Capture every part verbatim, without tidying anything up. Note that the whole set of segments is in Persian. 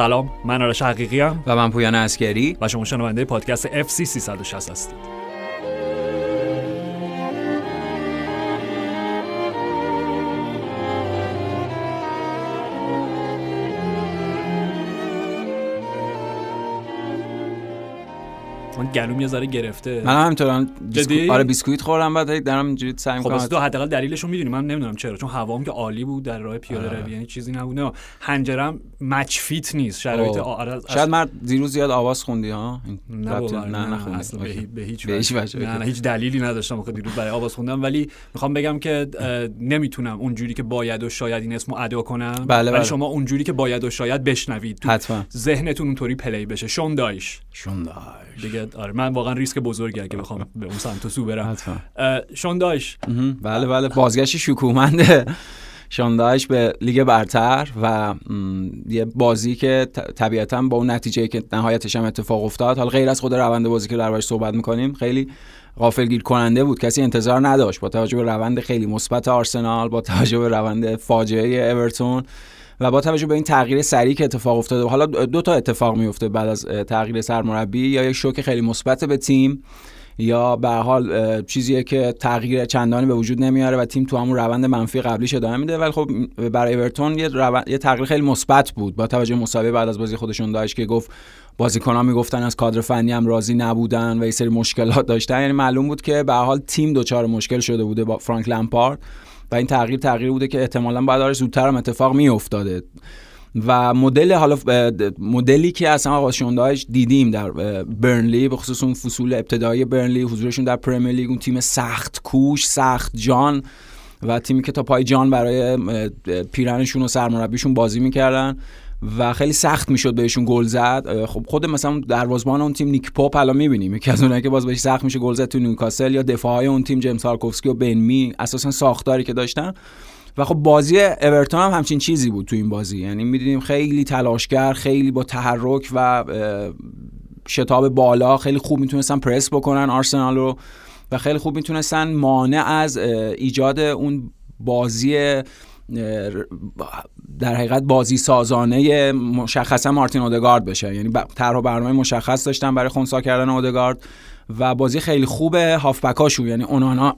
سلام، من آرش حقیقی‌ام و من پویان عسگری و شما شنونده پادکست اف سی سیصد و شصت هستید. گلوم یه ذره گرفته. من همینطوری بیسکو... آره بیسکویت خوردم بعد دارم اینجوری سعی می‌کنم. خب تو حداقل دلیلش رو می‌دونی. من نمی‌دونم چرا، چون هوام که عالی بود در راه پیاده روی، یعنی چیزی نبود. حنجرم مچ فیت نیست، شرایط آره. شاید من دیروز زیاد آواز خوندی ها؟ نه نه نه اصلا به هیچ وجه. نه نه هیچ دلیلی نداشتم وقتی دیروز برای آواز خوندم، ولی می‌خوام بگم که نمیتونم اونجوری که باید و شاید این اسمو ادا کنم. ولی شما اونجوری که باید و شاید بشنوید حتما ذهنتون اونطوری پلی بشه. شون دایچ. شون دایچ. دیگه آره من واقعا ریسک بزرگی اگه بخوام به اون سمت و سو برم. شون دایچ بله بله بازگشت شکوهمنده شون دایچ به لیگ برتر و یه بازی که طبیعتاً با اون نتیجه‌ای که نهایتش هم اتفاق افتاد، حالا غیر از خود روند بازی که دربارش صحبت می‌کنیم، خیلی غافلگیر کننده بود. کسی انتظار نداشت با توجه به روند خیلی مثبت آرسنال، با توجه به روند فاجعه اورتون و با توجه به این تغییر سریع که اتفاق افتاده. حالا دو تا اتفاق میفته بعد از تغییر سرمربی، یا یک شوک خیلی مثبت به تیم، یا به هر حال چیزیه که تغییر چندانی به وجود نمیاره و تیم تو همون روند منفی قبلیش ادامه میده. ولی خب برای اورتون یه, یه تغییر خیلی مثبت بود با توجه به مصاحبه بعد از بازی خودشون داشت که گفت بازیکن‌ها میگفتن از کادر فنی هم راضی نبودن و یه سری مشکلات داشتن، یعنی معلوم بود که به هر حال تیم دوچار مشکل شده بوده با فرانک لمپارد و این تغییر تغییر بوده که احتمالاً بعد آرش زودتر هم اتفاق می افتاده. و مدل حالا مدلی که اصلا آقا شون دایچ دیدیم در برنلی، به خصوص اون فصول ابتدایی برنلی، حضورشون در پرمیر لیگ، اون تیم سخت کوش، سخت جان و تیمی که تا پای جان برای پیرنشون و سرمربیشون بازی میکردن و خیلی سخت میشد بهشون گل زد. خب خود مثلا دروازه‌بان اون تیم نیک پاپ الان میبینیم یکی از اونایی که باز بهش سخت میشه گل زد تو نیوکاسل، یا دفاعای اون تیم جیمز هارکوفسکی و بنمی، اساسا ساختاری که داشتن. و خب بازی اورتون هم همچین چیزی بود تو این بازی، یعنی میدیدیم خیلی تلاشگر، خیلی با تحرک و شتاب بالا خیلی خوب میتونستن پرس بکنن آرسنال رو و خیلی خوب میتونستن مانع از ایجاد اون بازی در حقیقت بازی سازانه مشخصا مارتین اودگارد بشه، یعنی طرح و برنامه مشخص داشتن برای خونسا کردن اودگارد و بازی خیلی خوب هافبکاشون، یعنی اونانا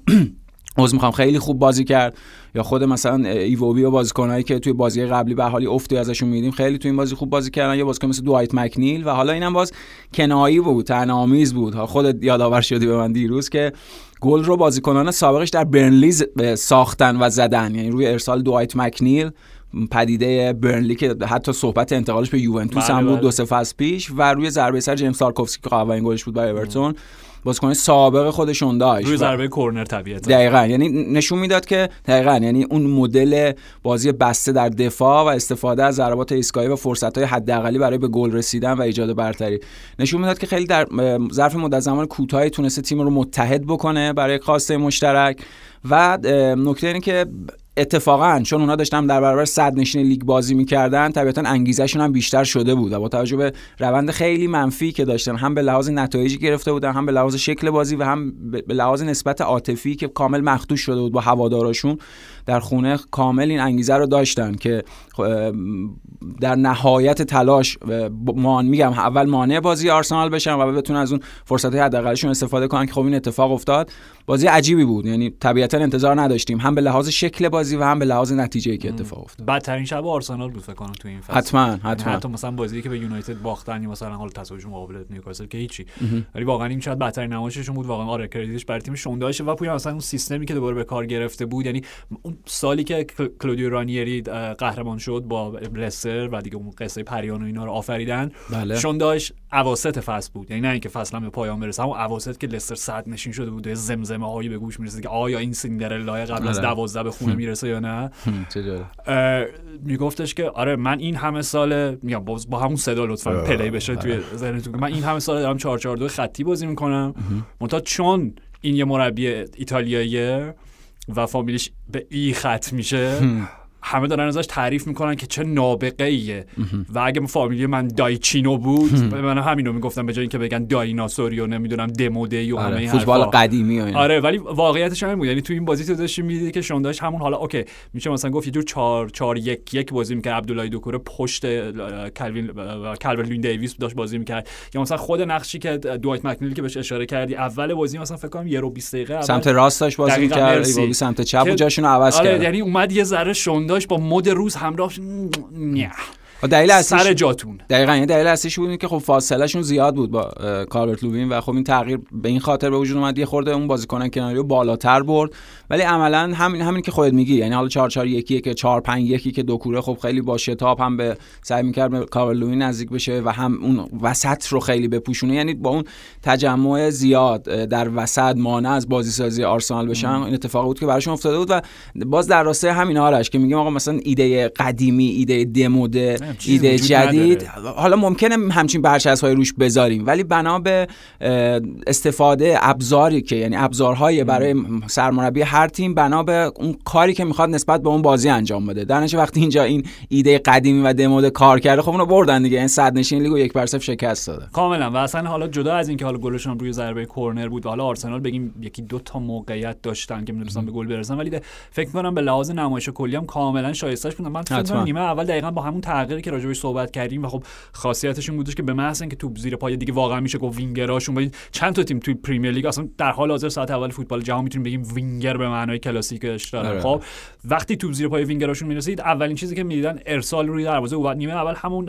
عوض میخوام خیلی خوب بازی کرد، یا خود مثلا ایووبی و بازیکنایی که توی بازی قبلی به حالی افتی ازشون میدیم خیلی توی این بازی خوب بازی کردن، یا بازیکن مثل دوایت مکنیل. و حالا اینم باز کنایی بود، طعنه‌آمیز بود، خودت یادآور شدی به من دیروز که گل رو بازیکنان سابقش در برنلی ساختن و زدن، یعنی روی ارسال دوایت مکنیل، پدیده برنلی که حتی صحبت انتقالش به یوونتوس هم بود دو سه فصل پیش، و روی ضربه سر جیمز سارکوفسکی که اولین گلش بود برای اورتون، بازیکن سابق خودشون داشت روی ضربه کورنر طبیعتا. دقیقاً، یعنی نشون میداد که دقیقاً یعنی اون مدل بازی بسته در دفاع و استفاده از ضربات ایستگاهی و فرصت‌های حداقلی برای به گل رسیدن و ایجاد برتری نشون میداد که خیلی در ظرف مدت زمان کوتاهی تونسته تیم رو متحد بکنه برای خواسته مشترک. و نکته اینه که اتفاقا چون اونا داشتن در برابر صد نشین لیگ بازی میکردن، طبیعتا انگیزهشون هم بیشتر شده بود و با توجه به روند خیلی منفی که داشتن، هم به لحاظ نتایجی گرفته بودن، هم به لحاظ شکل بازی و هم به لحاظ نسبت عاطفی که کامل مخدوش شده بود با هوادارشون در خونه، کامل این انگیزه رو داشتن که در نهایت تلاش مان میگم اول مانع بازی آرسنال بشن و بتونن از اون فرصت حداقلشون استفاده کنن که خب این اتفاق افتاد. بازی عجیبی بود، یعنی طبیعتا انتظار نداشتیم، هم به لحاظ شکل بازی و هم به لحاظ نتیجه‌ای که اتفاق افتاد. بدترین شب آرسنال بود فکر کنم تو این فصل. حتما حتما حتی مثلا بازی که به یونایتد باختن، مثلا حال تساویش مقابل نیوکاسل که هیچی، ولی واقعا این شاید بدترین نمایششون بود. واقعا آره کردیتش برای تیم شون دایچ و پویان، مثلا اون سیستمی که دوباره به کار گرفته بود، یعنی اون سالی که کلودیو رانیری قهرمان شد با لستر و دیگه اون قصه پریان و اینا رو آفریدن، بله. شون دایچ اواسط فصل بود، یعنی نه اینکه فصل هم به پایان برسه، اما اواسط که لستر صد نشین شده بود، زمزمه‌هایی به گوش میرسید که آیا این سیندرلا قبل از دوازده به خونه میرسه یا نه. چجوری میگفتش که آره من این همه سال میگم با همون صدا لطفا پلی بشه توی ذهنتون، من این همه سال دارم چهار چهار دو خطی بازی میکنم، منتها چون این یه مربی ایتالیاییه و فامیلش به ای خط میشه همه دارن ازش تعریف میکنن که چه نابغه‌ایه و اگه من فامیلی من دایچینو بود من همینو میگفتم به جای اینکه بگن دایناسوریو نمیدونم دمودی و آره. همه این فوتبال قدیمی و اینا. آره ولی واقعیتش همین بود، یعنی تو این بازی تو داشتی میدیدی که شون دایچ همون حالا اوکی میشه مثلا گفت یه جور چهار چهار یک یک بازی میکرد، عبدالله دوکوره پشت کلوین کلوین دیویس داشت بازی میکرد، یا مثلا خود نقشی که دوایت مکنیل که بهش اشاره کردی اول بازی مثلا فکر کنم یورو بیست دقیقه اول سمت راستش بازی میکرد یورو سمت چپ و جاشونو عوض کرد، یعنی اومد یه ذره شون داشت با مد روز همراه نه دلیل اصلیش سر جاتون دقیقاً این دلیل اصلیش بود که خب فاصله شون زیاد بود با کارلت لوین و خب این تغییر به این خاطر به وجود اومد یه خورده اون بازیکن کناری رو بالاتر برد، ولی عملاً همین همین که خودت میگی، یعنی حالا چهار چهار یک یک که چهار پنج یک که دوکوره خب خیلی با شتاب هم به سعی می‌کرد به کارلت لوین نزدیک بشه و هم اون وسط رو خیلی بپوشونه، یعنی با اون تجمع زیاد در وسط مانع از بازیسازی آرسنال بشن این اتفاقی بود که براشون افتاده بود و باز در راسته همین آرش که میگیم آقا مثلا ایده قدیمی ایده دموده ایده جدید نداره. حالا ممکنه همچین برچسب‌های روش بذاریم ولی بنا به استفاده ابزاری که یعنی ابزارهای برای سرمربی هر تیم بنا به اون کاری که میخواد نسبت به اون بازی انجام بده، در نتیجه وقتی اینجا این ایده قدیمی و دموده کار کرده خب اونو بردن دیگه، این صدرنشین لیگو یک بر صفر شکست داده کاملا. و اصلا حالا جدا از اینکه حالا گلشون روی ضربه کرنر بود و حالا آرسنال بگیم یکی دو تا موقعیت داشتن که می‌تونستن به گل برسن، ولی فکر می‌کنم به لحاظ نمایش کلی هم کاملا شایسته‌اش بودن. من فکر می‌کنم نیمه اول دقیقاً با همون که راجبش صحبت کردیم و خب خاصیتش این بودش که به محض اینکه توپ زیر پای دیگه واقعا میشه گفت وینگراشون باید چند تا تیم توی پریمیر لیگ اصلا در حال حاضر ساعت اول فوتبال جهان میتونیم بگیم وینگر به معنای کلاسیکش داره. خب وقتی توپ زیر پای وینگراشون میرسید اولین چیزی که میدیدن ارسال روی دروازه بود. نیمه اول همون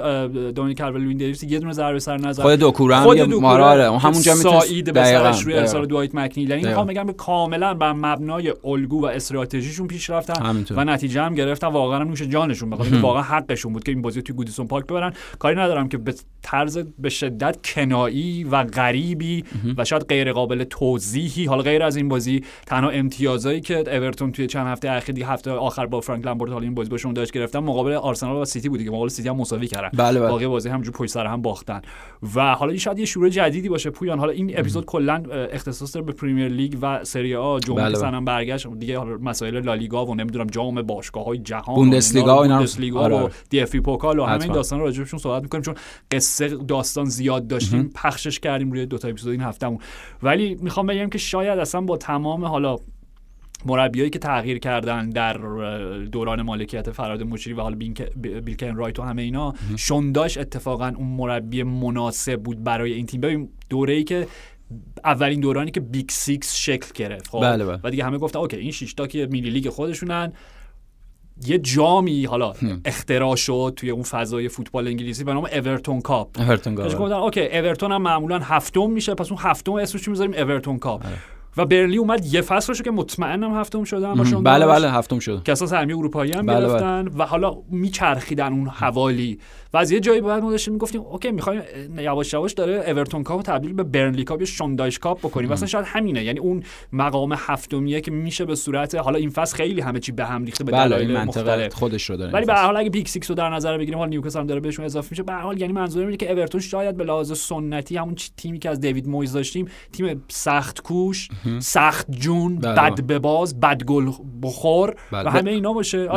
دونی کارولین دیویس یه دونه ضربه سر نزد، خود دوکورم یه ماراره همونجا میتونه سعید به سرش روی ارسال دوایت مکنیل، یعنی میخوام بگم کاملا بر مبنای الگو و استراتژیشون پیش رفتن و نتیجه هم گرفتن، واقعا نوش جانشون بخوام واقعا حقشون بود که بازی توی گودیسون پارک ببرن. کاری ندارم که به طرز به شدت کنایی و غریبی و شاید غیر قابل توضیحی، حالا غیر از این بازی تنها امتیازایی که اورتون توی چند هفته اخیر دیگه هفته آخر با فرانک لمپارد حالا این بازی باشون داشت گرفتن مقابل آرسنال و سیتی بود دیگه، مقابل سیتی هم مساوی کردن، باقی بله بله. بازی همونجوری پشت سر هم باختن و حالا شاید یه شروع جدیدی باشه پویان. حالا این اپیزود کلا اختصاص داره به پریمیر لیگ و سری آ، جام بله بله. برگشت دیگه، حالا مسائل لالیگا و نمیدونم جام باشگاه‌های جهان بوندسلیگا و بوندسلیگا و دی اف پوکال و همین داستان رو راجبشون صحبت میکنیم چون قصه داستان زیاد داشتیم مهم. پخشش کردیم روی دو تا اپیزود این هفتهمون، ولی میخوام بگم که شاید اصلا با تمام حالا مربیایی که تغییر کردن در دوران مالکیت فراد مجری و حالا بیلکن رایت و همه اینا، شون دایچ اتفاقا اون مربی مناسب بود برای این تیم. ببین دوره‌ای که اولین دورانی که بیگ سیکس شکل گرفت خب بله بله. و دیگه همه گفتن اوکی این شش تا که میلی لیگ خودشونن، یه جامی حالا اختراع شد توی اون فضای فوتبال انگلیسی به نام اورتون کاپ. اورتون کاپ گفتن اوکی اورتون هم معمولا هفتم میشه، پس اون هفتم اسمش میذاریم اورتون کاپ. و برلی اومد یه فصلشو که مطمئنم هفتم شدن باشون بله بله هفتم شد که اصلا سهمیه اروپایی هم بله گرفتن بله. و حالا میچرخیدن اون حوالی و از یه جایی بعد ما داشتیم میگفتیم اوکی میخوایم یواش یواش داره اورتون کاپ تبدیل به برنلی کاپ یا شون دایچ کاپ بکنیم واسه شاید همینه، یعنی اون مقام هفتمیه که میشه به صورت حالا این فصل خیلی همه چی به هم ریخته به دلایل مختلف خودش رو داره، ولی به هر حال اگه بیگ سیکس رو در نظر بگیریم حالا نیوکاسل هم داره بهشون اضافه میشه، به هر حال یعنی منظورم اینه که اورتون شاید به لحاظ سنتی همون تیمی که از دیوید مویز داشتیم، تیم سخت کوش سخت جون بد به باز بد گل بخور و همه اینا باشه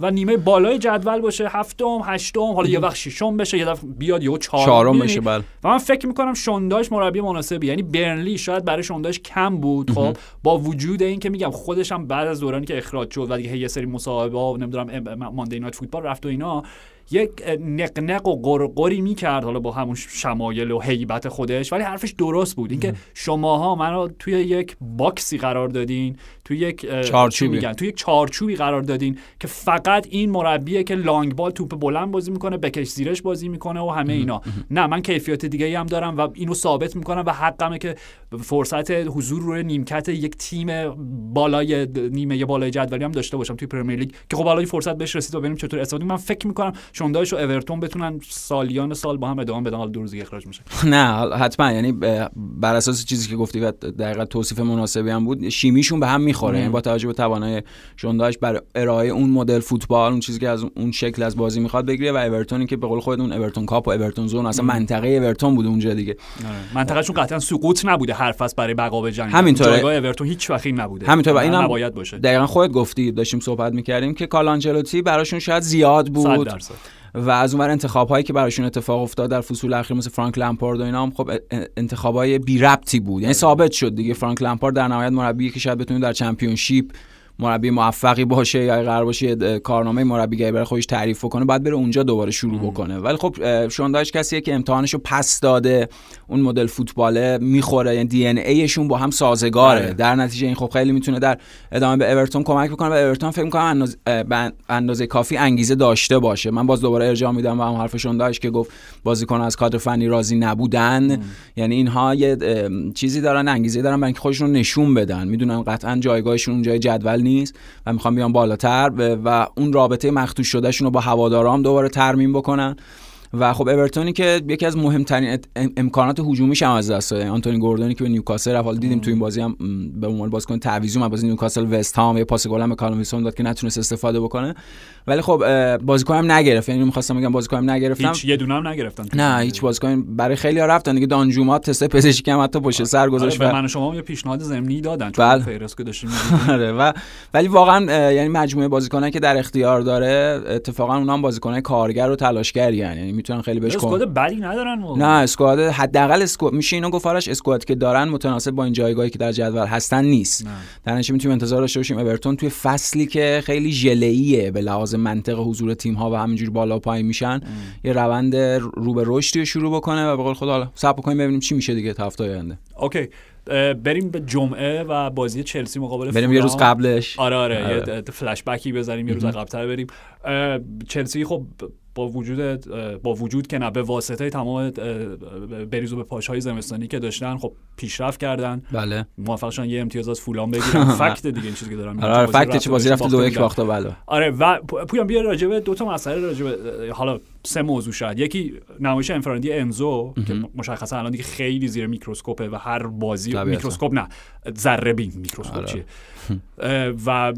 و نیمه بالای جدول باشه هفتم هشتم حالا یه وقت ششم بشه یه دفعه بیاد یهو چهارم بشه بله. و من فکر میکنم شون دایچ مربی مناسبی، یعنی برنلی شاید برای شون دایچ کم بود خب با وجود این که میگم خودش هم بعد از دورانی که اخراج شد و دیگه یه سری مصاحبه ها نمیدونم ماندی نایت فوتبال رفت و اینا یک نقنق و قرقری میکرد حالا با همون شمایل و هیبت خودش، ولی حرفش درست بود اینکه شماها منو توی یک باکسی قرار دادین، توی یک چارچوبی میگن توی یک چارچوبی قرار دادین که فقط این مربیه که لانگ بال توپ بلند بازی میکنه بکش زیرش بازی میکنه و همه اینا، نه من کیفیت دیگه ای هم دارم و اینو ثابت میکنم و حقمه که فرصت حضور روی نیمکت یک تیم بالای نیمه بالای جدولی هم داشته باشم توی پرمیر لیگ که خب الان فرصت بهش رسید و ببینیم چطور استفاده. من فکر میکنم شون دایچ و اورتون بتونن سالیان سال با هم ادامه بدن، حالا دو روز اخراج میشه. نه حتما، یعنی بر اساس چیزی که گفتی و دقیقاً توصیف مناسبی هم بود، شیمیشون به هم میخوره. یعنی با توجه به توانایی شون دایچ برای ارائه اون مدل فوتبال، اون چیزی که از اون شکل از بازی میخواد بگیره، و اورتونی که به قول خود اون اورتون کاپ و اورتون زون اصلا منطقه اورتون بوده اونجا دیگه. منطقهشون قطعا سقوط نبوده، حرف از برای بقا به جنگ. همینطوره جایگاه اورتون هیچ وقتی نبوده. همینطوره، اینم نباید باشه. دقیقاً خودت گفتی، داشتیم صحبت میکردیم که کالانچلوتی براشون شاید زیاد بود و از اونور انتخاب‌هایی که براشون اتفاق افتاد در فصول اخیر مثل فرانک لمپارد و اینا هم خب انتخاب‌های بی ربطی بود. یعنی ثابت شد دیگه فرانک لمپارد در نهایت مربی که شاید بتونه در چمپیونشیپ مربی موفقی باشه یا قرار باشه کارنامه مربیگری برای خودش تعریف کنه، بعد بره اونجا دوباره شروع بکنه. ولی خب شون دایچ کسیه که امتحانشو پس داده، اون مدل فوتباله میخوره، یعنی دی ان ای شون با هم سازگاره آه. در نتیجه این خب خیلی میتونه در ادامه به اورتون کمک بکنه و اورتون فکر می‌کنم انداز... به اندازه کافی انگیزه داشته باشه. من باز دوباره ارجاع میدم به هم حرف شون دایچ که گفت بازیکن از کادر فنی راضی نبودن آه. یعنی اینها یه چیزی دارن، انگیزه دارن برای اینکه خودشون نشون بدن، میدونن قطعاً جایگاهشون اونجای جدول نیست و میخوام بیان بالاتر و اون رابطه مخدوش شده شون رو با هوادارام دوباره ترمیم بکنن. و خب اورتونی که یکی از مهمترین امکانات هجومیش هم از دست داده، آنتونی گوردونی که به نیوکاسل رفت، حالا دیدیم تو این بازی هم به عنوان بازیکن تعویضی اومد بازی نیوکاسل وست هام، یه پاس گل هم به کالومیسون داد که نتونست استفاده بکنه، ولی خب بازیکن هم نگرفت. یعنی می‌خواستم بگم بازیکن هم نگرفتم، هیچ یه دونه هم نگرفتن، نه هیچ بازیکن. برای خیلی‌ها رفتن دیگه، دانجوما تست پزشکی هم حتی پشت سر گذاشت. آره و من و شما یه پیشنهاد ضمنی دادن چون فیرسکو داشتیم آره و ولی واقعا یعنی مجموعه بازیکنایی که در اختیار داره اتفاقا اونا هم بازیکنای کارگر و تلاشگرن، میتونن خیلی بهش کمک. اسکواد بدی ندارن واقعا. نه اسکواد حداقل اسکواد میشه اینو گفت آرش، اسکوادی که دارن متناسب با این جایگاهی که در جدول هستن نیست. در نتیجه میتونیم انتظار داشته باشیم اورتون توی فصلی که خیلی ژله‌ایه به لحاظ منطق حضور تیم ها و همینجور بالا پایین میشن ام. یه روند رو به رشدی شروع بکنه و به قول خدا حالا صبر بکنیم ببینیم چی میشه دیگه تا هفته آینده. اوکی بریم به جمعه و بازی چلسی مقابل بریم یه روز قبلش. آره آره, آره. یه فلش بکی بزنیم یه روز قبل‌تر بریم. چلسی خب با وجود با وجود که نه، به واسطه تمام بریزو به پاش‌های زمستانی که داشتن خب پیشرفت کردن. بله. موفق شدن یه امتیاز از فولام بگیرن. فکت دیگه این چیزی که دارم میگم. آره فکت چه بازی رفت دو یک باخت. بله. آره و پویان بیا راجبه دو تا مسئله راجبه حالا سه موضوع شد. یکی نمایش انفراردی انزو که مشخصا الان دیگه خیلی زیر میکروسکوپه و هر بازی میکروسکوپ نه ذره بین میکروسکوپ چیه و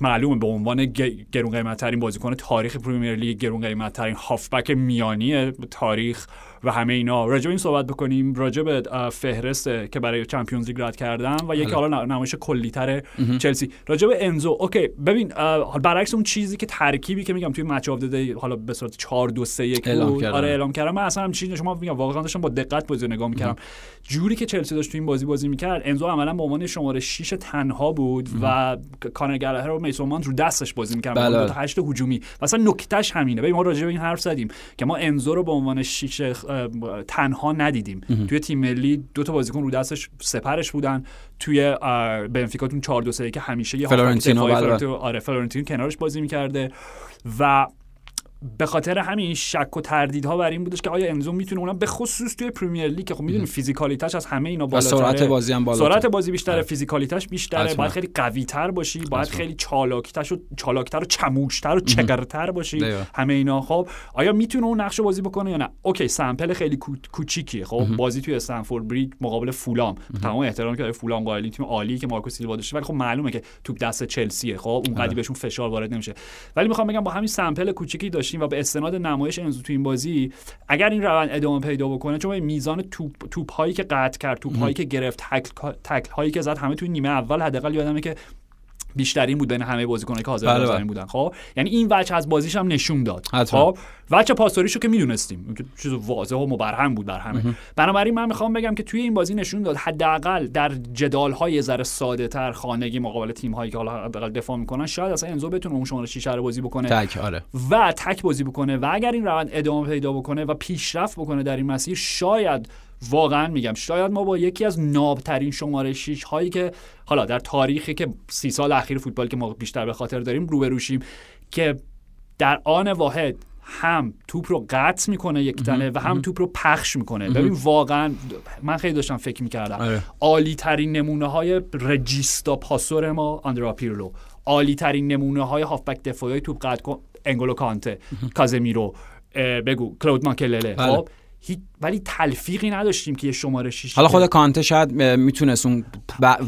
معلومه به عنوان گرون قیمت‌ترین بازیکن تاریخ پرمیر لیگ، گرون قیمت‌ترین هافبک میانی تاریخ و همه اینا راجع به این صحبت بکنیم، راجع به فهرست که برای چمپیونز لیگ رد کردم و یک حالا نمایش کلی‌تر چلسی راجع به انزو. اوکی ببین برعکس اون چیزی که ترکیبی که میگم توی میچ اف دی حالا به صورت چهار دو سه یک آره اعلام کردم، من اصلا همچین شما میگم واقعا داشتم با دقت بازی رو نگاه میکردم، جوری که چلسی داشت توی این بازی بازی میکرد انزو عملاً به عنوان شماره شش تنها بود و کانر گالهر و میسون مانت رو دستش بازی میکردن با دو تا هشت هجومی. مثلا نکتهش همینه، ببین ما راجع به این حرف زدیم که ما انزو رو به عنوان شش تنها ندیدیم امه. توی تیم ملی دو تا بازیکن رو دستش سپرش بودن، توی بنفیکاتون چهار دو سه که همیشه یه فلورنتینو آره فلورنتینو کنارش بازی میکرده و به خاطر همین شک و تردیدها بر این بودش که آیا انزو میتونه اونم به خصوص توی پرمیر لیگ که خب میدونیم فیزیکالیتش از همه اینا بالاتره، سرعت بازی هم بالاتره، سرعت بازی بیشتره، فیزیکالیتش بیشتره، باید خیلی قوی‌تر باشی، باید خیلی چالاکتر و چالاکتر و چموشتر و چگرتر باشی دیوه. همه اینا خب آیا میتونه اون نقش بازی بکنه یا نه؟ اوکی سامپل خیلی کوچیکیه خب امه. بازی توی استنفورد بریج مقابل فولام، تمام احترامی که برای فولام قائلین، تیم عالی که مارکو سیلوا داشته، ولی خب معلومه که توپ دست چلسیه خب اونقدی بهشون فشار وارد نمیشه. ولی میخوام بگم با همین سامپل کوچیکی و به استناد نمایش انزو تو این بازی اگر این روند ادامه پیدا بکنه، چون میزان توپ توپ هایی که قطع کرد، توپ هایی که گرفت، تکل تکل هایی که زد، همه توی نیمه اول حداقل یادمه که بیشترین بود بین همه بازیکنایی که حاضر در زمین بودن خب، یعنی این وجه از بازیش هم نشون داد خب، وجه پاسوریشو که میدونستیم چیز واضحه و مبرهن بود بر همه. بنابراین من میخوام بگم که توی این بازی نشون داد حداقل در جدال‌های ذره ساده‌تر خانگی مقابل تیم‌هایی که حالا حداقل دفاع میکنن شاید اصلا انزو بتونه اون شماره شش رو بازی بکنه تک آره. و تک بازی بکنه و اگر این روند ادامه پیدا بکنه و پیشرفت بکنه در این مسیر، شاید واقعا میگم شاید ما با یکی از نابترین شماره شش هایی که حالا در تاریخی که سی سال اخیر فوتبال که ما بیشتر به خاطر داریم روبروشیم، که در آن واحد هم توپ رو قطع میکنه یک تنه و هم توپ رو پخش میکنه. ببین واقعا من خیلی داشتم فکر میکردم عالی ترین نمونه های رجیستا پاسور ما اندریا پیرلو، عالی ترین نمونه های هافبک دفاعی توپ قطع انگولو کانته، کازمیرو، بگو کلود ماکلله، خب ولی تلفیقی نداشتیم که یه شماره شش. حالا خود کانته شاید میتونست اون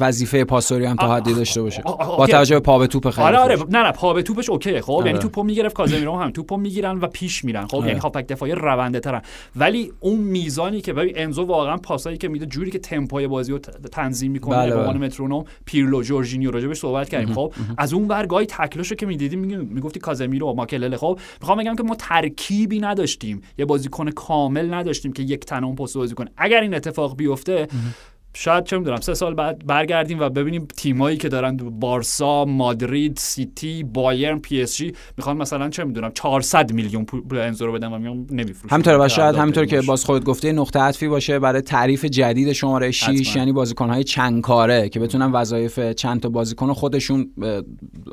وظیفه پاسوری هم تا حدی داشته باشه با توجه به پا به توپ. خیلی آره آره نه نه پا به توپش اوکیه، خب یعنی توپو میگرفت، کازمیرو هم توپو میگیرن و پیش میرن، خب یعنی هافبک دفاعی رونده ترن. ولی اون میزانی که ببین انزو واقعا پاسایی که میده، جوری که تمپوی بازی رو تنظیم میکنه به عنوان مترونوم، پیرلو، جورجینیو راجبش صحبت کردیم، خب از اون ور گای تکلشو که میدیدیم میگفتی کازمیرو ماکلله. خب میخوام بگم که ما ترکیبی نداشتیم، یه بازیکن کامل نداشتیم که یک تنه اون پست بازی کنه. اگر این اتفاق بیفته شاید چه میدونم سه سال بعد برگردیم و ببینیم تیمایی که دارن بارسا، مادرید، سیتی، بایرن، پی اس جی میخوان مثلا چه میدونم چهارصد میلیون پول انزو رو بدن و میگم نمیفروشن. همینطوره و شاید همینطور که باز خودت گفته نقطه عطفی باشه برای تعریف جدید شماره شش، یعنی بازیکن‌های چند کاره که بتونن وظایف چند تا بازیکن خودشون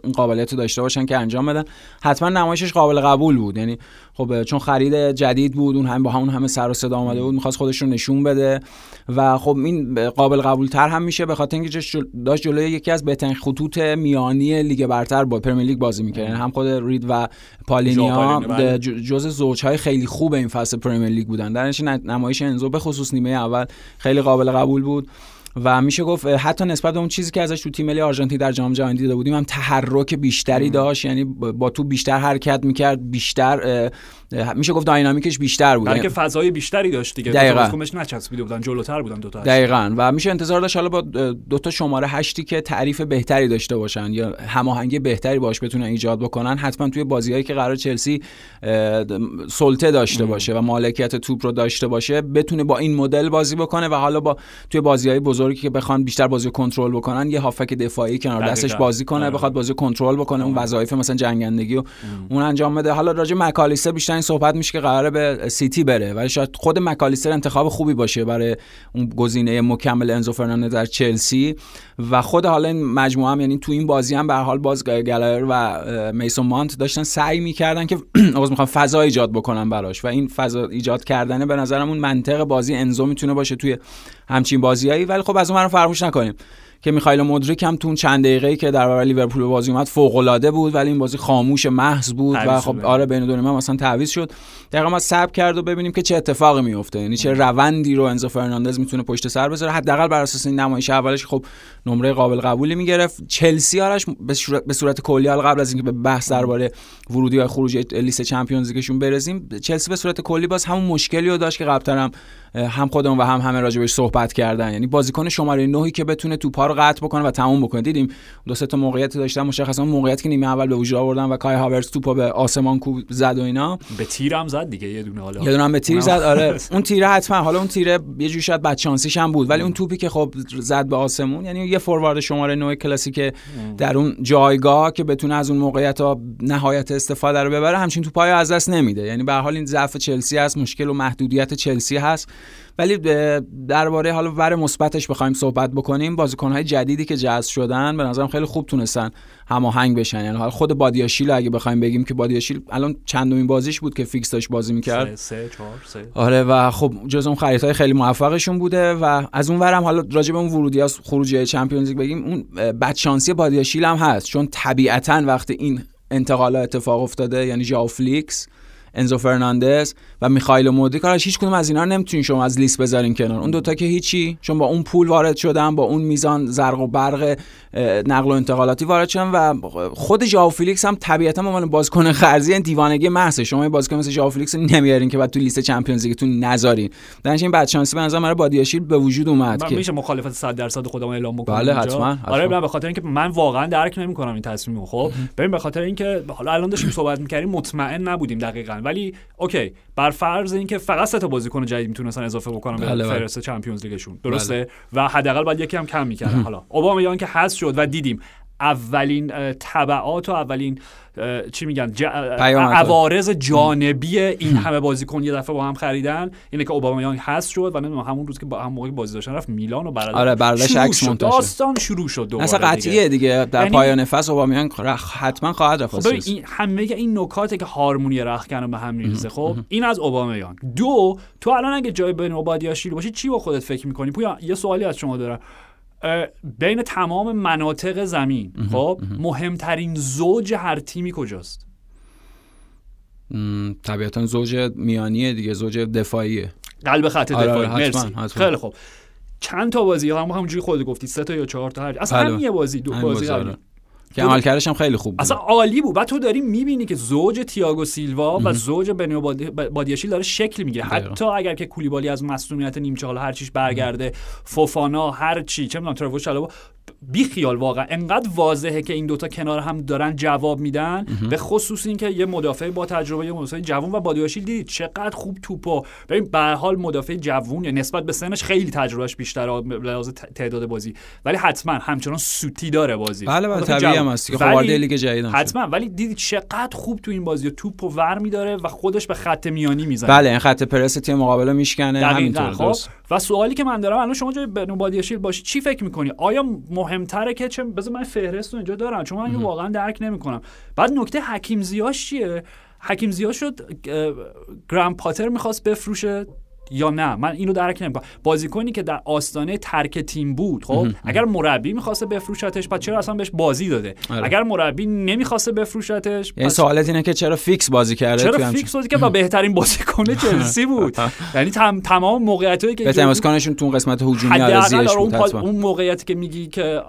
این قابلیت رو داشته باشن که انجام بدن. حتما نمایشش قابل قبول بود، یعنی خب چون خرید جدید بود، اون هم با همون همه سر و صدا اومده بود، می‌خواست خودش رو نشون بده و خب این قابل قبول‌تر هم میشه به خاطر اینکه داشت جلوی یکی از بهترین خطوط میانی لیگ برتر با پرمیر لیگ بازی می‌کرد. هم خود رید و پالینیا جزء زوج‌های خیلی خوب این فصل پرمیر لیگ بودن. در نتیجه نمایش انزو به خصوص نیمه اول خیلی قابل قبول بود و میشه گفت حتی نسبت به اون چیزی که ازش تو تیم ملی آرژانتین در جام جهانی دیده بودیم هم تحرک بیشتری داشت، یعنی با تو بیشتر حرکت میکرد، بیشتر میشه گفت داینامیکش بیشتر بود، اینکه فضای بیشتری داشت دیگه، بازیکنش نچسبیده بودن، جلوتر بودن دو تا دقیقاً و میشه انتظار داشت حالا با دو تا شماره هشتی که تعریف بهتری داشته باشن یا هماهنگی بهتری باهاش بتونن ایجاد بکنن، حتما توی بازیایی که قرار چلسی سلطه داشته باشه و مالکیت توپ رو داشته باشه بتونه با این مدل بازی بکنه. و حالا با توی بازیای بزرگی که بخوان بیشتر بازی کنترل بکنن، یه هافک دفاعی کنار دستش بازی کنه، بخواد بازی کنترل بکنه، اون وظایف مثلا جنگندگی و اون انجام بده. حالا راجع مکالیستر بیشتر صحبت میشه که قراره به سیتی بره، ولی شاید خود مکالیستر انتخاب خوبی باشه برای اون گزینه مکمل انزو فرناندز در چلسی. و خود حالا این مجموعه هم، یعنی تو این بازی هم به هر حال باز گالایر و میسون مانت داشتن سعی میکردن که باز میخوان فضا ایجاد بکنن براش و این فضا ایجاد کردن به نظرم اون منطق بازی انزو میتونه باشه توی همچین بازیایی. ولی خب از اون رو فراموش نکنیم که میخائیل مودریک هم تون چند دقیقه‌ای که در برابر لیورپول بازی اومد فوق‌العاده بود، ولی این بازی خاموش محض بود و خب باید. آره بین دو نیمه مثلا تعویض شد. دقیقاً ما صبر کرد و ببینیم که چه اتفاقی میفته، یعنی چه روندی رو انزو فرناندز میتونه پشت سر بذاره. حداقل بر اساس این نمایش اولش خب نمره قابل قبولی میگرفت. چلسی آرش به صورت کلیال، قبل از اینکه به بحث درباره ورودی یا خروج لیست چمپیونز لیگشون برسیم، چلسی به صورت کلی باز همون مشکلی رو داشت که قبلا هم هم خودمون و هم همه راجبش صحبت کردن، یعنی بازیکن شماره نه که بتونه توپا رو قطع بکنه و تموم بکنه. دیدیم دو سه تا موقعیت داشتن، مشخصا موقعیتی که نیمه اول به وجود آوردن و کای هاورتس توپو به آسمان کوب زد و اینا، به تیرم زد دیگه، یه دونه حالا یه دونه هم به تیر زد. آره اون تیره حتما، حالا اون تیره یه جوری شاید بدشانسیش هم بود، ولی اون توپی که خب زد به آسمون، یعنی یه فوروارد شماره نه کلاسیک در اون جایگاه که بتونه از اون موقعیت ها نهایت استفاده رو ببره، همچین توپای از دست نمیده. یعنی به هر حال این ضعف چلسی است، مشکل و محدودیت چلسی هست. ولی درباره حالا ور مثبتش بخوایم صحبت بکنیم، بازیکن‌های جدیدی که جذب شدن به نظرم خیلی خوب تونستن هماهنگ بشن. یعنی حالا خود بادیاشیل اگه بخوایم بگیم که بادیاشیل الان چندمین بازیش بود که فیکس داشت بازی می‌کرد، سه چهار سه آره، و خب جز اون خریدهای خیلی موفقشون بوده. و از اون ورم حالا راجع به اون ورودی‌ها خروجی چمپیونز لیگ بگیم، اون بدشانسی بادیاشیل هم هست، چون طبیعتاً وقتی این انتقالات اتفاق افتاده، یعنی ژائو فلیکس، انزو فرناندز و میخائیل مودریک، آرش هیچ کدوم از اینا رو نمیتونین شما از لیست بذارین کنار. اون دوتا که هیچی، چون با اون پول وارد شدن، با اون میزان زرق و برق نقل و انتقالاتی وارد شدن. و خود ژائو فلیکس هم طبیعتا به عنوان بازیکن خرجی دیوانگی محض، شما این بازیکن مثل ژائو فلیکس نمیارین که بعد تو لیست چمپیونز لیگتون نذارین. درنچ این بدشانسی به نظر من بادیاشیل به وجود اومد که میشه مخالفت صد درصد خودمون اعلام بکنم. بله حتما. آره به خاطر اینکه من واقعا درک نمیکنم این تصمیمو. خب ببین به خاطر اینکه حالا الان داشتیم صحبت میکردیم مطمئن نبودیم دقیقاً، ولی اوکی بر فرض اینکه فقط سه تا بازیکن جدید میتونستن اضافه بکنن به فهرست چمپیونز لیگشون، درسته بله. و حداقل بعد یکی هم کم میکردن. حالا اوبامیان که حذف شد و دیدیم اولین تبعات و اولین چی میگن ج... عوارض جانبی این همه بازیکن یه دفعه با هم خریدن اینه که اوبامیان حذف شد و نمیدونم همون روز که با هم موقع بازی داشتن رفت میلان و برادر آره برادرش عکس منتشر داستان شروع شد دوباره. اصلا قطعیه دیگه در پایان فصل اوبامیان حتما خواهد رفت. خب این همه این نکاته که هارمونی رختکن به هم میریزه. خب این از اوبامیان. دو تو الان اگه جای بنیو بادیاشیل باشی چی با خودت فکر می‌کنی؟ پویا یه سوالی از شما دارم. بین تمام مناطق زمین خب مهمترین زوج هر تیمی کجاست؟ طبیعتا زوج میانیه دیگه، زوج دفاعیه، قلب خط دفاعی. مرسی، خیلی خوب. چند تا بازی هم همونجوری خودت گفتی سه تا یا چهار تا، هر اصلا همین یه بازی دو بازی قبل که عملکردش هم خیلی خوب بود، اصلا عالی بود. بعد تو داری میبینی که زوج تییاگو سیلوا و زوج بنیو بادیاشیل داره شکل میگیره، حتی اگر که کولیبالی از مصونیت نیمچه حالا هر چیش برگرده، فوفانا هر چی، چه میدونم تراوش شلابا، بی خیال واقعا انقدر واضحه که این دوتا کنار هم دارن جواب میدن. به خصوص اینکه یه مدافع با تجربه، یه مدافع جوان، و بادیاشیل دیدید چقدر خوب توپو، ببین به هر حال مدافع جوون نسبت به سنش خیلی تجربهش بیشتره به لحاظ تعداد بازی، ولی حتما همچنان سوتی داره بازی. بله بله طبیعی هم هست که خورد لیگ جدیدم حتما، ولی دیدید چقدر خوب تو این بازی توپو ور میداره و خودش به خط میانی میزنه. بله این خط پرس تیم مقابل میشکنه همینطور. خب و سوالی که من دارم الان، شما جای بادیاشیل باشی چی فکر می‌کنی؟ آیا مهم‌تره که چه بذار من فهرست رو اینجا دارم چون من اینو واقعا درک نمی‌کنم. بعد نکته حکیم زیاش چیه؟ حکیم زیا شد گرام پاتر می‌خواست بفروشه یا نه؟ من اینو درک نمی‌کنم. بازیکنی که در آستانه ترک تیم بود، خب اگر مربی می‌خواسته بفروشتش بعد چرا اصلا بهش بازی داده؟ آره. اگر مربی نمی‌خواسته بفروشتش، این سوالت اینه که چرا فیکس بازی کرده؟ چرا فیکس بازی کرد و بهترین بازیکن چلسی بود؟ یعنی تم تمام موقعیتایی که بهترین بازیکنشون تو قسمت هجومی ارزشش بود. حالا اون موقعیتی که میگی که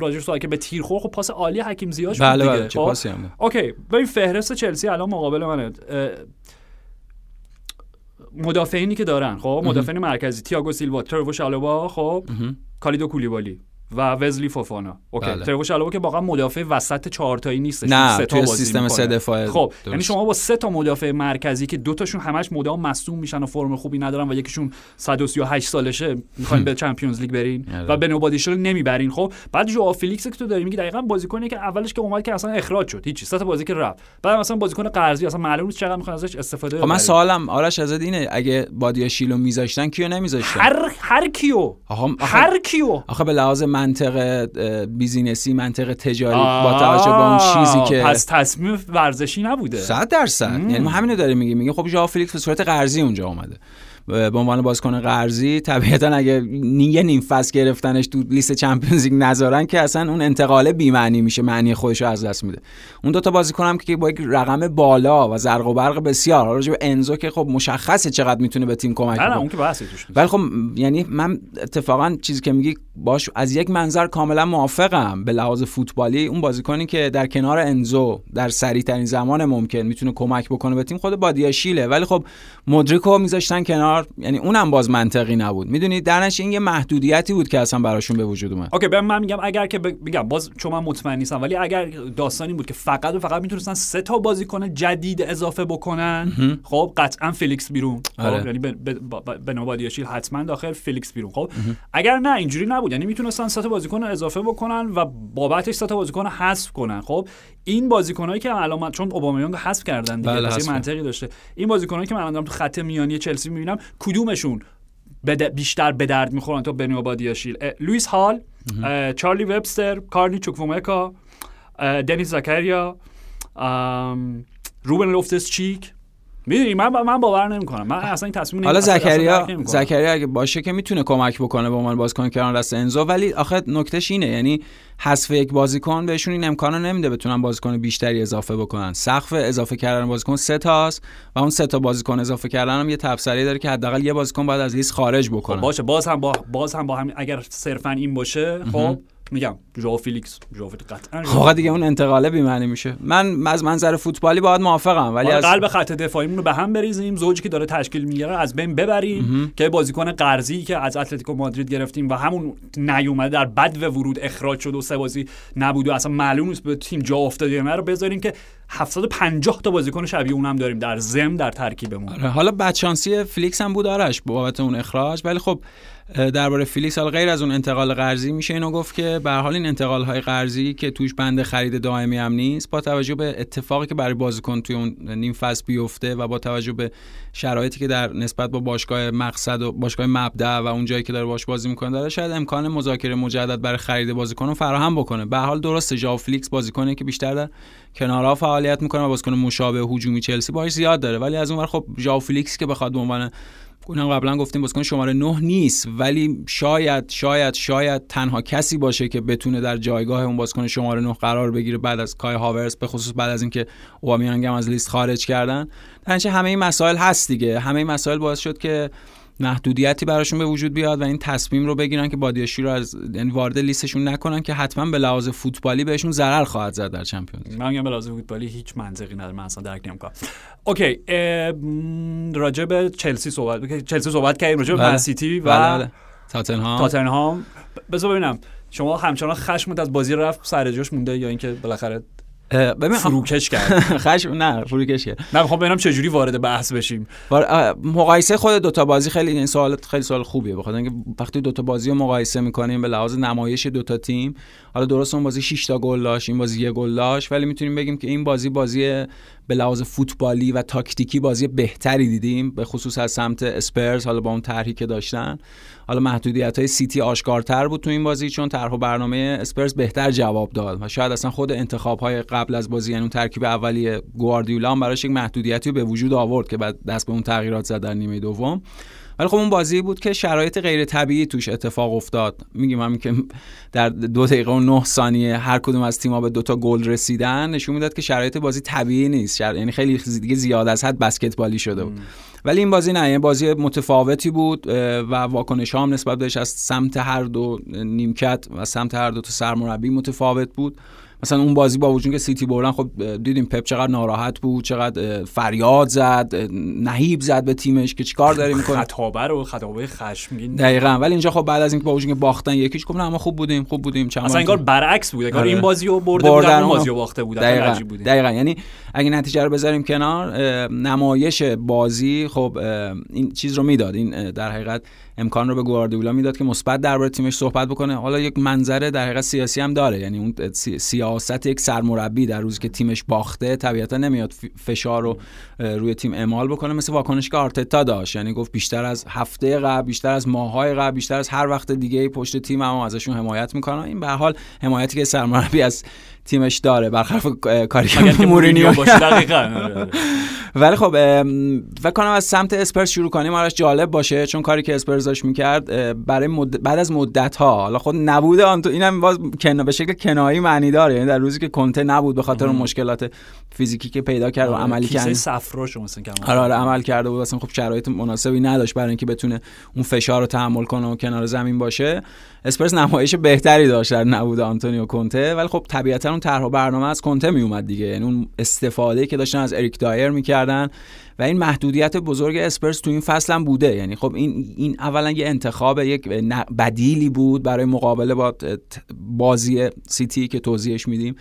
راجر سوال که به تیر خورد، خب پاس عالی حکیم زیا شد دیگه. بله چه پاسی هم. اوکی ببین فهرست چلسی الان مقابل منه. مدافعینی که دارن، خب مدافعین مرکزی تییاگو سیلوا، ترو شالوبا، خب کالیدو کولیبالی و وزلی فوفانا. اوکی بله. ترو شالوبا که واقعا مدافع وسط چهار تایی نیستش، سه تا بازی سیستم سه دفاعه. خب یعنی شما با سه تا مدافع مرکزی که دو تاشون همش مدام مصدوم میشن و فرم خوبی ندارن و یکیشون صد و سی و هشت سالشه میخواین به چمپیونز لیگ برین و به نوبادیشو نمیبرین. خب بعد ژو فلیکس که تو داری میگی دقیقاً بازیکنی که اولش که اومد که اصلا اخراج شد، هیچ سه تا بازی که رفت، بعد مثلا بازیکن قرضی اصلا معلوم نیست چقدر میخوان ازش استفاده کنن. من سوالم آرش ازت اینه، اگه بادیاشیلو میذاشتن کیو نمیذاشتن؟ هر هر کیو هر کیو آخه به لحاظ منطق بیزینسی، منطق تجاری، با توجه به اون چیزی که پس تصمیم ورزشی نبوده صد درصد. یعنی ما همین رو داریم میگیم، میگیم خب ژائو فلیکس به صورت قرضی اونجا اومده به عنوان بازیکن قرضی، طبیعتا اگه نیه نیم فصل گرفتنش تو لیست چمپیونز لیگ نذارن که اصلا اون انتقال بی معنی میشه، معنی خودش رو از دست میده. اون دو تا بازیکن هم که با یک رقم بالا و زرق و برق بسیار، راجع به انزو که خب مشخصه چقدر میتونه به تیم کمک کنه، اون که بحثی توش نیست. ولی خب یعنی من اتفاقا چیزی که میگی باش از یک منظر کاملا موافقم. به لحاظ فوتبالی اون بازیکنی که در کنار انزو در سریع ترین زمان ممکن میتونه کمک بکنه به تیم خود بادیاشیله، ولی خب مودریکو میذاشتن کنار، یعنی اونم باز منطقی نبود. میدونید درنش این یه محدودیتی بود که اصلا براشون به وجود اومد. اوکی ببین من میگم اگر که میگم باز چون من مطمئن نیستم، ولی اگر داستانی بود که فقط و فقط میتونستن سه تا بازیکن جدید اضافه بکنن، خب قطعا فلیکس بیرون، خب یعنی بنوبادیاشیل حتما داخل، فلیکس بیرون. خب اگر نه اینجوری نبود، یعنی میتونستن سه تا بازیکن اضافه بکنن و بابتش سه تا بازیکن حذف کنن. خب این بازیکنایی که علامت چون اوبامیانگ حذف کردن دیگه، پس منطقی داشته. این بازیکنایی که من الان تو خط میانی چلسی میبینم کدومشون بد... بیشتر به درد میخورن تا بنیو بادیاشیل؟ لوئیس هال، چارلی وبستر، کارنی چوکومکا، دنیس زاکریا، روبن لوفتس چیک. میدونی من من باور نمیکنم، من اصلا این تصمیم نمیگیرم. حالا زکریا زکریا اگه باشه که میتونه کمک بکنه به عنوان بازیکن کنار دست انزو، ولی آخه نکتهش اینه، یعنی حذف یک بازیکن بهشون این امکانو نمیده بتونن بازیکن بیشتری اضافه بکنن. سقف اضافه کردن بازیکن سه تاست و اون سه تا بازیکن اضافه کردن هم یه تفسیری داره که حداقل یه بازیکن باید از لیست خارج بکنه. خب باشه باز هم با باز هم با هم اگر صرفا این باشه، خب میگم ژائو فلیکس ژائو فلیکس قطعا واقعا دیگه اون انتقاله بی معنی میشه. من از منظر فوتبالی باید موافقم، ولی از قلب خط دفاعیمون رو به هم بریزیم، زوجی که داره تشکیل میگیره از بین ببریم که بازیکن قرضی که از اتلتیکو مادرید گرفتیم و همون نیومده در بدو ورود اخراج شد و سه بازی نبود و اصلا معلوم نیست به تیم جا افتاده یا نه، رو بذاریم که هفتصد و پنجاه تا بازیکن شبیه اونم داریم در ضمن در ترکیبمون. حالا بدشانسی فلیکس هم بود آرش بابت اون اخراج، ولی خب درباره فلیکس حالا غیر از اون انتقال قرضی میشه اینو گفت که به هر حال این انتقال‌های قرضی که توش بند خرید دائمی هم نیست، با توجه به اتفاقی که برای بازیکن توی اون نیم فصل بیفته و با توجه به شرایطی که در نسبت با باشگاه مقصد و باشگاه مبدأ و اون جایی که داره باش بازی می‌کنه داره، شاید امکان مذاکره مجدد برای خرید بازیکن رو فراهم بکنه. به هر حال درسته ژائو فلیکس بازیکنه که بیشتر در کنارها فعالیت میکنه و بازیکن مشابه هجومی چلسی باهاش زیاد داره، ولی از اون ور خب ژائو فلیکس که بخواد به عنوان اونم قبلا گفتیم بازیکن شماره نه نیست، ولی شاید شاید شاید تنها کسی باشه که بتونه در جایگاه اون بازیکن شماره نه قرار بگیره بعد از کای هاورس، به خصوص بعد از اینکه اوبامیانگ هم از لیست خارج کردن. درنچه همه این مسائل هست دیگه، همه این مسائل باعث شد که محدودیتی براشون به وجود بیاد و این تصمیم رو بگیرن که بادیاشی رو از یعنی وارد لیستشون نکنن که حتما به لحاظ فوتبالی بهشون ضرر خواهد زد در چمپیونز. من میگم به لحاظ فوتبالی هیچ منطقی نداره، من اصلا درک نمیکنم. اوکی، راجع به چلسی صحبت چلسی صحبت کردیم، راجع به منسیتی و تاتنهام تاتنهام بذار ببینم شما همچنان خشمت از بازی رفت سر جوش مونده یا اینکه بالاخره ببین فروکش کرد؟ خشم نه، فروکش کرد. من میخوام ببینم چه جوری وارد بحث بشیم. مقایسه خود دوتا بازی خیلی این سوال خیلی سوال خوبیه، بخاطر اینکه وقتی دوتا بازی رو مقایسه میکنیم به لحاظ نمایش دوتا تیم، حالا درست اون بازی شش تا گل داشت، این بازی یک گل داشت، ولی میتونیم بگیم که این بازی بازی به لحاظ فوتبالی و تاکتیکی بازی بهتری دیدیم، به خصوص از سمت اسپرز. حالا با اون طرحی که داشتن، حالا محدودیت‌های سیتی آشکارتر بود تو این بازی، چون طرح و برنامه اسپرز بهتر جواب داد و شاید اصلا خود انتخاب‌های قبل از بازی، یعنی اون ترکیب اولیه گواردیولا هم براش یک محدودیتی به وجود آورد که بعد دست به اون تغییرات زد در نیمه دوم. ولی خب اون بازی بود که شرایط غیر طبیعی توش اتفاق افتاد. میگیم همین که در دو دقیقه و نه ثانیه هر کدوم از تیم‌ها به دو تا گل رسیدن نشون میداد که شرایط بازی طبیعی نیست، شر... یعنی خیلی دیگه زیاد از حد بسکتبالی شده بود. ولی این بازی نه، یه بازی متفاوتی بود و واکنش‌ها هم نسبت بهش از سمت هر دو نیمکت و سمت هر دو تا سرمربی متفاوت بود. مثلا اون بازی با وجود که سیتی بردن، خب دیدیم پپ چقدر ناراحت بود، چقدر فریاد زد، نهیب زد به تیمش که چیکار داری می‌کنی، خطابه رو خطابه خشمگین. دقیقاً. ولی اینجا خب بعد از اینکه با وجود که باختن یکیش گفتن اما خوب بودیم خوب بودیم چند مثلا انگار برعکس بود، انگار این بازیو برده بودن اون بازیو باخته بودن. عجیب بود. دقیقاً. یعنی اگه نتیجه رو بذاریم کنار، نمایش بازی خب این چیز رو میداد، این در حقیقت امکان رو به گواردیولا میداد که مثبت درباره تیمش صحبت بکنه. حالا یک منظره در حقیقت سیاسی هم داره، یعنی اون سیاست یک سرمربی در روزی که تیمش باخته طبیعتا نمیاد فشار رو روی تیم اعمال بکنه، مثل واکنش که آرتتا داشت، یعنی گفت بیشتر از هفته قبل، بیشتر از ماهای قبل، بیشتر از هر وقت دیگه پشت تیم هم ازشون حمایت میکنه. این به هر حال حمایتی که سرمربی از تیمش داره برخلاف کاری که مورینیو باشه. دقیقاً. ولی خب فکر کنم از سمت اسپرز شروع کنیم، آرش جالب باشه، چون کاری که اسپرز داشت میکرد برای مد... بعد از مدت ها، حالا خود نبود آن تو اینم باز کنا به شکل کنایی معنی داره، یعنی در روزی که کنته نبود به خاطر اون مشکلات فیزیکی که پیدا کرد و عملی کرد، کیسه صفراش مثلا آره آره عمل کرده بود، اصلا خب شرایط مناسبی نداشت برای اینکه بتونه اون فشار رو تحمل کنه و کنار زمین باشه. اسپرز نمایش بهتری داشت در نبود آنتونیو کنته، ولی خب طبیعتا اون طرح و برنامه از کنته می اومد دیگه، یعنی اون استفاده که داشتن از اریک دایر میکردن و این محدودیت بزرگ اسپرز تو این فصل هم بوده. یعنی خب این این اولا یه انتخاب یک بدیلی بود برای مقابله با بازی سیتی که توضیحش میدیم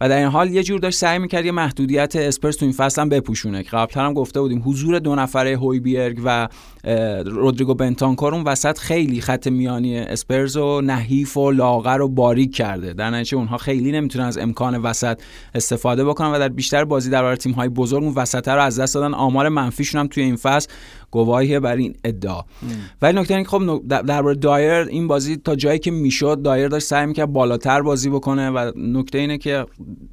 و در این حال یه جور داشت سعی میکرد یه محدودیت اسپرز تو این فصل هم بپوشونه. قبلا هم گفته بودیم حضور دو نفره هویبرگ و رودریگو بنتانکور اون وسط خیلی خط میانی اسپرز رو نحیف و لاغر و باریک کرده، در نتیجه اونها خیلی نمیتونن از امکان وسط استفاده بکنن و در بیشتر بازی در برابر تیم‌های بزرگ اون وسط‌ها رو از دست دادن. آمار منفیشون هم توی این فصل گواهیه بر این ادعا. ولی نکته اینه که خب درباره دایر این بازی تا جایی که میشد دایر داشت سعی می‌کرد بالاتر بازی بکنه و نکته اینه که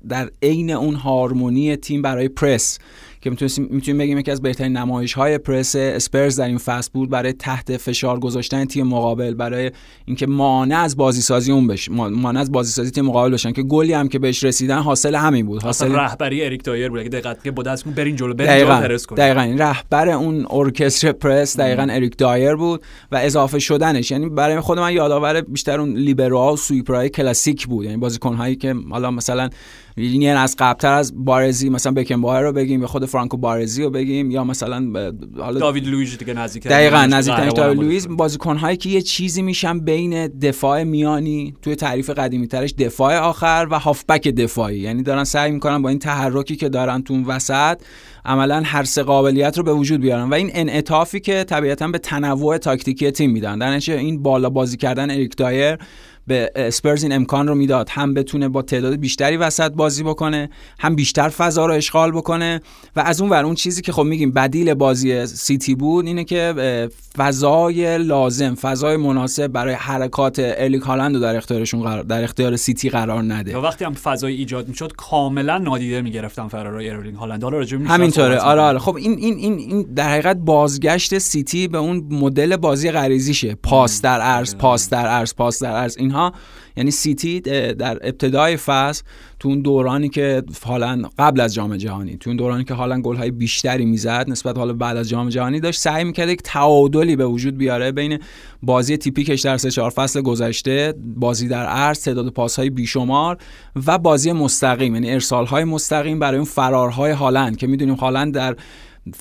در عین اون هارمونی تیم برای پرس که میتونیم میتونیم بگیم یکی از بهترین نمایش‌های پرس اسپرز در این فصل بود، برای تحت فشار گذاشتن تیم مقابل، برای اینکه مانع از بازیسازی اون بشه، مانع از بازیسازی تیم مقابل بشن، که گلی هم که بهش رسیدن حاصل همین بود، حاصل رهبری اریک دایر بود. اگه دقت با دستمون برین جلو برین جلو پرس کنید، دقیقاً رهبر اون ارکستر پرس دقیقاً اریک دایر بود و اضافه شدنش، یعنی برای خود من یادآور بیشتر اون لیبروها و سویپرای کلاسیک بود، یعنی بازیکن‌هایی که حالا مثلا یعنی از قبل‌تر از بارزی مثلا بکمبایر رو بگیم، به خود فرانکو بارزی رو بگیم، یا مثلا حالا داوید لوئیز دیگه نزدیک‌تر، دقیقاً نزدیک‌تر داوید لوئیز، بازیکن‌هایی که یه چیزی میشن بین دفاع میانی توی تعریف قدیمی‌ترش دفاع آخر و هافبک دفاعی، یعنی دارن سعی می‌کنن با این تحرکی که دارن تو اون وسط عملا هر سه قابلیت رو به وجود بیارن و این انعطافی که طبیعتاً به تنوع تاکتیکی تیم میدن. در نتیجه این بالا بازی کردن اریک دایر به اسپرز این امکان رو میداد هم بتونه با تعداد بیشتری وسط بازی بکنه، هم بیشتر فضا رو اشغال بکنه و از اون ور اون چیزی که خب میگیم بدیل بازی سیتی بود اینه که فضای لازم، فضای مناسب برای حرکات ارلینگ هالند رو در اختیارشون قرار، در اختیار سیتی قرار نده. و وقتی هم فضای ایجاد میشد کاملا نادیده میگرفتن فرارای ارلینگ هالند. حالا راجع میشد همینطوره. آره آره خب این این این این در حقیقت بازگشت سیتی به اون مدل بازی غریزیشه، پاس در عرض، پاس در عرض، پاس در عرض. این ها. یعنی سیتی در ابتدای فصل تو اون دورانی که حالا قبل از جام جهانی، تو اون دورانی که حالا گل‌های بیشتری میزد نسبت حالا بعد از جام جهانی، داشت سعی میکرد یک تعادلی به وجود بیاره بین بازی تیپیکش در سه چهار فصل گذشته، بازی در عرض، تعداد پاس‌های بیشمار و بازی مستقیم، یعنی ارسال‌های مستقیم برای اون فرارهای هالند که میدونیم هالند در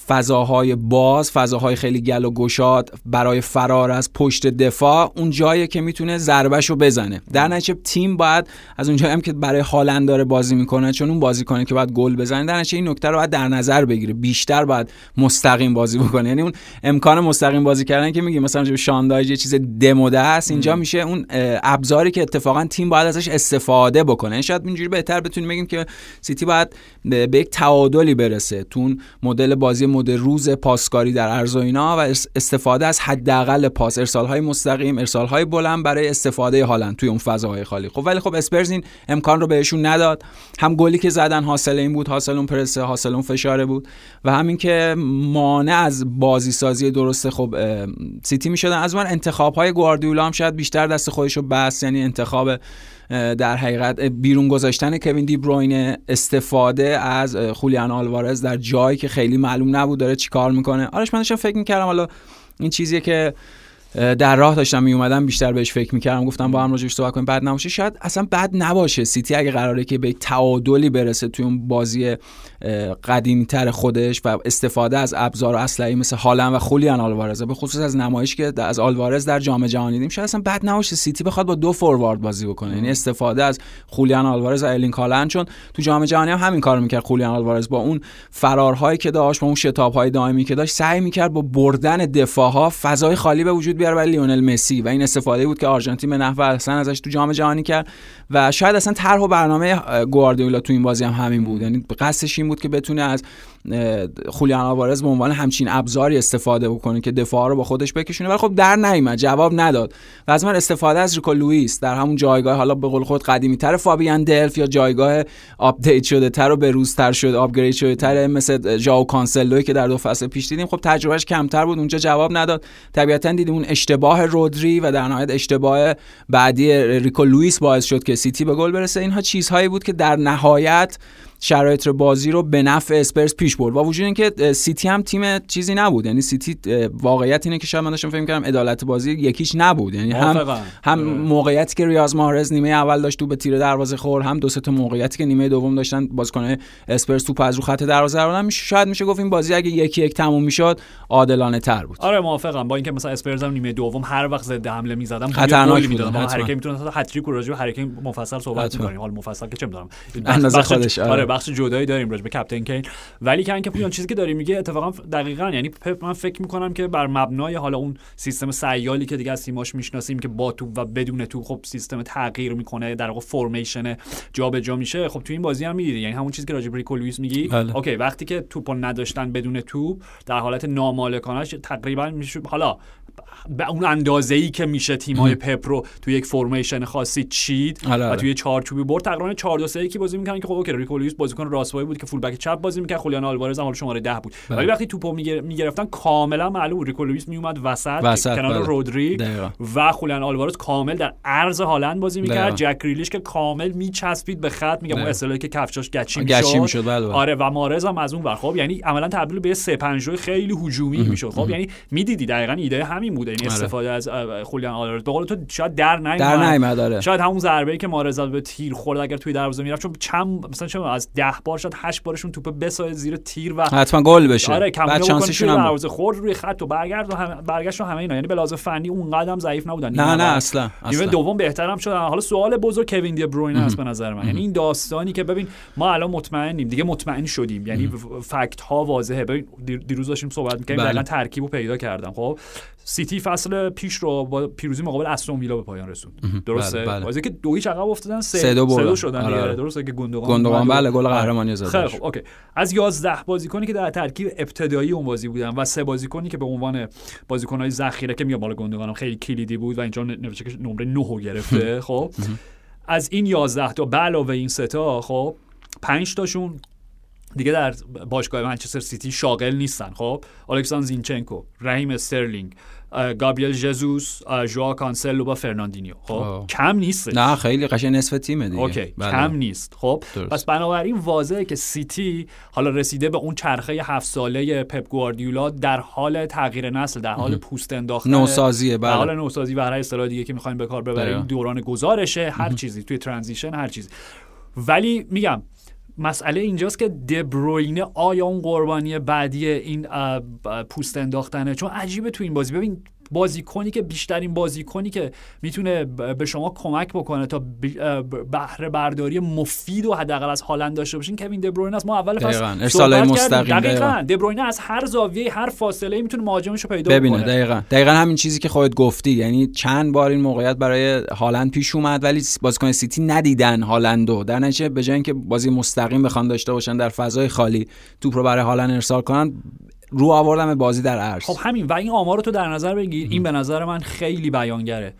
فضاهای باز، فضاهای خیلی گل و گشاد برای فرار از پشت دفاع اون جایی که میتونه ضربه‌شو بزنه. در نتیجه تیم باید از اونجایی هم که برای هالند داره بازی میکنه، چون اون بازیکنه که باید گل بزنه، در نتیجه این نکته رو باید در نظر بگیره، بیشتر باید مستقیم بازی بکنه. یعنی اون امکان مستقیم بازی کردن که میگیم مثلا شون دایچ یه چیز دموده است، اینجا میشه اون ابزاری که اتفاقا تیم باید ازش استفاده بکنه. شاید اینجوری بهتر بتونیم بگیم که سیتی باید به یک تعادلی برسه تو مدل بازی مد روز، پاسکاری در عرض و اینا، و استفاده از حداقل پاس، ارسال‌های مستقیم، ارسال‌های بلند برای استفاده هالند توی اون فضاهای خالی. خب ولی خب اسپرز این امکان رو بهشون نداد. هم گلی که زدن حاصل این بود، حاصل اون پرسه، حاصل اون فشاره بود و همین که مانع از بازی سازی درست خب سیتی می‌شدن. از من انتخاب‌های گواردیولا هم شاید بیشتر دست خودش رو بس، یعنی انتخاب در حقیقت بیرون گذاشتن کوین دی بروین، استفاده از خولیان آلوارز در جایی که خیلی معلوم نبود داره چیکار میکنه. آرش من داشتم فکر میکردم، حالا این چیزیه که در راه داشتم میومدم بیشتر بهش فکر میکردم، گفتم با هم راجعش صحبت کنیم، بد نباشه. شاید اصلا بد نباشه سیتی اگه قراره که به تعادلی برسه توی اون بازی قدیمی‌تر خودش و استفاده از ابزار و اسلحه مثل هالند و خولیان آلوارز، به خصوص از نمایش که از آلوارز در جام جهانی دیدیم، شاید اصلا بد نباشه سیتی بخواد با دو فوروارد بازی بکنه، یعنی استفاده از خولیان آلوارز و ارلینگ هالند، چون تو جام جهانی هم همین کارو میکرد. خولیان آلوارز با اون فرارهایی که داشت، با اون شتاب‌های دائمی که داشت، سعی میکرد با بردن دفاع‌ها فضای خالی به وجود بیاره برای لیونل مسی و این استفاده بود که آرژانتین به نحو احسن ازش تو جام جهانی کرد و شاید اصلا طرح و برنامه گواردیولا تو این بازی هم همین بود، یعنی قصدش این بود که بتونه از خولیان آلوارز به عنوان همچین ابزاری استفاده بکنه که دفاع رو با خودش بکشونه. ولی خب در نیامد، جواب نداد و از من استفاده از ریکو لوئیس در همون جایگاه، حالا به قول خود قدیمی‌تر فابیان دلف یا جایگاه آپدیت شده تر و به‌روزتر شد، آپگرید شده تر، مثل ژائو کانسلوی که در دو فصل پیش دیدیم، خب تجربهش کمتر بود اونجا، جواب نداد. طبیعتاً دیدیم اون اشتباه رودری و در نهایت اشتباه بعدی ریکو لوئیس باعث شد که سیتی به گل برسه. اینها چیزهایی بود که در نهایت شرایط بازی رو به نفع اسپرز پیش برد، با وجود اینکه سیتی هم تیم چیزی نبود. یعنی سیتی واقعیت اینه که شاید من داشتم فکر می‌کردم عدالت بازی یکیش نبود، یعنی هم هم موقعیتی که ریاض محرز نیمه اول داشت تو به تیر دروازه خورد، هم دو سه تا موقعیتی که نیمه دوم داشتن بازیکن‌های اسپرز توپ از رو خط دروازه دروندن، شاید میشه گفت این بازی اگه یکی یک تموم می‌شد عادلانه‌تر بود. آره موافقم، با اینکه مثلا اسپرز هم نیمه دوم هر وقت ضد حمله می‌زدن خطرناک می‌دادن، هر کی می‌تونه هتریک راجع به هر کی مفصل صحبت می‌کنیم، حالا مفصل که چه می‌دونم اندازه خودش. آره بخش جدایی داریم راجع به کاپیتان کین، ولی که اینکه پویان چیزی که داریم میگه اتفاقا دقیقاً، یعنی پپ من فکر میکنم که بر مبنای حالا اون سیستم سیالی که دیگه از تیماش میشناسیم که با توپ و بدون توپ خب سیستم تغییر میکنه، در واقع فرمیشن جابجا میشه، خب تو این بازی هم می‌دیدی، یعنی همون چیزی که راجع به ریکو لوئیس میگی، اوکی وقتی که توپو نداشتن بدون توپ در حالت نامالکانش تقریبا میشه، حالا به اون اندازه‌ای که میشه تیمای پپ رو تو یک فرمیشن خاصی چید و توی چارچوبی برد، تقریبا چهار دو سه یک بازی میکنن که خب اوکی ریکو لوئیس بازیکن راست‌پایی بود که فول بک چپ بازی میکرد، خولیان آلوارز هم حالا شماره ده بود، ولی وقتی توپو میگرفتن کاملا معلوم ریکو لوئیس میومد وسط, وسط کنار بله. رودری دقیقا. و خولیان آلوارز کامل در عرض هالند بازی میکرد، جک ریلیش که کامل میچسبید به خط، میگم اون اصطلاحی که کفشاش گچی میشد بله بله. آره و مارز هم از اون ور، خب یعنی عملا تبدیل به سه پنج خیلی هجومی میشد. خب یعنی میدیدی دقیقاً ایده همین همین بوده، این استفاده از خولیان آلورز. به قول تو شاید در نمیاد، شاید همون ضربه‌ای که مارزال به تیر خورد اگر توی دروازه میرفت، چون چند مثلا چند از ده بار شاید هشت بارشون توپ بساید زیر تیر و حتما گل بشه. آره بعد چانسشون هم دروازه خورد روی خط و برگرد و هم برگشت همه اینا، یعنی به لحاظ فنی اون قدم ضعیف نبودن. نه نه اصلا اصلا دوم بهترم شد. حالا سوال بزرگ کوین دی بروین است به نظر من، یعنی این داستانی که ببین ما الان مطمئنیم دیگه، مطمئن شدیم، یعنی فکت ها واضحه. ببین دیروز داشتیم صحبت می‌کردیم، دقیقاً ترکیبو پیدا کردم. خب سیتی فصل پیش رو با پیروزی مقابل استون ویلا به پایان رسوند، درسته؟ بازی که دو هیچ عقب افتادن، سه دو شدن دیگه، درسته که گوندوغان گوندوغان بله گل قهرمانی زد. خب اوکی، از یازده بازیکنی که در ترکیب ابتدایی اون بازی بودن و سه بازیکنی که به عنوان بازیکن‌های ذخیره که میام بالا گوندوغانم خیلی کلیدی بود و اینجا نوشته که نمره نه گرفته. خب از این یازده تا به علاوه این سه تا، خب پنج تاشون دیگه در باشگاه منچستر سیتی شاغل نیستن. خب الکساندر زینچنکو، رحیم استرلینگ، گابریل ژزوس، ژوآو کانسلو با فرناندینیو. خب آه. کم نیست. نه خیلی قشنگ نصف تیمه دیگه. اوکی. بله. کم نیست. خب درست. پس بنابراین واضحه که سیتی حالا رسیده به اون چرخه هفت ساله پپ گواردیولا، در حال تغییر نسل، در حال پوست انداختن، نوسازیه. بله. در حال نوسازی و هر اصطلاح دیگه که می‌خوایم به کار ببریم، دوران گزارشه، هر چیزی توی ترانزیشن، هر چیزی. ولی میگم مسئله اینجاست که دبروینه آیا اون قربانی بعدی این پوست انداختنه؟ چون عجیبه تو این بازی ببین، بازیکنی که بیشترین بازیکنی که میتونه به شما کمک بکنه تا بهره برداری مفید و حداقل از هالند داشته باشین، کوین دی بروینه است. ما اول فصل ارسالای مستقیم دقیقاً دی بروینه از هر زاویه، هر فاصله میتونه مهاجمشو پیدا بکنه. ببینید دقیقاً دقیقاً همین چیزی که خودت گفتی، یعنی چند بار این موقعیت برای هالند پیش اومد ولی بازیکن سیتی ندیدن هالندو، در نتیجه به جای اینکه بازی مستقیم بخوام داشته باشن در فضای خالی توپ رو برای هالند ارسال کنن، رو آوردم بازی در عرض. خب همین، و این آمارو تو در نظر بگیر، این به نظر من خیلی بیانگره.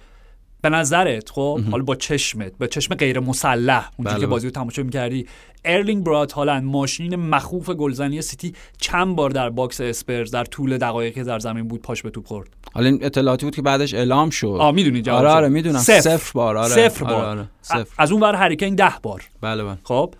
به نظرت خب حالا با چشمت، با چشم غیر مسلح اونجوری که بازیو تماشا می‌کردی، ارلینگ برات هالند ماشین مخوف گلزنی سیتی چند بار در باکس اسپرز در طول دقایقی در زمین بود، پاش به توپ خورد؟ حالا این اطلاعاتی بود که بعدش اعلام شد. آ میدونی جواب؟ آره آره میدونم. صفر بار. آره صفر بار. آره آره. صفر. از اون ور هری کین ده بار. بله بله. خب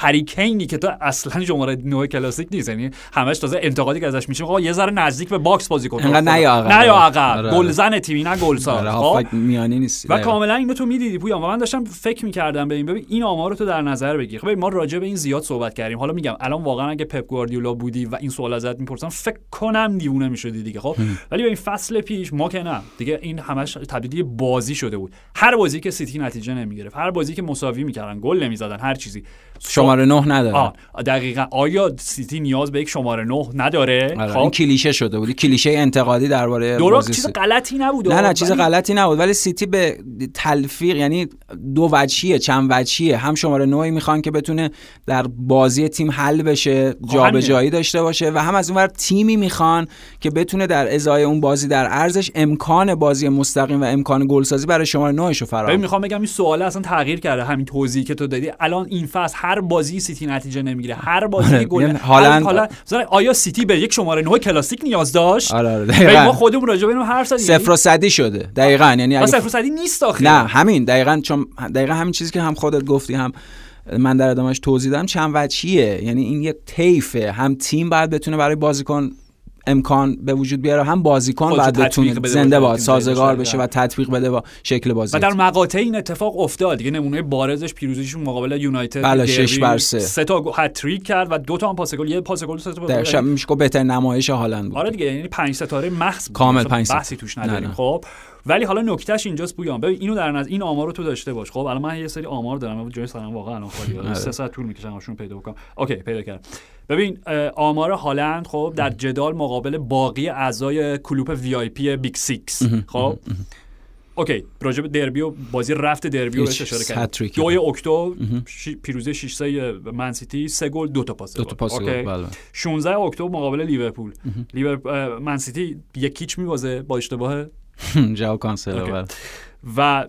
هری کینی که تو اصلا شماره نه کلاسیک نیست، یعنی همش تازه انتقادی که ازش میشه آقا یه ذره نزدیک به باکس بازی کن، انقدر نه یا نه یا عقب، گلزن تیمی نه گلزن. خب میانی نیست و کاملا اینو تو میدیدی پویان. و من داشتم فکر می‌کردم ببین ببین این آمارو تو در نظر بگیر. خب ما راجع به این زیاد صحبت کردیم. حالا میگم الان واقعا اگه پپ گواردیولا بودی و این سوال ازت میپرسن فکر کنم دیوونه میشدی دیگه. خب ولی ببین فصل پیش ما که نه دیگه، این همش تبدیل بازی شده بود. هر بازی که سیتی نتیجه نمیگرفت، هر بازی که مساوی می‌کردن، گل نمی‌زدن، هر چیزی شماره نه نداره. دقیقاً. آیا سیتی نیاز به یک شماره نه نداره؟ آره. خب این کلیشه شده بود، کلیشه انتقادی درباره بازی. چیز غلطی نبود. نه نه چیز غلطی نبود، ولی سیتی به تلفیق، یعنی دو وجهیه، چند وجهیه، هم شماره نه میخوان که بتونه در بازی تیم حل بشه، جابجایی داشته باشه، و هم از اون ور تیمی میخوان که بتونه در ازای اون بازی در ارزش امکان بازی مستقیم و امکان گلسازی برای شماره نه شو فراهم. ببین میخوام بگم این سوال اصلا تغییر کرده، همین توضیحی که تو دادی. الان این فصل هر بازی سیتی نتیجه نمیگیره، هر بازی گل. حالا آیا سیتی به یک شماره نه کلاسیک نیاز داشت؟ آره ما خودمون راجع به اینو هر صد صفر و صدی شده. دقیقاً. یعنی اگه صفر و صدی نیست آخه. نه همین دقیقاً، چون دقیقاً همین چیزی که هم خودت گفتی هم من در ادامهش توضیح دادم، چند وجهیه. یعنی این یه طیفه، هم تیم باید بتونه برای بازیکن امکان به وجود بیاره، هم بازیکن بعد بتونه زنده باد سازگار بشه و تطبیق بده با شکل بازی. و در مقاطع این اتفاق افتاد دیگه. نمونه بارزش پیروزیشون مقابل یونایتد، بله شش بر سه، سه تا هتریک کرد و دو تا هم پاس گل، یه پاس گل سه تا در شب میشه. بهترین نمایش هالند بود. آره دیگه، یعنی پنج ستاره محض، کامل پنج ستاره، بحثی توش نداریم. خب ولی حالا نکتهش اینجاست پویان، ببین اینو در نظر، این آمارو تو داشته باش. خب الان من یه سری آمار دارم، جای سلام واقعا الان خالیه، سه ساعت طول میکشه هاشون پیدا بکنم. اوکی پیدا کردم. ببین آمار هالند خب در جدال مقابل باقی اعضای کلوپ وی آی پی بیگ سیکس. خب اوکی، راجع به دربی و بازی رفت دربی بهش اشاره کردیم. دو اکتبر پیروزی شش سه منسیتی، سه گل دو تا پاس گل. شانزده اکتبر مقابل لیورپول، لیورپول منسیتی یک هیچ میوازه با اشتباه ژوآو کانسلو و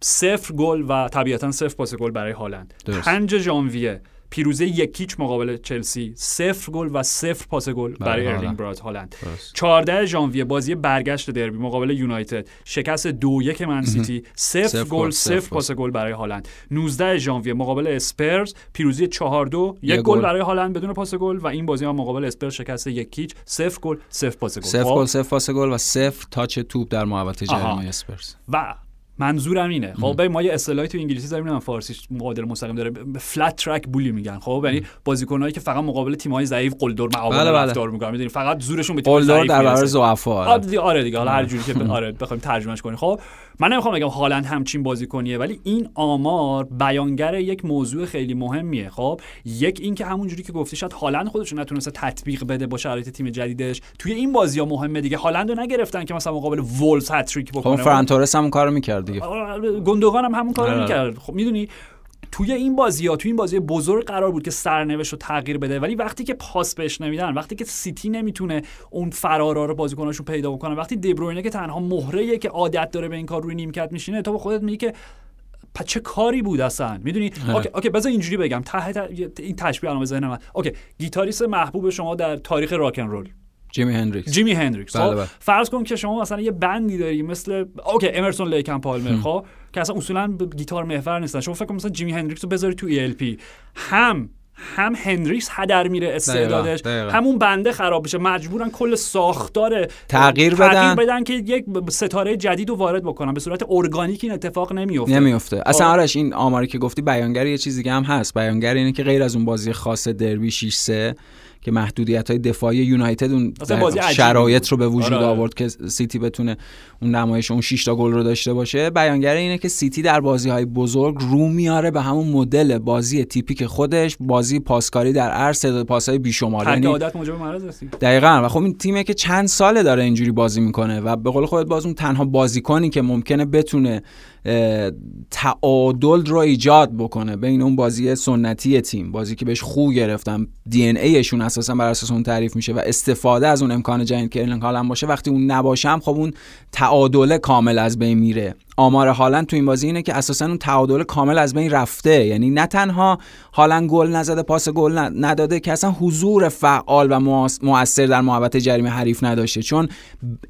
صفر گل و طبیعتاً صفر پاس گل برای هالند. پنج ژانویه پیروزی یکیچ مقابل چلسی، صفر گل و صفر پاس گل برای ارلینگ برات هالند. چهاردهم ژانویه بازی برگشت دربی مقابل یونایتد، شکست دو یک منسیتی، صفر گل صفر پاس گل برای هالند. نوزدهم ژانویه مقابل اسپرز پیروزی چهار دو، یک گل برای هالند بدون پاس گل و این بازی هم مقابل اسپرز شکست یکیچ، صفر گل صفر پاس گل، صفر گل صفر پاس گل و صفر تاچ توپ در محوطه جریمه اسپرز. و منظورم اینه، خب ما یه اصطلاحی تو انگلیسی داریم، نه فارسی معادل مستقیم داره، فلت ترک بولی میگن. خب یعنی بازیکنایی که فقط مقابل تیم‌های ضعیف قلدر معامله رفتار میکنن، میدونی فقط زورشون به تیم ضعیف قلدر در برابر ضعفا. آره آره دیگه، حالا هر جوری که آره بخوایم ترجمهش کنیم. خب من نمیخوام بگم هالند همچین بازیکنیه، ولی این آمار بیانگر یک موضوع خیلی مهمیه. خب یک این که همون جوری که گفتی شاید هالند خودش نتونسته تطبیق بده با شرایط تیم جدیدش توی این بازی‌ها مهمه دیگه. هالندو نگرفتن که مثلا مقابل وولز هتریک بکنه. فرانتورس هم کارو میکرد دیگه. گوندوگان هم همون کارو میکرد. خب میدونی توی این بازی ها توی این بازی بزرگ قرار بود که سرنوشت رو تغییر بده، ولی وقتی که پاس بهش نمیدن، وقتی که سیتی نمیتونه اون فرارا رو بازیکناشو پیدا بکنه، وقتی دیبروینه که تنها مهره‌ایه که عادت داره به این کار روی نیمکت میشینه، تو با خودت میگی که چه کاری بود اصلا. میدونی اوکی اوکی بذار اینجوری بگم، ته ت... این تشبیه الان بزنم من. اوکی گیتاریست محبوب شما در تاریخ راک ان رول جیمی هندریکس، جیمی هندریکس بله بله. فرض کن که شما مثلا یه بندی داری مثل اوکی امرسون لیک ان پالمر، خب که اصلا اصولا گیتار محور نیستن. شما فکر کن مثلا جیمی هندریکس رو بذاری تو ای ال پی، هم هم هندریکس هدر میره استعدادش، همون بنده خراب بشه، مجبورن کل ساختار تغییر بدن تغییر بدن که یک ستاره جدید رو وارد بکنن. به صورت ارگانیک این اتفاق نمیفته نمیفته اصلا. آرش این آماری که گفتی بیانگر یه چیز دیگه هم هست. بیانگر اینه که غیر از اون بازی خاص دربی شش سه که محدودیت‌های دفاعی یونایتد اون شرایط رو به وجود آره. آورد که سیتی بتونه اون نمایش اون شش تا گل رو داشته باشه. بیانگر اینه که سیتی در بازی‌های بزرگ رو میاره به همون مدل بازی تیپیک خودش، بازی پاسکاری در عرض، صدا پاس‌های بی‌شمار، یعنی عادت موجب مرض هستی دقیقاً. و خب این تیمی که چند ساله داره اینجوری بازی میکنه و به قول خودت باز اون تنها بازیکنی که ممکنه بتونه تعادل رو ایجاد بکنه بین اون بازی سنتی تیم، بازی که بهش خو گرفتم دی ان ای شون اساسا بر اساس اون تعریف میشه و استفاده از اون امکان جدید که الان حالا باشه، وقتی اون نباشه هم خب اون تعادل کامل از بین میره. آمار هالند تو این بازی اینه که اساسا اون تعادل کامل از بین رفته، یعنی نه تنها هالند گل نزده، پاس گل نداده، که اصلا حضور فعال و مؤثر در محوطه جریمه حریف نداشته، چون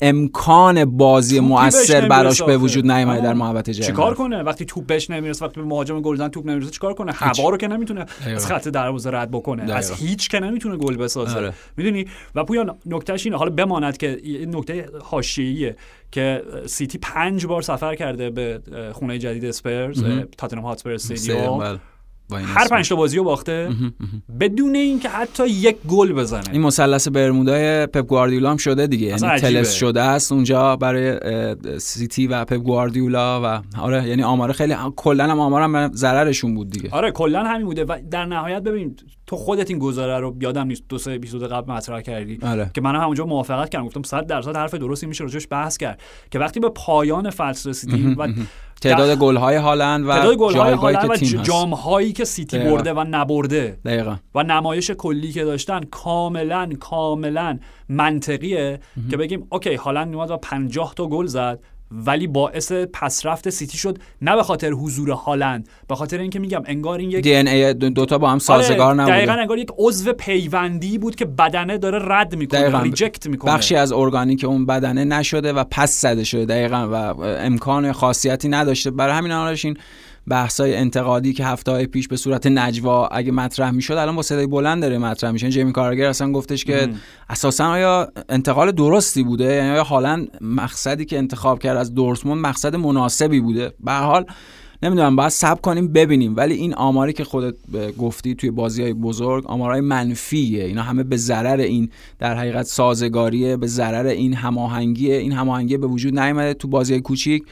امکان بازی مؤثر براش به وجود نیامده در محوطه جریمه. چیکار کنه وقتی توپ بهش نمیرسه، وقتی به مهاجم گلزن توپ نمیرسه چیکار کنه؟ هوا رو که نمیتونه از خط دروازه رد بکنه، از هیچ که نمیتونه گل بسازه، میدونی. و پویا نکتهش اینه، حالا بماند که نکته حاشیه‌ایه که سیتی پنج بار سفر کرده به خونه جدید اسپرز، تاتنهام هاتسپر استادیوم، هر پنج تا بازیو باخته بدون اینکه حتی یک گل بزنه. این مثلث برمودای پپ گواردیولا هم شده دیگه، یعنی تلس شده است اونجا برای سیتی و پپ گواردیولا. و آره یعنی آماره خیلی کلا هم آمارم ضررشون بود دیگه. آره کلا همین بوده. و در نهایت ببین تو خودت این گزاره رو یادم نیست دو سه بیست قبل مطرح کردی آره. که منم همونجا موافقت کردم، گفتم صد درصد حرف درستی میشه راجعش بحث کرد که وقتی به پایان فصل رسیدیم و تعداد گل‌های هالند و جایگاهی که تیم هست، جام‌هایی که سیتی دقیقا. برده و نبرده دقیقا. و نمایش کلی که داشتن کاملا کاملا منطقیه مهم. که بگیم اوکی هالند اومد و پنجاه تا گل زد، ولی باعث پس رفت سیتی شد نه به خاطر حضور هالند، به خاطر اینکه میگم انگار این یک دی ان ای دو تا با هم سازگار نبود. دقیقاً انگار یک عضو پیوندی بود که بدنه داره رد میکنه، ریجکت میکنه، بخشی از ارگانیک اون بدنه نشده و پس زده شده دقیقاً و امکان خاصیتی نداشته. برای همین آرش این بحث‌های انتقادی که هفته‌های پیش به صورت نجوا اگه مطرح می‌شد الان با صدای بلند داره مطرح میشه. جیمی کارگر اصلا گفتش که اساساً آیا انتقال درستی بوده، یعنی آیا هالند مقصدی که انتخاب کرد از دورتموند مقصد مناسبی بوده؟ به هر حال نمیدونم، باید صبر کنیم ببینیم. ولی این آماری که خودت گفتی توی بازی‌های بزرگ آمارهای منفیه، اینا همه به ضرر این در حقیقت سازگاریه، به ضرر این هماهنگیه. این هماهنگی به وجود نیامده. تو بازی‌های کوچیک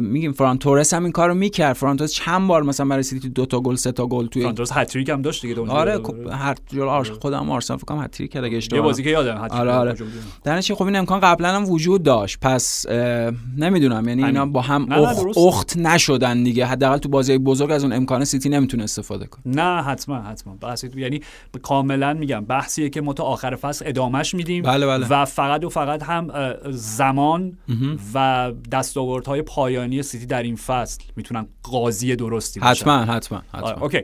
میگیم فران تورس هم این کارو میکرد. فران تورس چند بار مثلا برای سیتی دو تا گل سه تا گل توی فران تورس هتریک هم داشت دیگه. آره هر جور خودم آرسنال فکر کنم هتریک کرد اگه اشتباه یه بازی که یادم هتریک. آره آره درنچه خب این امکان قبلا هم وجود داشت. پس نمیدونم، یعنی اینا با هم اخت, اخت نشدن دیگه. حداقل تو بازی بزرگ از اون امکان سیتی نمیتونه استفاده کنه. نه حتما حتما بحث یعنی کاملا میگم بحثیه که ما تا آخر فصل ادامهش میدیم و فقط و فقط هم زمان و دستاوردهای پایانی سیتی در این فصل میتونن قاضی درستی باشن. حتما حتما حتما. اوکی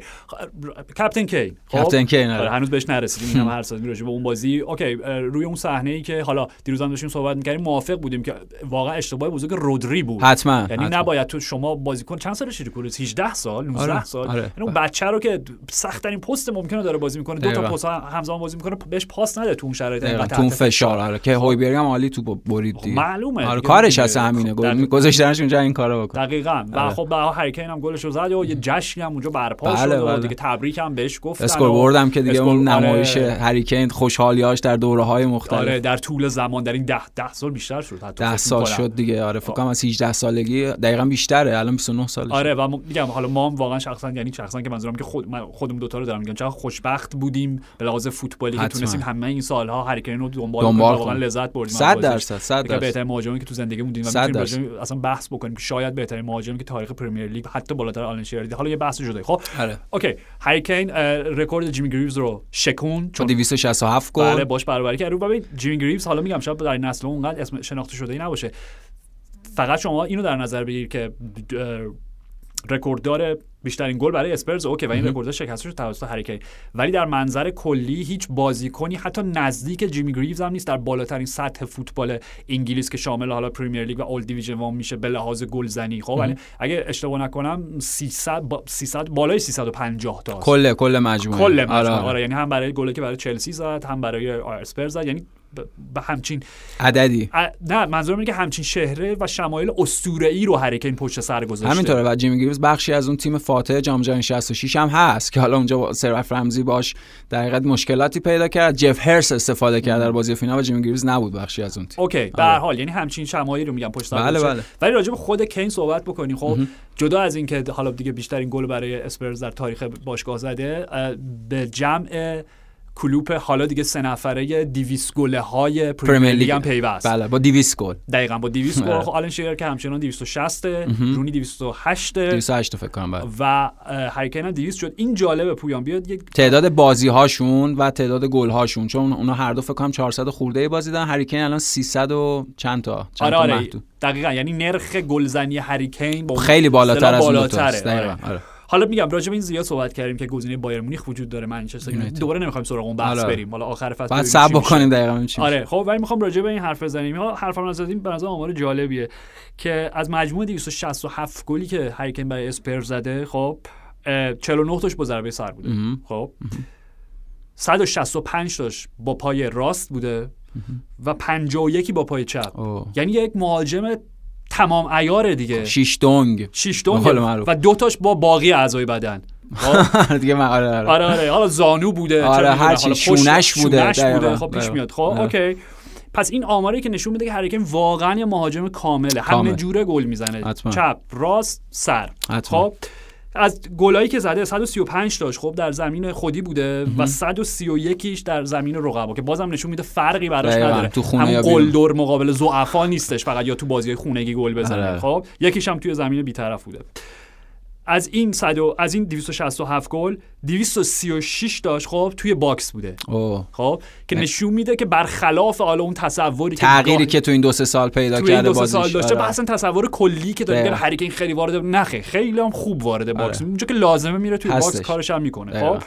کاپتن کین، کاپتن کین هنوز بهش نرسیدیم، اینم هر ساعت میراجع به اون بازی. اوکی روی اون صحنه ای که حالا دیروز هم داشتیم صحبت می‌کردیم موافق بودیم که واقعا اشتباه بزرگ رودری بود. حتما. یعنی نباید تو شما بازیکن چند سالشه دیگه، هجده سال، نوزده سال، یعنی اون بچه رو که سخت ترین پست ممکنه داره بازی می‌کنه، دو تا پست همزمان بازی می‌کنه، بهش پاس نده تو اون شرایط تو اون فشار که هویبرگ هم عالی توپ برید دیگه. معلومه کارش اصلا همینه، گل گذاشتنش اونجا این کارو بکنه. دقیقاً. و خب به هری کین هم گلشو زد و یه جشنی هم اونجا برپا شد و دیگه تبریک هم بهش گفتن. اسکور بردم که دیگه اون نمایش هری کین خوشحالی‌هاش در دوره‌های مختلف. آره در طول زمان در این ده سال بیشتر شد حتی. ده سال شد دیگه. آره فکر کنم از هجده سالگی دقیقاً بیشتره، الان بیست و نه سالشه. آره و میگم حالا ما هم واقعاً شخصاً یعنی شخصاً که منظورم که خود خودمون دو تا رو دارم میگم چقدر خوشبخت بودیم به لحاظ فوتبالی که تونستیم همه این سال‌ها هری کین رو دنبال واقعاً لذت بردیم. صد درصد صد درصد. بهترین مهاجمی که تو زندگیمون دیدیم و میتونیم اصلا بحث بکنیم که شاید بهترین مهاجمی که تاریخ پرمیر لیگ حتی بالاتر آلن شیرر. حالا یه بحث جدایی. خب اوکی هری کین رکورد جیمی گریوز رو شکون چون دویست و شصت و هفت گل بله باش برابری کرد. رو ببین جیمی گریوز حالا میگم شاید در نسل اون قد اسم شناخته شده‌ای نباشه، فقط شما اینو در نظر بگیر که رکورددار بیشترین گل برای اسپرز اوکی و این رکورد شکستش توسط هری کین، ولی در منظر کلی هیچ بازیکنی حتی نزدیک جیمی گریوز هم نیست در بالاترین سطح فوتبال انگلیس که شامل حالا پریمیر لیگ و اول دیویژن وان میشه به لحاظ گلزنی. خب ولی اگه اشتباه نکنم سیصد با سیصد بالای سیصد و پنجاه تا کل کل مجموعه کل مجموعه آره. آره یعنی هم برای گلی که برای چلسی زد هم برای اسپرز زد، یعنی به همچین عددی ا... نه منظورم اینه که همچین شهره و شمایل اسطوره‌ای رو هری کین پشت سر گذاشته. همینطوره و جیمی گریوز بخشی از اون تیم فاتح جام جهانی شصت و شش هم هست که حالا اونجا سر رمزی باش در حقیقت مشکلاتی پیدا کرد، جف هرس استفاده کرد در بازی فینال و جیمی گریوز نبود بخشی از اون تیم. اوکی به هر حال یعنی همچین شمایل رو میگم پشت سر بله بله. ولی راجع به خود کین صحبت بکنیم. خب جدا از اینکه حالا دیگه بیشترین گل برای اسپرز در تاریخ باشگاه زده، به جمع کلوپ حالا دیگه سه نفره دویست گله های پرمیر لیگ هم پیوست. بله با دویست گل. دقیقاً با دویست گل. آلن شیرر که همچنان دویست و شصت، رونی دویست و هشت، دویست و هشت فکر کنم بله. و هری کین هم دویست شد. این جالبه پویان بیاد یک تعداد بازی هاشون و تعداد گل هاشون، چون اونا هر دو فکر کنم چهارصد خورده بازی دارن، هری کین الان سیصد و چند تا چند آره آره. محدود. دقیقاً یعنی نرخ گلزنی هری کین با خیلی بالاتر از اون تو است. دقیقاً آره. حالا میگم راجع به این زیاد صحبت کردیم که گزینه بایر مونیخ وجود داره، منچستر یونایتد، دوباره نمیخوایم سراغ اون بحث آره. بریم، حالا آخر فصل بعد صبر بکنیم دقیقاً چی. آره خب ولی میخوام راجع به این حرف بزنیم. ها حرفا رو زدیم، به نظر آمار جالبیه که از مجموع دویست و شصت و هفت گلی که هری کین برای اسپرز زده خب چهل و نه تاش با ضربه سر بوده، خب صد و شصت و پنج تاش با پای راست بوده و پنجاه و یک با پای چپ. اوه. یعنی یک مهاجم تمام عیاره دیگه، شیش دونگ شیش دونگ و دو تاش با باقی اعضای بدن دیگه مقاله آره آره آره حالا زانو بوده آره هر چی شونش بوده خب پیش میاد. خب اوکی پس این آماری که نشون میده که هری کین واقعا یه مهاجم کامله، همه جوره گل میزنه، چپ راست سر. خب از گلایی که زده صد و سی و پنج تاش خب در زمین خودی بوده و صد و سی و یک در زمین رقبا که بازم نشون میده فرقی براش نداره، هم گلدور مقابل ضعفا نیستش، فقط یا تو بازی خونگی گل بزنه. خب یکیش هم توی زمین بی‌طرف بوده. از این صد و از این دویست و شصت و هفت گل دویست و سی و شش تاش خب توی باکس بوده. اوه. خب که نشون میده که برخلاف حالا اون تصوری تغییری که, که تو این دو سه سال پیدا کرده بازیش آره. داشته اصلا تصور کلی که داره هری کین خیلی وارد نخه، خیلی هم خوب وارد باکس آره. اونجا که لازمه میره توی هستش. باکس کارش هم میکنه. خب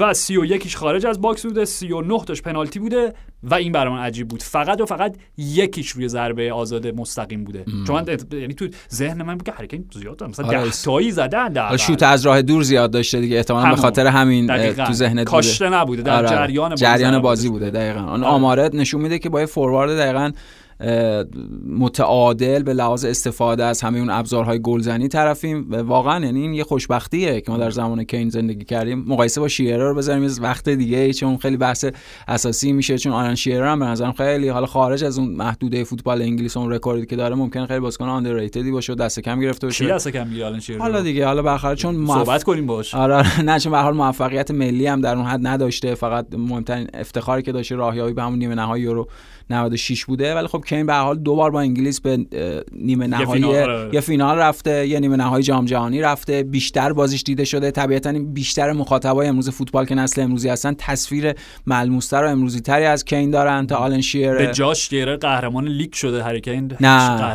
و سی و یکش خارج از باکس بوده، سی و نه تاش پنالتی بوده و این برام عجیب بود فقط و فقط یکیش روی ضربه آزاد مستقیم بوده ام. چون یعنی تو ذهن من بود که هری کین زیاد داره مثلا آره. ده تایی زدن در شوت از راه دور زیاد داشته دیگه، احتمالاً به خاطر همین دقیقا. تو ذهنت بوده، کاشته نبوده در آره. جریان بازی جریان بازی بوده دقیقاً آن آره. آمارت نشون میده که با فوروارد دقیقاً متعادل به لحاظ استفاده از همه اون ابزارهای گلزنی طرفیم واقعا. یعنی این یه خوشبختیه که ما در زمان کین زندگی کردیم، مقایسه با شیرر رو بذاریم از وقت دیگه چون خیلی بحث اساسی میشه، چون آلن شیرر هم به نظرم خیلی حالا خارج از اون محدوده فوتبال انگلیس اون رکوردی که داره ممکنه خیلی بازیکن آندرریتدی باشه، دست کم گرفته باشه. چی دست کم گیر آلن شیرر؟ حالا دیگه حالا بالاخره چون محف... صحبت کنیم باش آره نه چون به هر حال موفقیت ملی هم در اون حد نداشته، فقط مهمترین افتخاری که داشته راهیابی به همون نیمه نهایی یورو نود و شش بوده. ولی خب کین به هر حال دو بار با انگلیس به نیمه نهایی یا فینال رفته یا نیمه نهایی جام جهانی رفته، بیشتر بازیش دیده شده. طبیعتاً بیشتر مخاطبای امروز فوتبال که نسل امروزی هستن تصویر ملموس‌تر و امروزی‌تری از کین دارن تا آلن شیرر. به جاش شیرر قهرمان لیگ شده، هری کین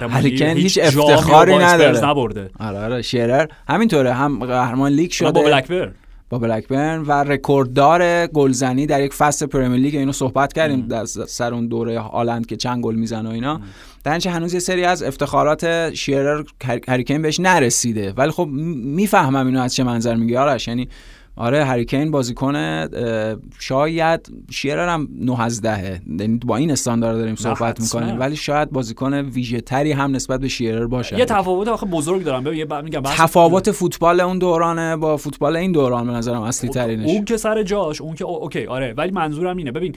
هری کین هیچ افتخاری نداره. آره آره شیرر همینطوره، هم قهرمان لیگ شده با بلکبرن با بلکبرن و رکورددار گلزنی در یک فصل پرمیر لیگ. اینو صحبت کردیم در سر اون دوره هالند که چند گل میزنه و اینا. درنچه هنوز یه سری از افتخارات شیرر هری کین بهش نرسیده، ولی خب میفهمم اینو از چه منظر میگی آرش. یعنی آره هری کین بازیکن، شاید شیرر هم نه از ده، یعنی با این استاندارد داریم صحبت میکنیم، ولی شاید بازیکن ویژه تری هم نسبت به شیرر باشه. یه تفاوت آخه بزرگ دارم ببین میگم تفاوت فوتبال اون دورانه با فوتبال این دوران به نظرم اصلی ترینش اون که سر جاش اون که اوکی آره، ولی منظورم اینه ببین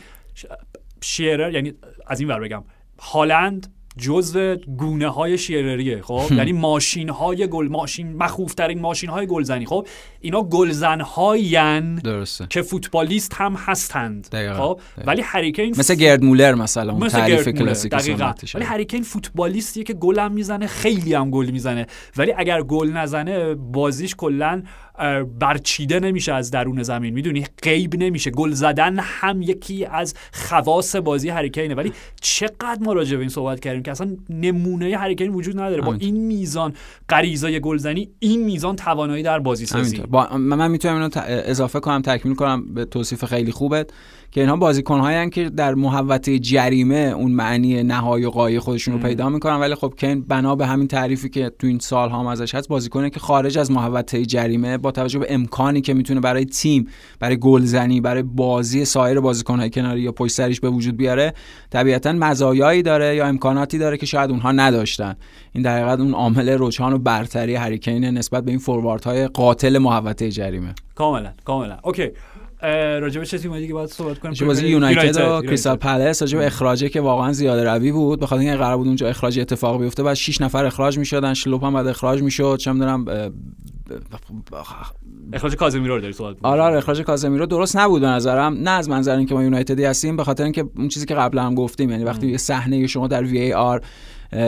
شیرر، یعنی از این ور بگم هالند جزء گونه های شیرریه خب یعنی ماشین های گل، ماشین مخوف ترین ماشین های گلزنی. خب اینا گلزن هاین که فوتبالیست هم هستند. دقیقا. خب دقیقا. ولی هری کین ف... مثل گرد مولر مثلا اون تعریف کلاسیک سنتیش. ولی هری کین فوتبالیستیه که گل هم میزنه، خیلی هم گل میزنه، ولی اگر گل نزنه بازیش کلا برچیده نمیشه از درون زمین، میدونی غیب نمیشه. گل زدن هم یکی از خواص بازی هری کینه، ولی چقدر ما راجع به این صحبت کردیم که اصلا نمونه هری کین وجود نداره با این میزان غریزه گلزنی، این میزان توانایی در بازی سازی. من میتونم اینو اضافه کنم، تکمیل کنم به توصیف خیلی خوبت که اینها بازیکن‌هایی که در محوطه جریمه اون معنی نهایی و غایه خودشون رو پیدا می‌کنن، ولی خب کین بنا به همین تعریفی که تو این سال‌ها هم ازش هست، بازیکنی که خارج از محوطه جریمه با توجه به امکانی که میتونه برای تیم، برای گلزنی، برای بازی سایر بازیکن‌های کناری یا پشت سرش به وجود بیاره، طبیعتاً مزایایی داره یا امکاناتی داره که شاید اونها نداشتن. این در حقیقت اون عامل روشن و برتری هری کین نسبت به این فورواردهای قاتل محوطه جریمه. کاملاً کاملاً اوکی. راجب چه تیمایی دیگه باید صحبت کنیم؟ بازی یونایتد و کریستال پالاس، راجب اخراجه که واقعا زیاده روی بود، بخاطر اینکه قرار بود اونجا اخراج اتفاق بیفته، بعد شش نفر اخراج می‌شدن، شلوپ هم بعد اخراج می‌شد، چه می‌دونم اخراج کازمیرو رو داری صحبت می‌کنی. آره آره اخراج کازمیرو درست نبود به نظرم، نه از منظر اینکه ما یونایتدی هستیم، به خاطر اینکه اون چیزی که قبلا هم گفتیم، یعنی وقتی یه صحنه شما در وی ای آر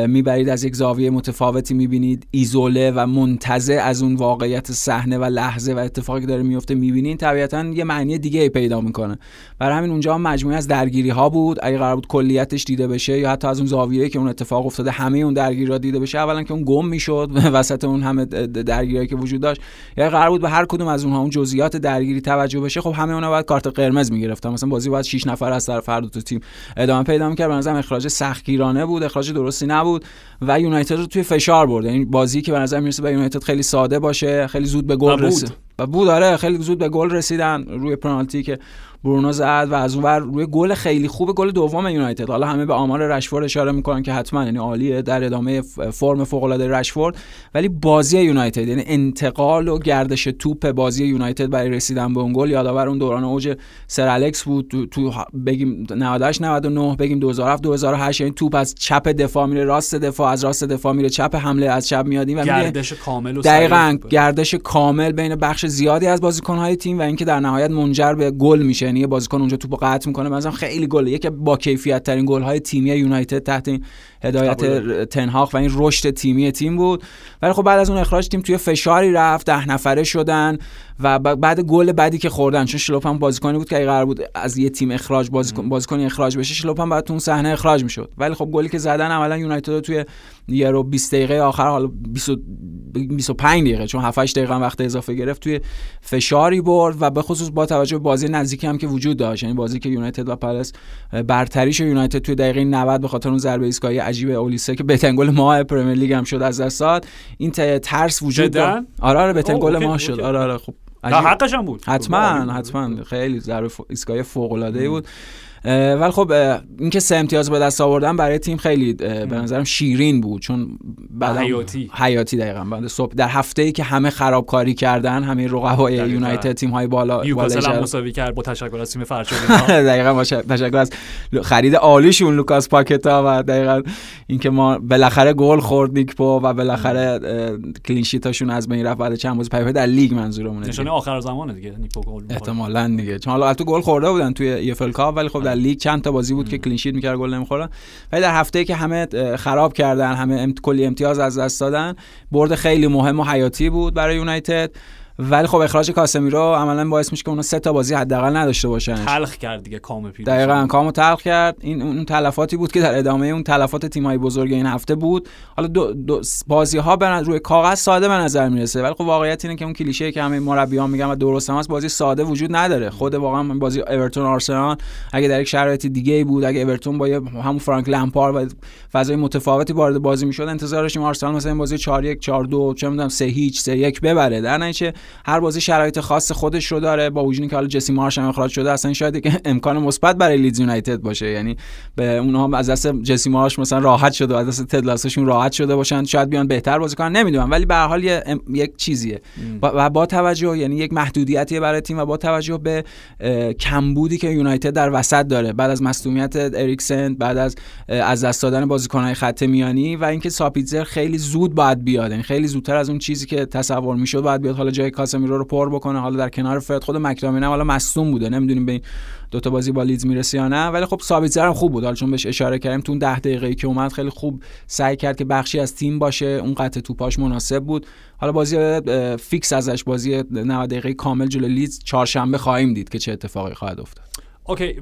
میبرید از یک زاویه متفاوتی میبینید، ایزوله و منتزه از اون واقعیت صحنه و لحظه و اتفاقی که داره میفته میبینید، طبیعتاً یه معنی دیگه ای پیدا میکنه. برای همین اونجا هم مجموعه از درگیری ها بود، اگه قرار بود کلیتش دیده بشه یا حتی از اون زاویه‌ای که اون اتفاق افتاده همه اون درگیری‌ها دیده بشه، اولا که اون گم میشد وسط اون همه درگیری‌هایی که وجود داشت، یا قرار بود به هر کدوم از اونها اون جزئیات درگیری توجه بشه، خب همه اونها باید کارت قرمز میگرفتن، مثلا بازی باید شش نفر از طرف هر دو تیم ادامه پیدا میکرد. به نظرم اخراج سختگیرانه بود، اخراج درستی نبود و یونایتد رو توی فشار برد. یعنی بازی که به نظر میرسه به یونایتد خیلی ساده باشه، خیلی زود به گل رسید و بود آره خیلی زود به گل رسیدن روی پنالتی که برونو زد و از اون ور روی گل خیلی خوب گل دوم یونایتد. حالا همه به آمار رشفورد اشاره میکنن که حتما یعنی عالیه در ادامه فرم فوق العاده رشفورد، ولی بازی یونایتد یعنی انتقال و گردش توپ بازی یونایتد برای رسیدن به اون گل یادآور اون دوران اوج سر الکس بود تو بگیم نود و هشت نود و نه بگیم دو هزار و هفت دو هزار و هشت، یعنی توپ از چپ دفاع میره راست دفاع، از راست دفاع میره چپ حمله، از چپ میاد این و گردش کامل و دقیقاً گردش کامل بین بخش زیادی از بازیکن‌های تیم و اینکه در نهایت منجر به گل میشه. یعنی بازیکن اونجا توپو قطع میکنه، مثلا خیلی گله، یکی با کیفیت ترین گل های تیمی یونایتد تحت این هدایت تنهاخ و این رشد تیمی تیم بود. ولی خب بعد از اون اخراج تیم توی فشاری رفت، ده نفره شدن و بعد گل بعدی که خوردن، چون شلوپ هم بازیکنی بود که اگه قرار بود از یه تیم اخراج بازیکن بازیکنی اخراج بشه، شلوپ هم بعد تو اون صحنه اخراج میشد. ولی خب گلی که زدن عملا یونایتد توی یورو بیست دقیقه آخر، حالا بیست و پنج دقیقه چون هفت هشت دقیقه هم وقت اضافه گرفت، توی فشاری برد و به خصوص با توجه به بازی نزدیکی هم که وجود داشت، یعنی بازی که یونایتد و پالاس برتریش یونایتد توی دقیقه نود به خاطر اون ضربه ایستگاهی عجیب اولیسه که بتنگل ما پرمیر لیگ هم شد از دست داد، این ترس وجود داشت. آره آره بتنگل ما شد. آره آره خب حقش هم بود، حتما حتما خیلی ضربه ایستگاهی فوق العاده بود. ولی خب اینکه سه امتیاز به دست آوردن برای تیم خیلی به نظرم شیرین بود، چون حیاتی حیاتی دقیقاً بعد صبح در هفته‌ای که همه خرابکاری کردن، همه رقبای یونایتد تیم‌های بالا نیوکاسل هم مساوی کرد با تشکر از تیم فرشاد دقیقاً با تشکر از خرید عالیشون لوکاس پاکتا و دقیقاً اینکه ما بالاخره گل خورد نیکپو و بالاخره کلین شیتاشون از بین رفت بعد چند روز پیپه در لیگ منظورمونه، نشونه آخر زمانه دیگه نیکپو گل احتمالاً دیگه، چون حالا البته گل خورده بودن توی ایفل کاپ، ولی خب در لیگ چند تا بازی بود که کلین شیت می‌کرد گل نمی‌خوردن، ولی در هفته‌ای که همه خراب کردن، همه امت... کلی امتیاز از دست دادن، برد خیلی مهم و حیاتی بود برای یونایتد. ولی خب اخراج کازمیرو عملاً باعث میشه که اونا سه تا بازی حداقل نداشته باشن. تلخ کرد دیگه کام پیروزی. دقیقاً کامو تلخ کرد. این اون تلفاتی بود که در ادامه اون تلفات تیم‌های بزرگ این هفته بود. حالا دو, دو بازی‌ها بر روی کاغذ ساده به نظر میرسه، ولی خب واقعیت اینه که اون کلیشه‌ای که همه مربیان میگن و درست هم است، بازی ساده وجود نداره. خود واقعاً بازی اورتون آرسنال اگه در یک شرایط دیگه بود، اگه اورتون با همون فرانک لمپارد و فضای متفاوتی وارد بازی میشد، انتظارش این آرسنال مثلا این بازی چهار یک چهار دو چه می‌دونم سه هیچ سه یک ببره. در نتیجه هر بازی شرایط خاص خودش رو داره، با وجودی که حالا جسی مارش هم اخراج شده، اصلا شاید که امکان مثبت برای لیدز یونایتد باشه، یعنی به اونها از دست جسی مارش مثلا راحت شده، از دست تدلاسشون راحت شده باشن، شاید بیان بهتر بازی کنن، نمیدونم، ولی به هر حال ام... یک چیزیه و با... با توجه یعنی یک محدودیتیه برای تیم و با توجه به اه... کمبودی که یونایتد در وسط داره بعد از مصدومیت اریکسن، بعد از از دست دادن بازیکن‌های خط میانی و اینکه ساپیتزر خیلی زود باید بیاد، یعنی خیلی زودتر از اون چیزی که تصور می‌شد باید بیاد، حالا جای کازمیرو رو پر بکنه. حالا در کنار فرد خود مک‌تامینه حالا مصدوم بوده، نمیدونیم به این دو تا بازی با لیدز میرسه یا نه، ولی خب سابیتزر هم خوب بود، حالا چون بهش اشاره کردیم تو اون ده دقیقه‌ای که اومد خیلی خوب سعی کرد که بخشی از تیم باشه، اون قطع توپاش مناسب بود. حالا بازی فیکس ازش، بازی نود دقیقه کامل جلوی لیدز چهارشنبه خواهیم دید که چه اتفاقی خواهد افتاد. اوکی،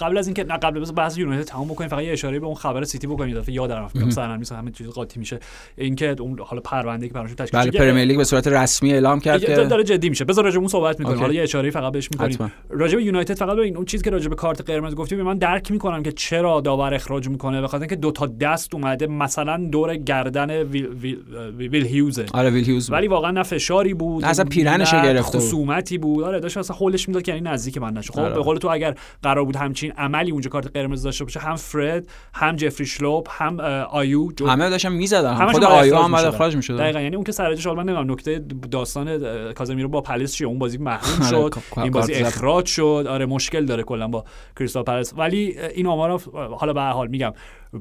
قبل از اینکه نه قبل از بحث یونایتد تمام بکنیم، فقط یه اشاره به اون خبر سیتی بکنیم، دفعه یادم رفت سرنوشت همه چیز قاطی میشه، اینکه اون حالا پرونده که براشون تشکیل شده پرمیر لیگ به صورت رسمی اعلام کرد که داره جدی میشه. بذار راجع به اون صحبت میکنیم، حالا یه اشاره فقط بهش میکنیم. راجع به یونایتد فقط ببین، اون چیزی که راجع به کارت قرمز گفتیم، من درک میکنم که چرا داور اخراج میکنه، بخاطر اینکه دو تا دست اومده مثلا دور گردن ویل, ویل, ویل, ویل هیوز، آره ویل هیوز، ولی واقعا نه فشاری بود، اصلا پیرنشو گرفت، خصومتی بود، آره داشت اصلا هولش میداد، یعنی نزدیک بندش. خب تو اگر قرار بود همچین عملی اونجا کارت قرمز داشته باشه، هم فرد، هم جفری شلوپ، هم آیو، همه داشتن میزدن، هم خود آیو هم بعد اخراج میشد. دقیقاً، یعنی اون که سرجاش حالا من نمیدونم نکته داستان کازمیرو با پالیس چیه، اون بازی محروم شد، این بازی اخراج شد، آره مشکل داره کلا با کریستال پالیس، ولی این آمارا حالا به هر حال میگم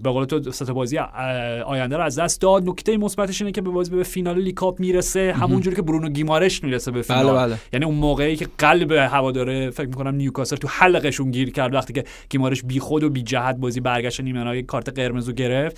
به قول تو سه تا بازی آینده رو از دست داد. نکته مثبتش اینه که به بازی به فینال لیگ کاپ میرسه، همونجوری که برونو گیمارش میرسه به فینال. بله بله. یعنی اون موقعی که قلب هواداره فکر میکنم نیوکاسل تو حلقشون گیر کرد وقتی که گیمارش بی خود و بی جهت بازی برگشت نیمه نهایی کارت قرمز رو گرفت.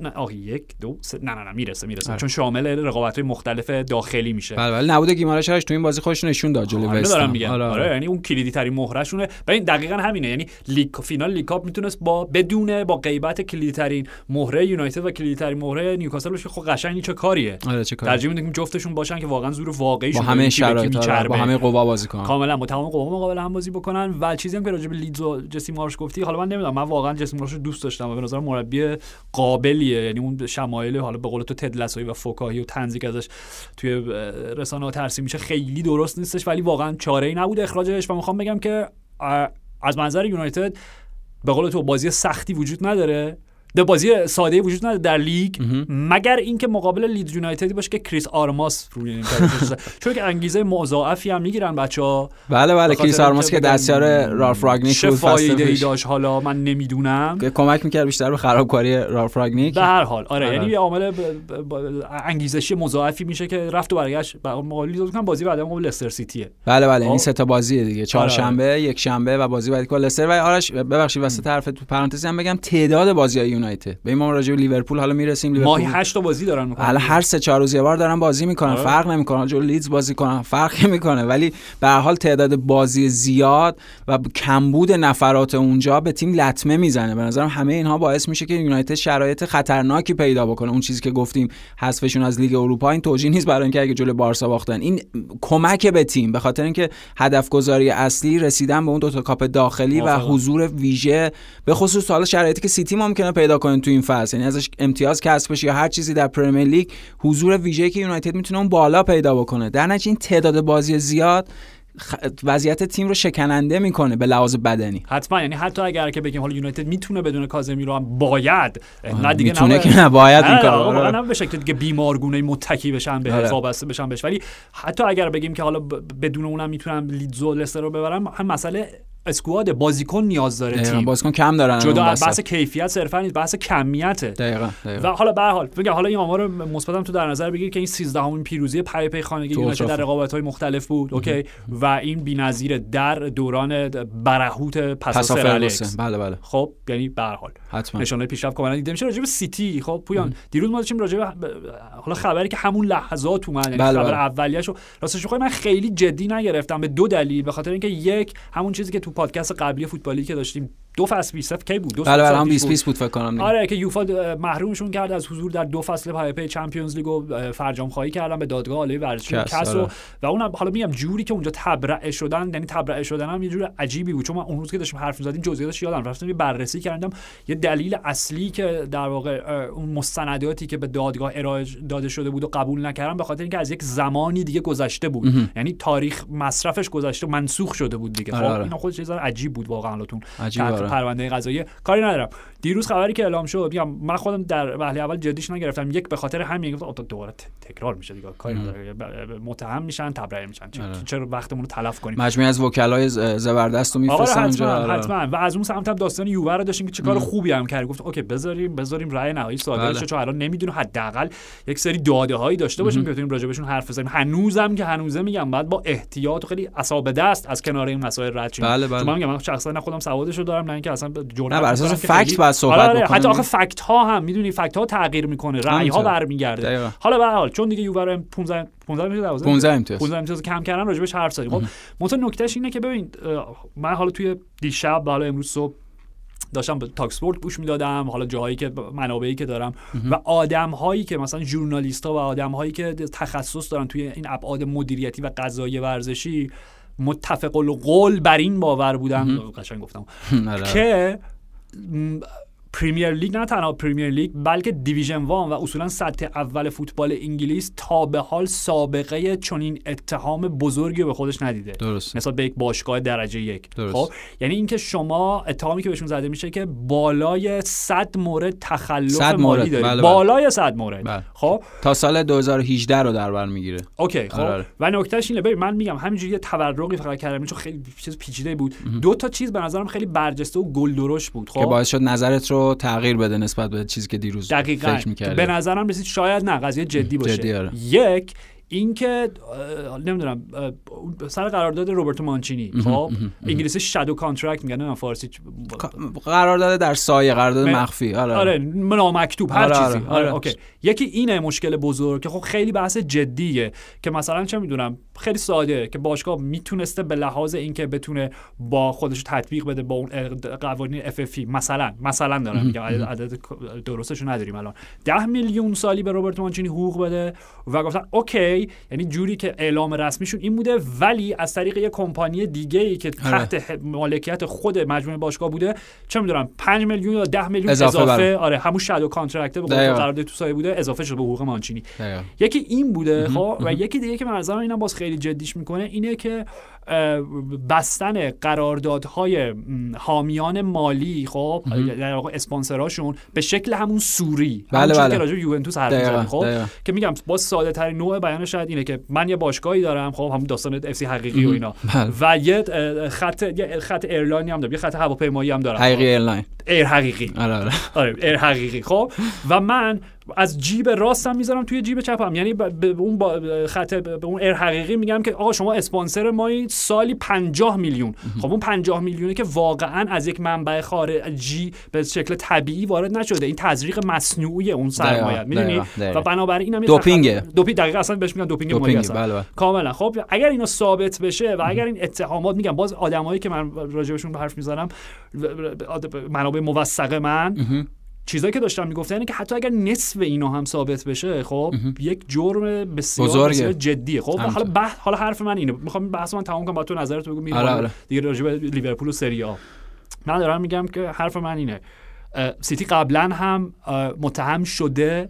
نه آخ یک دو سه نه نه نه میرسه میرسه بله. چون شامل رقابت‌های مختلف داخلی میشه. بله بله. نبود گیمارش هاش تو این بازی خودش نشون داد جلوی وست. دارم میگم. آره یعنی اون کلیدی ترین مهرشونه. ببین دقیقاً همینه، یعنی لیگ فینال لیگ کاپ میتونست با بدون با غیبت کلیدترین مهره یونایتد و کلیدترین مهره نیوکاسل باشه. خب قشنگ چه کاریه، ترجیح میدیم جفتشون باشن که واقعا زور واقعیشون با همه شرایط با همه قوا بازی کنن، کاملا با تمام قوا مقابل هم بازی بکنن. ولی چیزی هم که راجع به لیدز و جسی مارش گفتی، حالا من نمیدونم، من واقعا جسی مارش رو دوست داشتم و به نظر مربی قابلیه، یعنی اون شمایل حالا به قول تو تدلسایی و فوکاهی و طنزی که ازش توی رسانه‌ها ترسیم میشه خیلی درست نیستش، ولی واقعا چاره‌ای نبود اخراجش. و میخوام بگم که از منظر یونایتد به قول تو بازی سختی وجود نداره، ده بازی ساده وجود نداره در لیگ، مگر اینکه مقابل لیدز یونایتد باشه که کریس آرماس روی این کار کرده، چون که انگیزه مضاعفی هم میگیرن بچه‌ها. بله بله، کریس آرماس که دستیار رالف راگنیک بود، فایده‌ای داشت، حالا من نمیدونم که کمک میکرد بیشتر به خرابکاری رالف راگنیک. به هر حال آره، یعنی یه عامل انگیزشی مضاعفی میشه که رفت و برگشت مقابل لیدز میکنن. بازی بعدم مقابل لستر سیتیه. بله بله، یعنی سه تا بازیه دیگه، چهارشنبه، یک شنبه و بازی بعدی که لستر. و آرش ببخشید واسه طرف تو پرانتزی هم بگم تعداد بازیای یونایتد، به ما راجع به لیورپول حالا میرسیم. لیورپول ماهی هشت تا بازی دارن میکنن، حالا هر سه چهار روز یه بار دارن بازی میکنن، آه. فرق نمیکنه جو لیدز بازی کنن، فرق نمیکنه، ولی به هر حال تعداد بازی زیاد و کمبود نفرات اونجا به تیم لطمه میزنه. به نظرم همه اینها باعث میشه که یونایتد شرایط خطرناکی پیدا بکنه. اون چیزی که گفتیم حذفشون از لیگ اروپا، این توجیه نیست برای اینکه اگه جلوی بارسا باختن، این کمک به تیم، به خاطر اینکه هدف گذاری اصلی رسیدن به اون دو تا کاپ داخلی آه. و حضور ویژه، به خصوص حالا شرایطی که سیتی ممکنه پیدا کنین تو این فصل، یعنی ازش امتیاز کسب بشه یا هر چیزی در پرمیر لیگ، حضور ویژه‌ای که یونایتد میتونه اون بالا پیدا بکنه. در نتیجه این تعداد بازی زیاد وضعیت تیم رو شکننده میکنه به لحاظ بدنی. حتما، یعنی حتی اگر که بگیم حالا یونایتد میتونه بدون کازمیرو هم باید نه دیگه میتونه نباید. که نه باید این کارو واقعا به شکل دیگه بیمارگونه متکی بشن به وابسته بشن بهش، ولی حتی اگر بگیم که حالا بدون اونم میتونم لیدز و لستر رو ببرم، هم مسئله اسکواد بازیکن نیاز داره، تیم بازیکن کم دارن، جدا از بحث کیفیت صرفا نیست، بحث کمیته. دقیقاً و حالا به هر حال میگم حالا این آمار مثبتم تو در نظر بگیر که این سیزدهمین پیروزی پی پی خانگی یونایتد در رقابت‌های مختلف بود، اوکی، و این بی‌نظیر در دوران برهوت پاسافر الکس. بله بله خب یعنی به هر حال نشانه پیشرفت کاملا دیده میشه. راجع به سیتی خب پویان دیروز ما داشتیم راجع به حالا خبری که همون لحظات اومد، یعنی خبر اولیه‌شو راستش می‌خوام من خیلی جدی نگرفتم به دو دلیل. به خاطر اینکه یک همون چیزی که تو پادکست قبلی فوتبالی که داشتیم دو فصل پیش کی بود؟ دو فصل پیش بیست بیست بود فکر کنم. آره که یوفا محرومشون کرد از حضور در دو فصل پای پی چمپیونز لیگ و فرجام خواهی کردن به دادگاه عالی ورزشی کسو آره. و اونم حالا میگم جوری که اونجا تبرئه شدن، یعنی تبرئه شدن هم یه جور عجیبی بود، چون من اون روز که داشتیم حرف می‌زدیم جزئیاتش یادم رفتم بررسی کردم. یه دلیل اصلی که در واقع اون مستنداتی که به دادگاه ارائه داده شده بود و قبول نکردن به خاطر اینکه از یک زمانی دیگه گذشته بود، یعنی تاریخ مصرفش گذشته منسوخ شده بود دیگه. اینا خودش یه ذره عجیب بود واقعا. الاتون پرونده قضایی کاری ندارم. دیروز خبری که اعلام شد میگم من خودم در وهله اول جدیش نگرفتم، یک به خاطر همین گفتم دوباره تکرار میشه دیگه، کاری نداره، متهم میشن، تبرئه میشن، چرا وقتمون رو تلف کنیم. مجموعه از وکلای زبردست رو میفرستن اونجا حتما. و از اون سمت هم داستان یووه رو داشتیم که چه کار خوبی هم کرد، گفت اوکی بذاریم بذاریم رأی نهایی صادر بشه، چون الان نمیدونم حداقل یک سری داده هایی داشته باشیم که بتونیم راجع بهشون حرف بزنیم. هنوزم که هنوزه میگم بعد با احتیاط و خیلی اعصاب دست از کنار این مسائل رد شیم. من میگم من شخصا خودم سوادشو دارم، نه اینکه اصلا جرئت بر اساس فکت بعد صحبت بکنم. حتی آخه فکت ها هم میدونی فکت ها تغییر میکنه، رأی ها برمیگرده. حالا به هر حال چون دیگه یووه رو پانزده پانزده میشه دوازده پانزده امتیاز پانزده امتیاز کم کردن راجبش حرف زدیم. خب منتها نکتهش اینه که ببین من حالا توی دیشب بالا امروز صبح داشتم به تاک اسپورت گوش میدادم، حالا جاهایی که منابعی که دارم و آدم‌هایی که مثلا ژورنالیست‌ها و آدم‌هایی که تخصص دارن توی این ابعاد مدیریتی و قضایی ورزشی متفق القول بر این باور بودن قشنگ گفتم که پریمیر لیگ، نه تنها پریمیر لیگ بلکه دیویژن وان و اصولا سطح اول فوتبال انگلیس تا به حال سابقه چنین اتهام بزرگی به خودش ندیده مثلا به یک باشگاه درجه یک. خب یعنی اینکه شما اتهامی که بهشون زده میشه که بالای صد مورد تخلف مالی دارید، بله بله. بالای صد مورد بله. خب تا سال دو هزار و هجده رو در بر میگیره. اوکی خب آره. و نکتهش اینه ببین من میگم همینجوری یه تورقی فقط کردم چون خیلی چیز پیچیده بود. امه. دو تا چیز به نظرم خیلی برجسته و گلدرش بود خب که باعث شد نظرت رو تغییر بده نسبت به چیزی که دیروز دقیقاً فکر می‌کردی. به نظرم رسید شاید نه قضیه جدی باشه. جدی آره. یک اینکه نمیدونم سر قرارداد روبرتو مانچینی خب انگلیسی شادو کانترکت میگن، نه فارسی قرارداد در سایه، قرارداد مخفی آره آره نامکتوب هر آره، چیزی آره، آره، آره. اوکی یکی اینه مشکل بزرگ که خب خیلی بحث جدیه که مثلا چه میدونم خیلی ساده که باشگاه میتونسته به لحاظ اینکه بتونه با خودش تطبیق بده با اون قوانین اف اف مثلا مثلا دارم میگم عدد درستش رو نداریم الان ده میلیون سالی به روبرتو مانچینی حقوق بده و گفتن اوکی، یعنی جوری که اعلام رسمیشون این بوده ولی از طریق یه کمپانی دیگه‌ای که تحت مالکیت خود مجموعه باشگاه بوده چه می‌دونم پنج میلیون یا ده میلیون اضافه, اضافه آره همون شادو کانترکت به قرارداد تو سایه بوده اضافه شده به حقوق مانچینی. یکی این بوده خب و یکی دیگه که من از اینم باز خیلی جدیش میکنه اینه که بستن قراردادهای حامیان مالی خب در واقع اسپانسراشون به شکل همون سوری بله همون بله. که راجع به یوونتوس حرف می‌زنم خب که میگم باز ساده‌ترین نوع بیان شاید اینه که من یه باشگاهی دارم خب همون داستان اف سی حقیقی و اینا بله. و یه خط یه خط ایرلاین هم دارم، یه خط هواپیمایی هم دارم حقیقی ایرلاین ایر حقیقی آره آره آره ایر حقیقی خب و من از جیب راستم میذارم توی جیب چپم، یعنی به اون خط به اون ایر حقیقی میگم که آقا شما اسپانسر مایی سالی پنجاه میلیون. خب اون پنجاه میلیونه که واقعا از یک منبع خارجی به شکل طبیعی وارد نشده، این تزریق مصنوعی اون سرمایه میدونی و بنابراین اینم دوپینگه دوپی دقیقاً اصلا بهش میگن دوپینگ مالی اصلا کاملا. خب اگر اینا ثابت بشه و اگر این اتهامات میگم باز آدمایی که من راجبشون حرف میزنم منابع موثقه من چیزایی که داشتم میگفتن یعنی که حتی اگر نصف اینا هم ثابت بشه خب یک جرم بسیار بسیار جدیه خب حالا بحث حالا حرف من اینه میخوام بحث من تمام کنم بعد تو نظرت بگو میرم دیگه راجع به لیورپول و سری آ. من دارم میگم که حرف من اینه سیتی قبلا هم متهم شده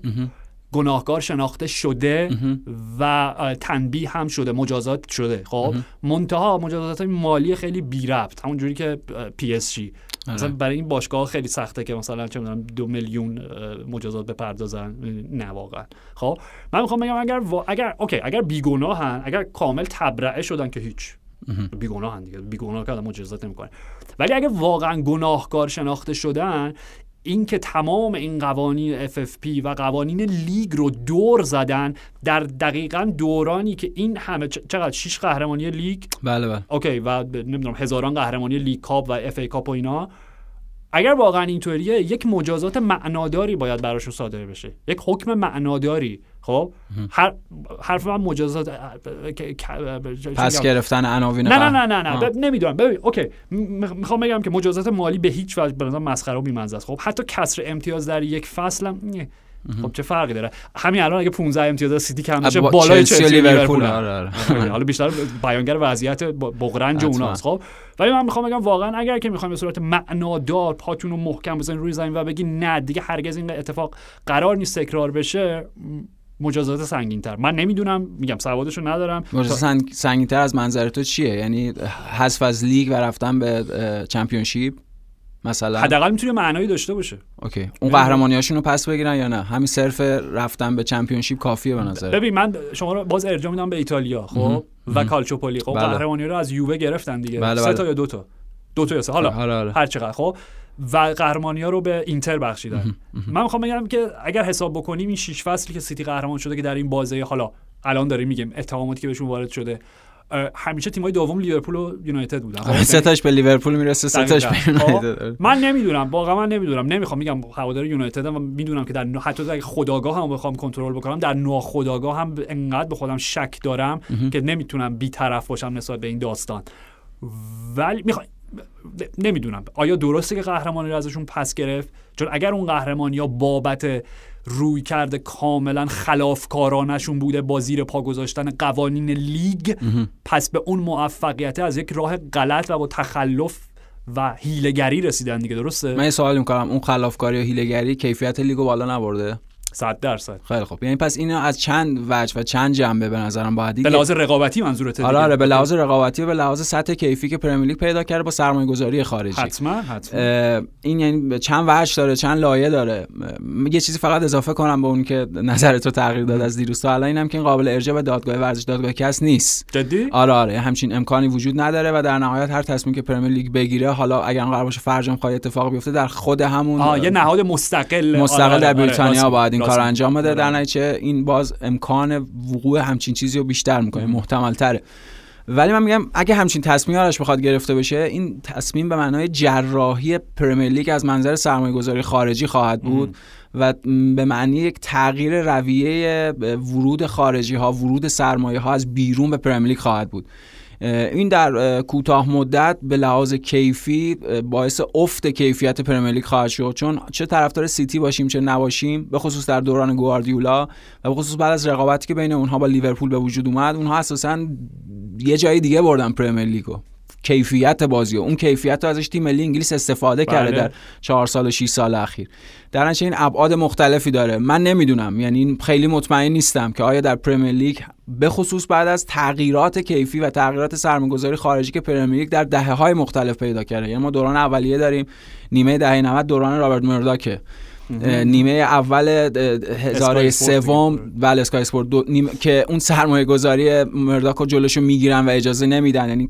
گناهکار شناخته شده و تنبیه هم شده مجازات شده خب منتها مجازات مالی خیلی بی ربط همون جوری که پی اس جی مثلا برای این باشگاه خیلی سخته که مثلا چه می‌دونم دو میلیون مجازات بپردازن نه واقعا. خب من میخوام بگم اگر اگر اوکی اگر بیگناهن اگر کامل تبرئه شدن که هیچ بیگناهن دیگه، بیگناه که آدمو جزات نمیکنه. ولی اگه واقعا گناهکار شناخته شدن، این که تمام این قوانین اف اف پی و قوانین لیگ رو دور زدن در دقیقاً دورانی که این همه چقدر شش قهرمانی لیگ، بله بله اوکی، و نمیدونم هزاران قهرمانی لیگ کاپ و اف ای کاپ و اینا، اگر واقعا اینطوریه یک مجازات معناداری باید براشون صادر بشه، یک حکم معناداری. خب هر حرف من مجازات پس گرفتن عناوین، نه نه نه نه نمیدونم. ببین اوکی، میخوام بگم که مجازات مالی به هیچ وجه به نظر مسخره و بی‌مزه است. خب حتی کسر امتیاز در یک فصل هم خب چه فرقی داره؟ همین الان اگه پانزده امتیاز سیتی کم بشه بالای چلسی لیورپول، حالا بیشتر بیانگر وضعیت بغرنج اوناست. خب ولی من میخوام بگم واقعا اگر که میخوام به صورت معنادار پاتون رو محکم بزنید روی زمین و بگی نه دیگه هرگز این اتفاق قرار نیست تکرار بشه، مجازات سنگین‌تر. من نمیدونم، میگم سوادشو ندارم. مجازات سنگین‌تر از منظر تو چیه؟ یعنی حذف از لیگ و رفتن به چمپیونشیپ مثلا؟ حداقل میتونه معنایی داشته باشه. اوکی. اون قهرمانیاشونو پس بگیرن یا نه؟ همین صرف رفتن به چمپیونشیپ کافیه به نظر. ببین من شما رو باز ارجاع میدم به ایتالیا، خب و کالچوپولی. خب قهرمانی رو از یووه گرفتن دیگه. بله بله. سه تا یا دو تا. دو تا یا سه. حالا بله بله. هر چقدر. خب و قهرمانی‌ها رو به اینتر بخشیدن. من می‌خوام بگم که اگر حساب بکنیم این شش فصلی که سیتی قهرمان شده که در این بازه، حالا الان داریم میگیم اتهاماتی که بهشون وارد شده، همیشه تیم‌های دوم لیورپول و یونایتد بودن. سه تاش به لیورپول میرسه، سه تاش به یونایتد. من نمیدونم، واقعا من نمیدونم. نمیخوام میگم هوادار یونایتدم و میدونم که در حتی اگه خودآگاه هم بخوام کنترل بکنم، در ناخودآگاه هم انقدر به خودم شک دارم که نمیتونم بی‌طرف باشم نسبت به این داستان. ولی میخوام نمیدونم آیا درسته که قهرمانی رو ازشون پس گرفت؟ چون اگر اون قهرمانی ها بابت روی کرده کاملا خلافکارانشون بوده با زیر پا گذاشتن قوانین لیگ، پس به اون موفقیت از یک راه غلط و با تخلف و هیله‌گری رسیدن دیگه، درسته؟ من یه سوال میکنم، اون خلافکاری و هیله‌گری کیفیت لیگو بالا نبرده؟ صد درصد. خیلی خوب، یعنی پس اینو از چند وجه و چند جنبه به نظرم باید دید. به لحاظ رقابتی منظورته؟ آره آره، به لحاظ رقابتی و به لحاظ سطح کیفی که پرمیر لیگ پیدا کرده با سرمایه‌گذاری خارجی. حتما حتما. این یعنی چند وجه داره، چند لایه داره. یه چیزی فقط اضافه کنم به اون که نظر تو تغییر داد از دیروز تا الان، اینم که این قابل ارجاع به دادگاه ورزش دادگاه کس نیست. جدی؟ آره آره، همچین امکانی وجود نداره و در نهایت هر تصمیمی که پرمیر لیگ بگیره، حالا اگر قرار باشه فرجام خواهی اتفاق بیفته، در خود همون یه نهاد مستقل مستقل در بریتانیا باید کار انجام بده. در نتیجه این باز امکان وقوع همچین چیزی رو بیشتر میکنه، محتمل تره. ولی من میگم اگه همچین تصمیم آرش بخواد گرفته بشه، این تصمیم به معنای جراحی پرمیر لیگ از منظر سرمایه گذاری خارجی خواهد بود ام. و به معنی یک تغییر رویه ورود خارجی ها، ورود سرمایه ها از بیرون به پرمیر لیگ خواهد بود. این در کوتاه مدت به لحاظ کیفی باعث افت کیفیت پرمیر لیگ خواهد شد، چون چه طرفدار سیتی باشیم چه نباشیم، به خصوص در دوران گواردیولا و به خصوص بعد از رقابتی که بین اونها با لیورپول به وجود اومد، اونها اساساً یه جای دیگه بردن پرمیر لیگو، کیفیت بازی و اون کیفیت رو ازش تیم ملی انگلیس استفاده کرده در چهار سال و شش سال اخیر. در نتیجه این ابعاد مختلفی داره. من نمیدونم، یعنی خیلی مطمئن نیستم که آیا در پرمیر لیگ به خصوص بعد از تغییرات کیفی و تغییرات سرمایه‌گذاری خارجی که پرمیر لیگ در دهه‌های مختلف پیدا کرده، یعنی ما دوران اولیه داریم، نیمه دهه نود دوران رابرت مرداکه، نیمه اول هزاره سوم و اسکای اسپورت دو نیمه که اون سرمایه گذاری مرداکو جلوشو میگیرن و اجازه نمیدن. یعنی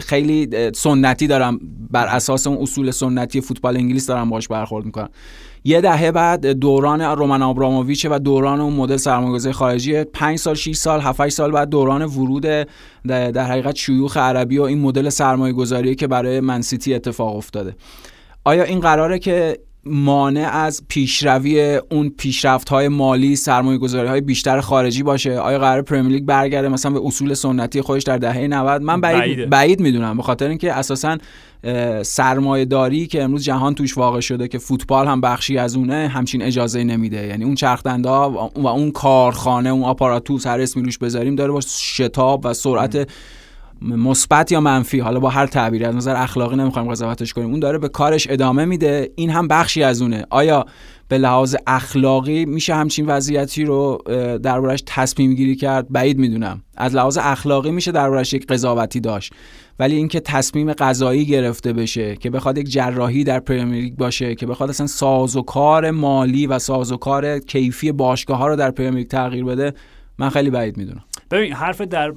خیلی سنتی دارم، بر اساس اون اصول سنتی فوتبال انگلیس دارم باهاش برخورد میکنم. یه دهه بعد دوران رومان آبراموویچ و دوران اون مدل سرمایه‌گذاری خارجی، پنج سال شش سال هفت هشت سال بعد دوران ورود در حقیقت شیوخ عربی و این مدل سرمایه‌گذاری که برای منسیتی اتفاق افتاده. آیا این قراره که مانع از پیشروی اون پیشرفت‌های مالی، سرمایه‌گذاری‌های بیشتر خارجی باشه؟ آیا قرار پرمیر لیگ برگرده مثلا به اصول سنتی خودش در دهه نود؟ من بعید بعید میدونم، به خاطر اینکه اساساً سرمایه‌داری که امروز جهان توش واقع شده که فوتبال هم بخشی از اونه، همچین اجازه نمیده. یعنی اون چرخ‌دندا و اون کارخانه، اون آپاراتوس، هر اسمی روش بذاریم، داره با شتاب و سرعت مثبت یا منفی، حالا با هر تعبیری از نظر اخلاقی نمیخوایم قضاوتش کنیم، اون داره به کارش ادامه میده، این هم بخشی از اونه. آیا به لحاظ اخلاقی میشه همچین وضعیتی رو دربارش تصمیم گیری کرد؟ بعید میدونم. از لحاظ اخلاقی میشه دربارش یک قضاوتی داشت، ولی اینکه تصمیم قضایی گرفته بشه که بخواد یک جراحی در پرمیر لیگ باشه، که بخواد اصلا سازوکار مالی و سازوکار کیفی باشگاه‌ها رو در پرمیر لیگ تغییر بده، من خیلی بعید میدونم. ببین حرف در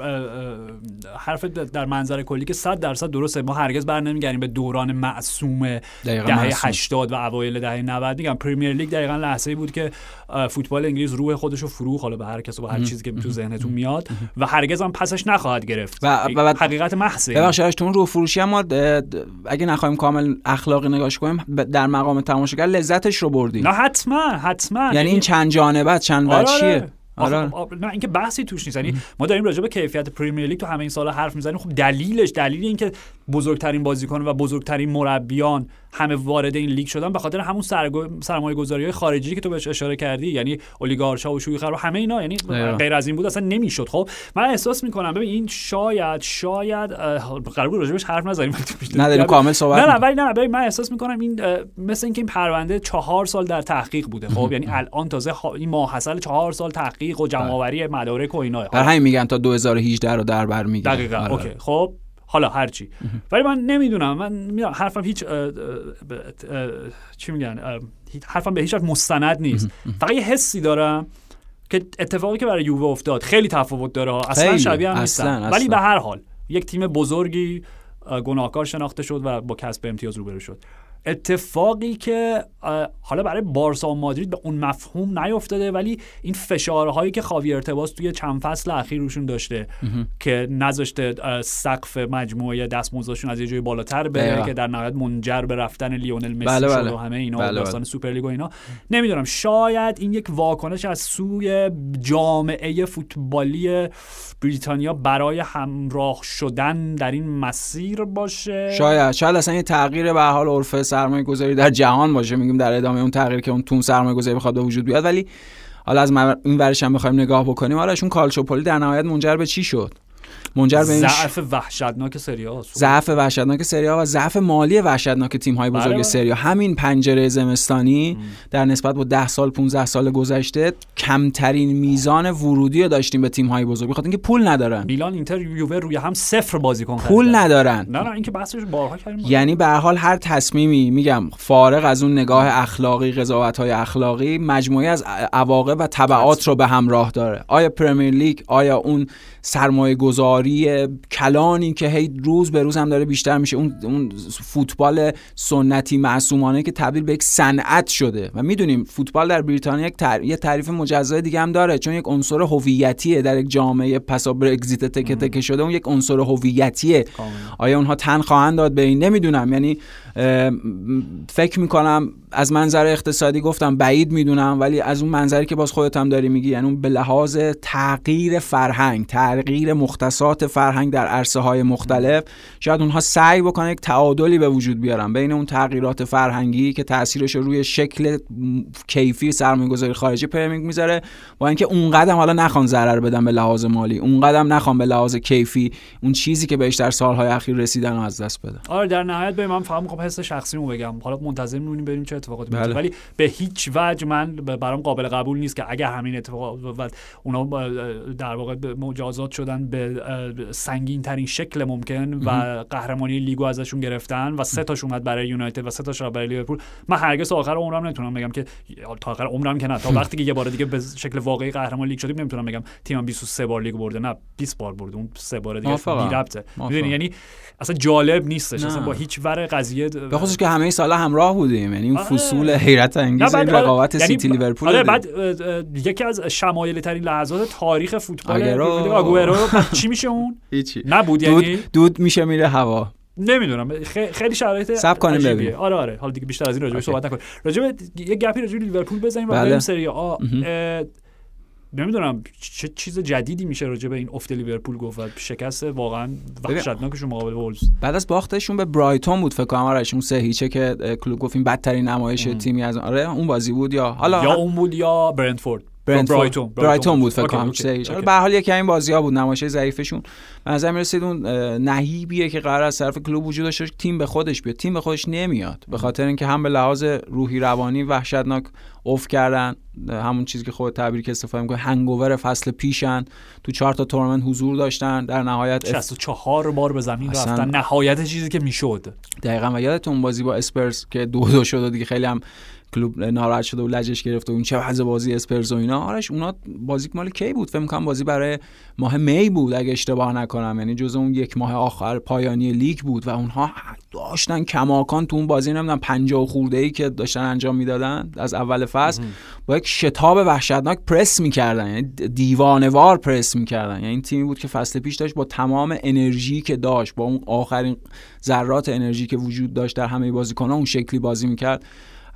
حرف در منظر کلی که صد درصد درسته، ما هرگز بر نمیگردیم به دوران معصوم دهه هشتاد و اوایل دهه نود. میگم پریمیر لیگ دقیقاً لحظه‌ای بود که فوتبال انگلیس روح خودشو فرو حالا به هر کس و به هر چیزی که تو ذهنتون میاد و هرگز هم پسش نخواهد گرفت و و حقیقت محضه. ببخشید تون رو فروشی هم ما اگه نخوایم کامل اخلاقی نگاش کنیم در مقام تماشاگر لذتش رو بردیم. نه حتما حتما، یعنی این چند جانبه چند بچیه. آره نه اینکه بحثی توش نیست، یعنی ما داریم راجع به کیفیت پریمیر لیگ تو همه این سالا حرف میزنیم. خب دلیلش دلیل این که بزرگترین بازیکن و بزرگترین مربیان همه وارد این لیگ شدن به خاطر همون سرمایه‌گذاری‌های خارجی که تو بهش اشاره کردی، یعنی اولیگارشا و شویخر و همه اینا، یعنی غیر از این بود اصلا نمیشد. خب من احساس میکنم ببین این شاید شاید قرار بود راجبش حرف نزنیم، نداریم کامل صحبت. نه ولی نه ببین من احساس میکنم این مثل اینکه این پرونده چهار سال در تحقیق بوده. خب یعنی الان تازه این ماحصل چهار سال تحقیق و جمع‌آوری مدارک و اینا، برای همین میگن تا دو هزار و هجده رو در بر میگیرن. دقیقاً اوکی خب حالا هرچی، ولی من نمیدونم، من میدونم حرفم هیچ اه، اه، اه، چی میگن حرفم به هیچ وجه مستند نیست، فقط یه حسی دارم که اتفاقی که برای یووه افتاد خیلی تفاوت داره، اصلا شبیه هم نیستن، ولی به هر حال یک تیم بزرگی گناهکار شناخته شد و با کسب امتیاز روبرو شد. اتفاقی که حالا برای بارسا و مادرید به اون مفهوم نیافتاده، ولی این فشارهایی که خاویر تباس توی چند فصل اخیر روشون داشته که نذاشته سقف مجموعه دستمزدشون از یه جای بالاتر بره که در نهایت منجر به رفتن لیونل مسی بله بله. شد و همه اینا بله بله. داستان سوپرلیگ و اینا. نمیدونم شاید این یک واکنش از سوی جامعه فوتبالی بریتانیا برای همراه شدن در این مسیر باشه، شاید شاید اصلا یه تغییر به حال عرف سرمایه گذاری در جهان باشه. میگیم در ادامه اون تغییر که اون تون سرمایه گذاری بخواد به وجود بیاد، ولی حالا از این ورش هم بخوایم نگاه بکنیم، حالا چون کالچوپولی در نهایت منجر به چی شد؟ منجر به ضعف وحشتناک سری آ، ضعف وحشتناک سری آ و ضعف مالی وحشتناک تیم‌های بزرگ بله بله. سری آ. همین پنجره زمستانی در نسبت با ده سال پانزده سال گذشته کمترین میزان ورودی رو داشتیم به تیم‌های بزرگ، بخاطر اینکه پول ندارن. میلان، اینتر، یووه روی هم صفر بازیکن خریدن، پول ندارن. نه نه این که بحثش بارها کردیم. یعنی به هر حال هر تصمیمی میگم فارغ از اون نگاه اخلاقی، قضاوت‌های اخلاقی، مجموعه‌ای از عواقب و تبعات رو به همراه داره. آیا پرمیر لیگ، آیا اون سرمایه‌گذاری کلانی که هی روز به روز هم داره بیشتر میشه، اون اون فوتبال سنتی معصومانه که تبدیل به یک صنعت شده و میدونیم فوتبال در بریتانیا یک تر... یه تعریف مجزای دیگه هم داره، چون یک عنصر هویتیه در یک جامعه پسا برگزیت تکه تکه شده، اون یک عنصر هویتیه. آیا اونها تن خواهند داد به این؟ نمیدونم، یعنی فکر میکنم از منظر اقتصادی گفتم بعید میدونم، ولی از اون منظری که باز خودت هم داری میگی، یعنی اون به لحاظ تغییر فرهنگ، تغییر مختصات فرهنگ در عرصه های مختلف، شاید اونها سعی بکنن یک تعادلی به وجود بیارن بین اون تغییرات فرهنگی که تاثیرش روی شکل کیفی سرمایه‌گذاری خارجی پرمیگ میذاره و اینکه اونقدرم حالا نخوان ضرر بدن به لحاظ مالی، اونقدرم نخوان به لحاظ کیفی اون چیزی که بهش در سالهای اخیر رسیدن رو از دست بدن. آره در نهایت به من فهم حس شخصیمو بگم، حالا منتظر میمونیم بریم چه اتفاقاتی بله. میفته، ولی به هیچ وجه من برام قابل قبول نیست که اگه همین اتفاق و اونا در واقع مجازات شدن به سنگین ترین شکل ممکن و قهرمانی لیگو ازشون گرفتن و سه تاش اومد برای یونایتد و سه تاش برای لیورپول، من هرگز تا آخر عمرم نمیتونم بگم که تا آخر عمرم که نه، تا وقتی که یه بار دیگه به شکل واقعی قهرمان لیگ شدیم نمیتونم بگم تیمم بیست و سه بار لیگ برده، نه بیست بار برده، اون سه بار دیگه بی ربطه، میدونی یعنی اصلا جالب نیستش اصلا با هیچ ور قضیه، به خصوص که همه سالا همراه بودیم، یعنی اون فصول حیرت انگیز رقابت سیتی لیورپول. آره بعد یکی از شمایل ترین لحظات تاریخ فوتبال آگورو چی میشه اون؟ هیچی نبود، یعنی دود میشه میره هوا. نمیدونم خیلی شرایط سب کنیم ببینیم. آره آره حالا دیگه بیشتر از این راجع بهش صحبت نکنیم، راجع به یه گپی راجع به لیورپول بزنیم و بریم سری آ. نمیدونم چه چیز جدیدی میشه راجع به این افت لیورپول گفت، شکست واقعا وحشتناکشون مقابل وولز بعد از باختشون به برایتون بود فکر کنم، آرش اون سه هیچه که کلوپ گفت این بدترین نمایش ام. تیمی از آره اون بازی بود یا حالا یا اون بود یا برنتفورد برایتون. برایتون. برایتون بود فکر کنم سه هیچ. به هر حال یکی این بازی‌ها بود نمایشه ضعیفشون. به نظر می‌رسید اون نهیبیه که قرار از طرف کلوب وجود داشت تیم به خودش بیاد، تیم به خودش نمیاد به خاطر اینکه هم به لحاظ روحی روانی وحشتناک اوف کردن، همون چیزی که خود تعبیر استفاده می‌کنه هنگوور فصل پیشن، تو چهار تا تورنمنت حضور داشتن، در نهایت شصت و چهار بار به زمین رفتن، نهایت چیزی که میشد. دقیقاً و یادتون بازی با اسپرز که دو دو شد دیگه خیلی هم کلوب ناراحت شده و لجش گرفت و این چه وضع بازی اسپرز و اینا. آرش اونا بازی مال کی بود؟ فکر می‌کنم بازی برای ماه می بود اگه اشتباه نکنم، یعنی جزء اون یک ماه آخر پایانی لیگ بود و اونها داشتن کماکان تو اون بازی نمیدونم پنجاه خورده‌ای که داشتن انجام میدادن از اول فصل با یک شتاب وحشتناک پرس می‌کردن، یعنی دیوانه‌وار پرس می‌کردن. یعنی این تیمی بود که فصل پیش داشت با تمام انرژی که داشت، با اون آخرین ذرات انرژی که وجود داشت در همه بازیکن‌ها اون شکلی بازی می‌کرد.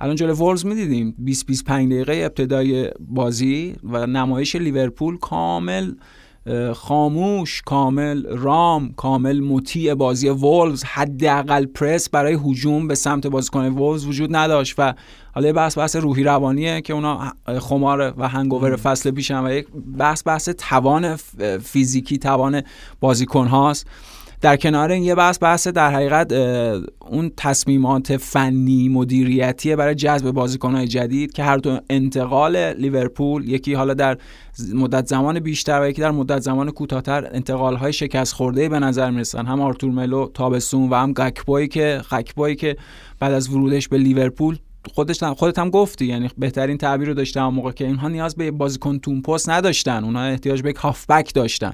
الان جلوی وولز می‌دیدیم بیست بیست و پنج دقیقه ابتدای بازی و نمایش لیورپول کامل خاموش، کامل رام، کامل مطیع بازی وولز، حداقل پرس برای هجوم به سمت بازیکن وولز وجود نداشت و حالا بحث بحث روحی روانیه که اونا خمار و هنگوور فصل پیشن و یک بحث بحث توان فیزیکی، توان بازیکن هاست. در کنار این یه بحث بحث در حقیقت اون تصمیمات فنی مدیریتی برای جذب بازیکن‌های جدید که هر دو انتقال لیورپول، یکی حالا در مدت زمان بیشتر و یکی در مدت زمان کوتاه‌تر، انتقال‌های شکست خورده به نظر می‌رسن. هم آرتور ملو تابستون و هم گاکپوی که خکپوی که بعد از ورودش به لیورپول خودش خودت هم گفتی، یعنی بهترین تعبیر رو داشتم اون موقع که اینها نیاز به بازیکن تون پست نداشتن، اونها احتیاج به یک هافبک داشتن.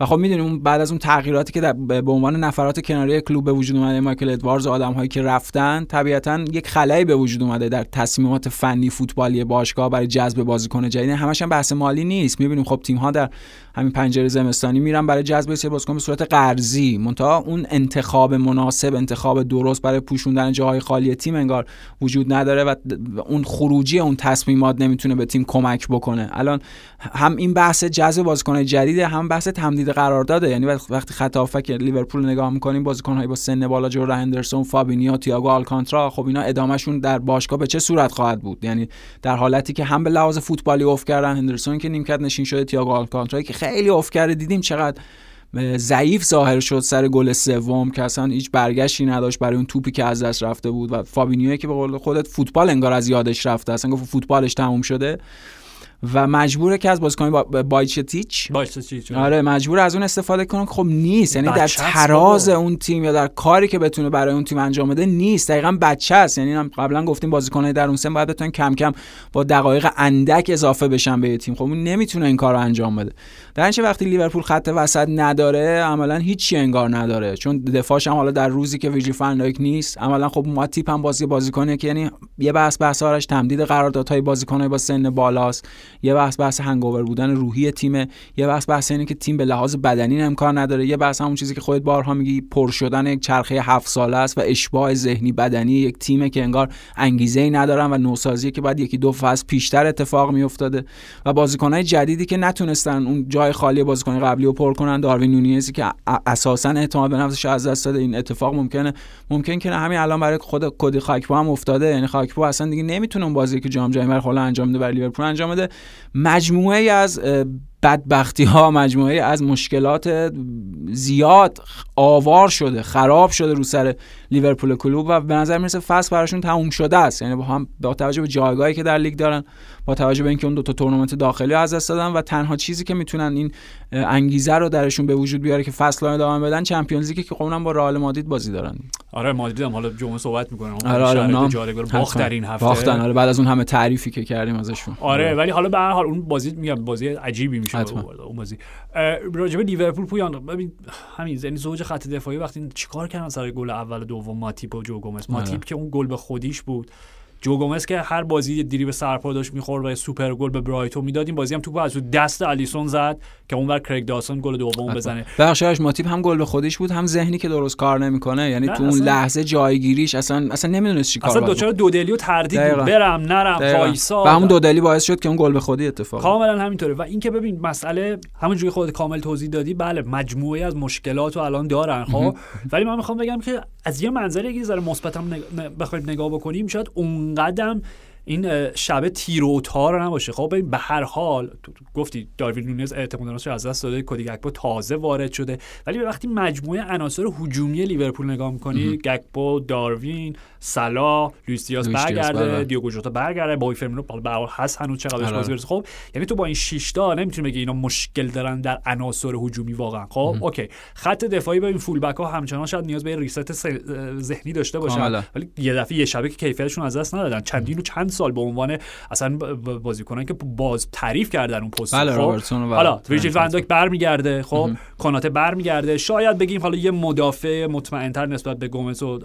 و خب میدونیم بعد از اون تغییراتی که در به عنوان نفرات کناری کلوب به وجود اومده، مایکل ادواردز و آدم‌هایی که رفتن، طبیعتاً یک خلایی به وجود اومده در تصمیمات فنی فوتبالی باشگاه برای جذب بازیکن جدید. همش هم بحث مالی نیست. میبینیم خب تیم‌ها در همین پنجره زمستانی میرن برای جذب سه بازیکن به صورت قرضی، منتها اون انتخاب مناسب، انتخاب درست برای پوشوندن جاهای خالی تیم انگار وجود نداره و اون خروجی اون تصمیمات نمیتونه به تیم کمک بکنه. الان هم این بحث جذب بازیکن جدید، هم بحث تمدید قرار داده، یعنی وقتی خط هافک لیورپول نگاه می‌کنیم بازیکن‌های با سن بالا جوردن هندرسون، فابینیو، تییاگو آلکانترا، خب اینا ادامهشون در باشگاه به چه صورت خواهد بود؟ یعنی در حالتی که هم به لحاظ فوتبالی اوف کردن هندرسون که نیمکت نشین شده، تییاگو آلکانترا که خیلی اوف کرده، دیدیم چقدر ضعیف ظاهر شد سر گل سوم که اصلا هیچ برگشتی نداشت برای اون توپی که از دست رفته بود و فابینیو که به قول خودت فوتبال انگار از یادش رفته، اصلا گفت فوتبالش تموم شده و مجبوره که از بازیکن با... بایچتیچ بایچتیچ آره مجبور از اون استفاده کنه. خب نیست، یعنی در تراز بابا. اون تیم یا در کاری که بتونه برای اون تیم انجام بده نیست، دقیقاً بچه است. یعنی هم قبلا گفتیم بازیکن‌های در اون سن باید بتونن کم کم با دقایق اندک اضافه بشن به تیم، خب اون نمیتونه این کارو انجام بده. در اینچه وقتی لیورپول خط وسط نداره، عملاً هیچی انگار نداره، چون دفاعش هم حالا در روزی که ویجی فن لایک نیست، عملاً خب ما تیپ هم بازی بازیکنه که یعنی یه بحث بحثارش تمدید قراردادهای بازیکن‌های با سن بالاست، یه بحث بحث هنگاور بودن روحی تیمه، یه بحث بحث اینه که تیم به لحاظ بدنی امکان نداره، یه بحث همون چیزی که خودت بارها میگی پر شدن یک چرخه هفت ساله است و اشباع ذهنی بدنی یک تیمه که انگار انگیزه‌ای ندارن و نوسازی که بعد یکی دو فصل پیشتر اتفاق میافتاده و بازیکن‌های جدیدی که نتونستن اون جای خالی بازیکن قبلی رو پر کنن. داروین نونیزی که اساساً اعتماد به نفسش از دست داده، این اتفاق ممکنه ممکن کنه همین الان برای خود کدی خاکپو هم افتاده، یعنی خاکپو اصلا دیگه نمیتونه اون بازی که جام جهانی برای انجام بده برای لیورپول انجام بده. مجموعه از بدبختی ها، مجموعه از مشکلات زیاد آوار شده، خراب شده رو سر لیورپول کلوب و به نظر میرسه فصل براشون تموم شده است. یعنی با هم با توجه به جایگاهی که در لیگ دارن، با توجه به اینکه اون دو تا تورنمنت داخلی از دست دادن و تنها چیزی که میتونن این انگیزه رو درشون به وجود بیاره که فصل رو ادامه بدن، چمپیونز لیگه که قبلا با رئال مادرید بازی دارن. آره مادرید هم حالا جمعه صحبت میکنن، آره آره جالب باخت در این هفته باختن، آره بعد از اون همه تعریفی که کردیم ازشون. آره ولی حالا به هر حال اون بازی میگم بازی عجیبی میشه اون بازی. راجع به لیورپول پویان، ببین همین یعنی زوج خط دفاعی وقتی چیکار کردن سر گل اول دوم ماتیپ و جو گومز، ماتیپ که اون گل به خودیش بود، جو گومز که هر بازی یه دریبل سرپا داشت می‌خورد و سوپر گل به برایتون میداد. این بازی هم توپ از دست الیسون زد که اونور کریگ داسون گل دوم بزنه. بخشش ماتیپ هم گل به خودش بود، هم ذهنی که درست کار نمی‌کنه، یعنی تو اون لحظه جایگیریش اصلا اصلا نمی‌دونست چیکار کنه، اصلا دوچار دودلی و تردید بود، برم نرم پایسا، و همون دودلی باعث شد که اون گل به خودی اتفاق. کاملا همینطوره و اینکه ببین مسئله همونجوری خودت کامل توضیح دادی، بله مجموعه از مشکلات رو الان دارن خب، ولی من می‌خوام بگم که از یه منظری یه ذره مثبت هم بخوایم نگاه بکنیم، شاید اون قدم این شبه تیر و تار نباشه. خب ببین به هر حال گفتی داروین نونز اعتمادش از دست داده، کدی گاکپو تازه وارد شده، ولی به وقتی مجموعه عناصر هجومی لیورپول نگاه می‌کنی، گاکپو، داروین، سلا، لوئیس دیاز برگرده، دیوگو ژوتا برگرده، بای فرمینو به هر حال هست هنوز چقدرش بازی برسه. خب یعنی تو با این شش تا نمیتونی بگی اینا مشکل دارن در عناصر هجومی واقعا. خب اوکی خط دفاعی ببین فول بک ها همچنان شاید نیاز به ریست ذهنی داشته باشن، ولی یه دفعه یه شبکه کیفیتشون از دست ندادن، چندین و چند سال به عنوان اصلا بازیکنان که باز تعریف کردن اون پست. بله، روبرتسون و حالا ویرجیل فان دایک برمیگرده، خب کناته برمیگرده، شاید بگیم حالا یه مدافع مطمئن‌تر نسبت به گومز و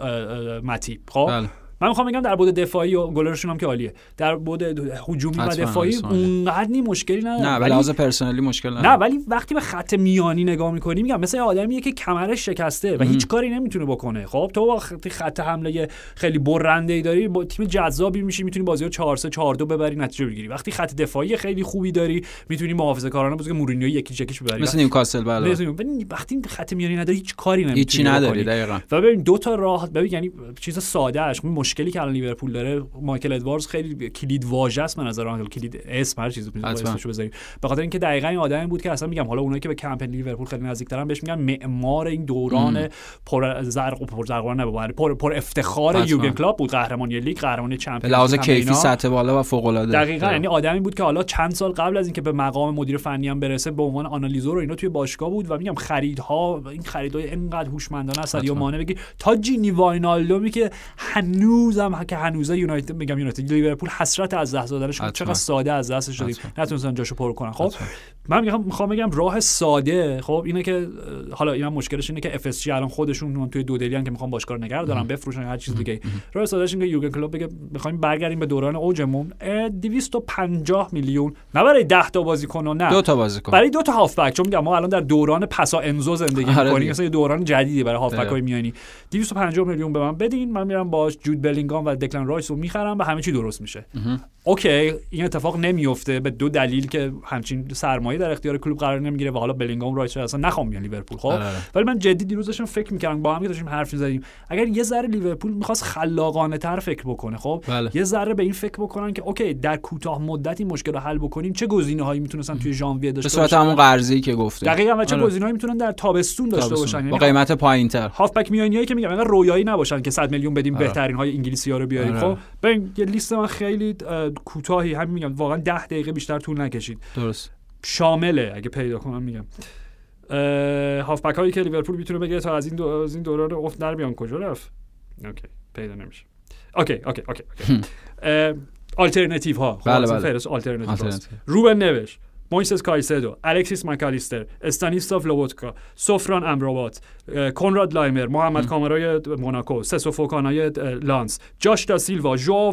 متیپ. خب بله. من میخوام بگم در بود دفاعی و گلرشون هم که عالیه، در بود هجومی و دفاعی اونقدر نی مشکلی نداره، نه بلاازه پرسنلی مشکل نداره، نه ولی وقتی به خط میانی نگاه میکنی میگم مثلا آدمیه که کمرش شکسته و ام. هیچ کاری نمیتونه بکنه. خب تو وقتی خط حمله خیلی برنده ای داری با تیم جذابی میشی، میتونی بازی رو چهار سه چهار دو ببری نتیجه بگیری. وقتی خط دفاعی خیلی خوبی داری میتونی محافظه‌کارانه بازی مورینیو یکی چکش ببری، مثلا نیوکاسل. بله ولی وقتی خط میانی نداری هیچ کاری نمیتونی. مشکلی که الان لیورپول داره، مایکل ادواردز خیلی کلید واژه است به نظر من، کلید اسم هر چیزی میتونه اسمشو بذاریم، به خاطر اینکه دقیقاً این آدمی بود که اصلا میگم حالا اونایی که به کمپ لیورپول خیلی نزدیک‌ترن بهش میگن معمار این دوران پر زرق و پر زرقوار نبود، پر پر افتخار یورگن کلوپ بود، قهرمانی لیگ، قهرمانی چمپیونز، لحاظ کیفی سطح بالا و فوق‌العاده. دقیقاً یعنی آدمی بود که حالا چند سال قبل از اینکه به مقام مدیر فنی هم برسه به عنوان آنالیزور اینا توی باشگاه بود و میگم خریدها، این خریدای اینقدر هوشمندانه است یا مانع بگی تا جینی واینالدومی که هنوزم که هنوزه یونایتد میگم یونایتد لیورپول حسرت از دست دادنش چقدر ساده از دست شدیم، نتونستن جاشو پر کنن. خب عطفا. من میگم میخوام بگم راه ساده، خب اینه که حالا اینا مشکلش اینه که اف اس جی الان خودشون توی دو دلیان که میخوام باشگاه نگار دارن بفروشن هر چیز دیگه. راه سادهش اینه که یورگن کلوپ بگه میخوایم برگردیم به دوران اوجمون، دویست و پنجاه میلیون نه برای ده تا بازیکن، نه دو تا بازیکن، برای دو تا هافبک، چون میگم ما الان در دوران پسا انزو زندگی میکنیم، مثلا دوران جدیدی برای هافبک‌های میانی. دویست و پنجاه میلیون به من بدین، من میرم باش جود بلینگام و دکلن رایس رو میخرم و همه چی درست میشه. اوکی این اتفاق نمیفته به دو دلیل که همچین سرمایه در اختیار کلوب قرار نمیگیره و حالا بلینگام رایس اصلا نخوام بیان لیورپول. خب ولی من جدی دیروز داشتم فکر میکردم، با هم که داشتیم حرف میزدیم، اگر یه ذره لیورپول میخواست خلاقانه تر فکر بکنه، خب بله. یه ذره به این فکر بکنن که اوکی در کوتاه مدتی مشکل رو حل بکنیم، چه گزینه‌هایی میتونن توی ژانویه داشته باشن به صورت همون قرضی که گفته دقیقاً، و چه گزینه‌هایی میتونن در تابستون داشته باشن با قیمت پایین‌تر. هافبک میانیایی که میگم انقدر رویایی نباشن که صد میلیون بدیم بهترین های انگلیسی‌ها رو بیاریم. خب ببین یه لیست من خیلی کوتاهی همین میگم، واقعا ده دقیقه بیشتر طول نکشید، درست شامله اگه پیدا کنم میگم هافبک هایی که لیورپول میتونه بگیره تا از این دو... از این دوران افت در بیان. کجا رفت؟ اوکی پیدا نمیشه. اوکی اوکی اوکی اوکی آلترناتیو ها، خب بله بله. فهرست آلترناتیو روبن نوش، مویسس کایسدو، الکسیس مکالیستر، استانیسلاف لوبوتکا، سفران امرابات، کنراد لایمر، محمد کامارای موناکو، سسو فوکانای لانس، جاش دا سیلوا، ژو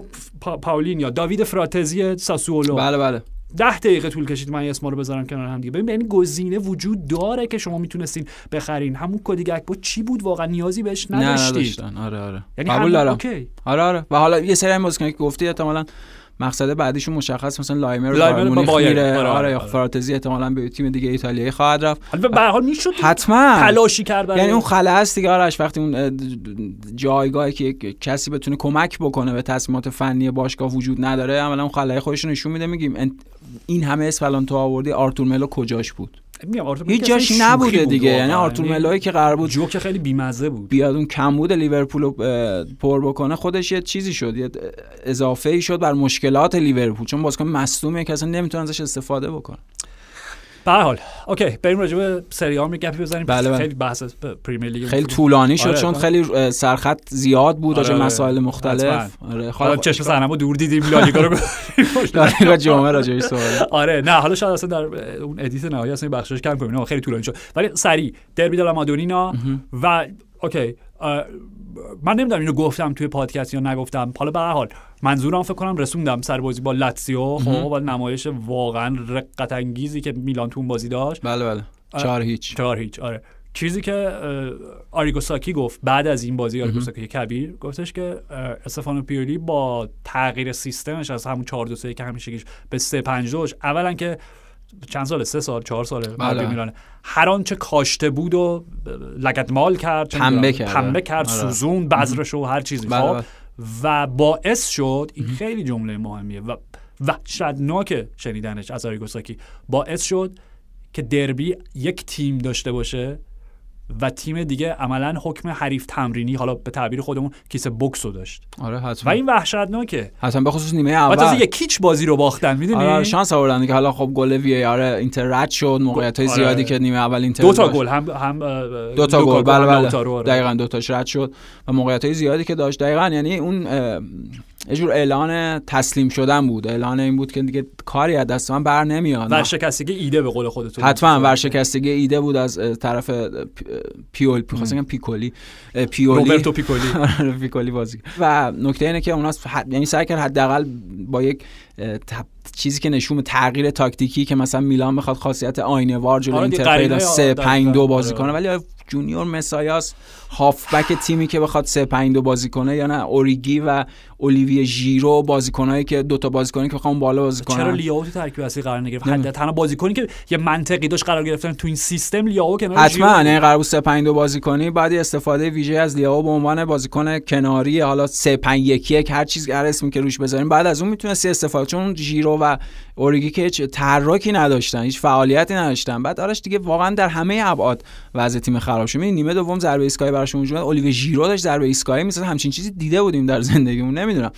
پاولینیا، داوید فراتزی ساسولو. بله بله ده دقیقه طول کشید من اسما رو بذارم کنار هم دیگه. ببین یعنی گزینه وجود داره که شما میتونستین بخرین. همون کدیگک با چی بود واقعا نیازی بهش نداشتید. نه آره آره یعنی قبول دارم. اوکی آره آره و حالا یه سری هم بازیکنایی که گفتی احتمالاً مقصد بعدیشون مشخص، مثلا لایمر رو بارمونیخ میره، آره یا فراتزی احتمالاً به تیم دیگه ایتالیایی خواهد رفت. حالا به هر حال میشد حتما تلاشی کرد، یعنی اون خلأ است دیگه آرش، وقتی اون جایگاهی که کسی بتونه کمک بکنه به تصمیمات فنی باشگاه وجود نداره، عملاً اون خلأ خودش رو نشون میده. میگیم این همه اسم الان تو آوردی، آرتور ملو کجاش بود؟ هیچ جاش نبوده دیگه، یعنی آرتور ملوی که قرار بود جو که خیلی بیمزه بود بیاد اون کمبود لیورپول رو پر بکنه، خودش یه چیزی شد، یه اضافه ای شد بر مشکلات لیورپول، چون بازیکن مصدومه که اصلا نمیتونه ازش استفاده بکنه. به هر حال اوکی بریم راجع به سری آ گپی بزنیم. بله بله. خیلی بحث پریمیر لیگ خیلی طولانی شد، آره چون خیلی سرخط زیاد بود راجع به آره مسائل مختلف. آره حالا چشم صنمو دور دیدیم لالیگا رو لالیگا جمعه راجع به سوال. آره نه حالا شاید اصلا در اون ادیت نهایی اصلا بخشش کم کنیم، خیلی طولانی شد. ولی سری دربی دلا مادونینا و اوکی من نمیدونم اینو گفتم توی پادکست یا نگفتم، حالا به هر حال منظورم فکر کنم رسوندم سر بازی با لاتزیو، خب و نمایش واقعا رقت انگیزی که میلان تو اون بازی داشت. بله بله چهار هیچ چهار هیچ. آره چیزی که آریگوساکی گفت بعد از این بازی، آریگوساکی کبیر گفتش که استفانو پیولی با تغییر سیستمش از همون چهار دو سه یک که همیشگیش به سه پنج دوش، اولا که چند ساله سه سال چهار ساله مربی میلانه، هر آنچه کاشته بود و لگدمال کرد، پنبه کرد، پنبه کرد، سوزون بذرش و هر چیزی، خب و باعث شد این خیلی جمله مهمیه و وحشتناک شنیدنش از آریگوساکی، باعث شد که دربی یک تیم داشته باشه و تیم دیگه عملا حکم حریف تمرینی، حالا به تعبیر خودمون کیسه بوکسو داشت. آره حتما. و این وحشتناکه. حتما به خصوص نیمه اول. وقتی یک کیچ بازی رو باختن میدونی؟ آره شانس آوردن که حالا خب گل وی آر اینتر رد شد، موقعیت‌های آره. زیادی که نیمه اول اینتر دو تا گل هم هم دو تا گل بله بله دقیقاً دو تاش رد شد و موقعیت‌های زیادی که داشت دقیقاً، یعنی اون یه جور اعلان تسلیم شدن بود، اعلان این بود که دیگه کاری از دست من بر نمیاد. ورشکستگی ایده به قول خودتون. حتما ورشکستگی ایده بود از طرف پیول می‌خواستم پیکولی پیولی روبرتو پیکولی پیکولی بازی. و نکته اینه که اونا یعنی سعی کرد حداقل با یک چیزی که نشون تغییر تاکتیکی که مثلا میلان میخواد خاصیت آینه‌وار جلوی اینتر پیدا سه پنج دو بازی کنه، ولی جونیور مسایاس هافبک تیمی که بخواد سه پنج دو بازی کنه یا نه اوریگی و اولیویه ژیرو بازیکنایی که دوتا بازیکنی که بخوام بالا بازی کنن. چرا لیاو تو ترکیب اصلی قرار نگرفت؟ حداقل بازیکنی که یه منطقی داشت قرار گرفتن تو این سیستم لیاو کنار ژیرو. حتما این قرار بود سه پنج دو بازی کنی، بعد استفاده ویژه از لیاو به عنوان بازیکن کناری، حالا سه پنج یک یک هر چیز هر اسمی که روش بذاریم بعد از اون میتونستی استفاده، چون ژیرو و اوریگی که هیچ تحرکی نداشتن، هیچ فعالیتی نداشتن. بعد آرش دیگه واقعا در همه ابعاد وضع تیم خراب شد. ببین نیمه دوم ضربه ایستگاهی براشون وجود داشت، اولیو ژیرو داشت ضربه ایستگاهی می‌زد، همچین چیزی دیده بودیم در زندگیمون، نمیدونم.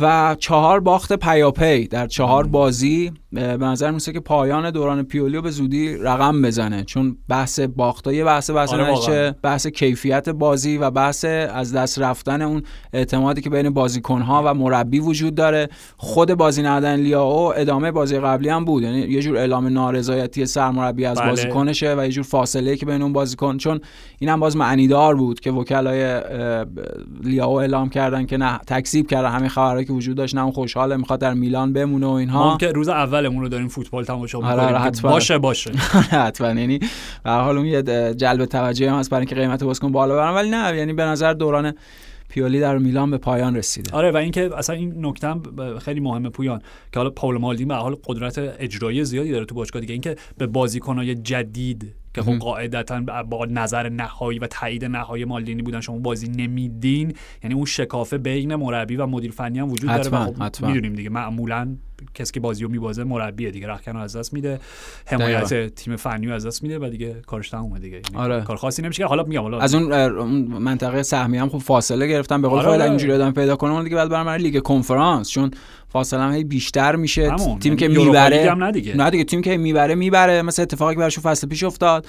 و چهار باخت پیاپی در چهار بازی. به نظر میاد که پایان دوران پیولیو به زودی رقم بزنه، چون بحث باختا یه بحث بحث آره بحث کیفیت بازی و بحث از دست رفتن اون اعتمادی که بین بازیکن‌ها و مربی وجود داره. خود بازی ندادن لیاو ادامه بازی قبلی هم بود، یعنی یه جور اعلام نارضایتی سرمربی از بله. بازیکنشه و یه جور فاصله که بین اون بازیکن، چون اینم باز معنیدار بود که وکلای لیاو اعلام کردن که نه تکذیب کرده همین خبرایی که وجود داشت، نه اون خوشحاله میخواد در میلان بمونه و اینها. ممکن روز اول مونو داریم فوتبال تماشا می‌کنیم باشه باشه حتما، یعنی به هر حال اون یه جلب توجه هم هست برای اینکه قیمت بازیکن بالا برن، ولی نه، یعنی به نظر دوران پیولی در میلان به پایان رسیده. آره و اینکه اصلا این نکته هم خیلی مهمه پویان که حالا پاول مالدینی به هر حال قدرت اجرایی زیادی داره تو باشگاه دیگه، اینکه به بازیکن‌های جدید که خب قاعدتاً با نظر نهایی و تایید نهایی مالدینی بودن شما بازی نمیدین، یعنی اون شکافه بین مربی و مدیر فنی هم وجود داره. خب می‌دونیم دیگه معمولاً کسی که بازیو میبازه مربیه دیگه، رختکن رو از دست میده، حمایت دایبا. تیم فنی رو از دست میده و دیگه کارش تمومه دیگه. آره. کار خاصی نمیشه که حالا میگم حالا از اون منطقه سهمیه هم خب فاصله گرفتم به قول آره. اینجوری آدم پیدا کنه دیگه، بعد برام لیگ کنفرانس چون فاصله هم هی بیشتر میشه. تیمی که میبره نه دیگه. نه دیگه تیمی که میبره میبره، مثلا اتفاقی که براشون فصل پیش افتاد،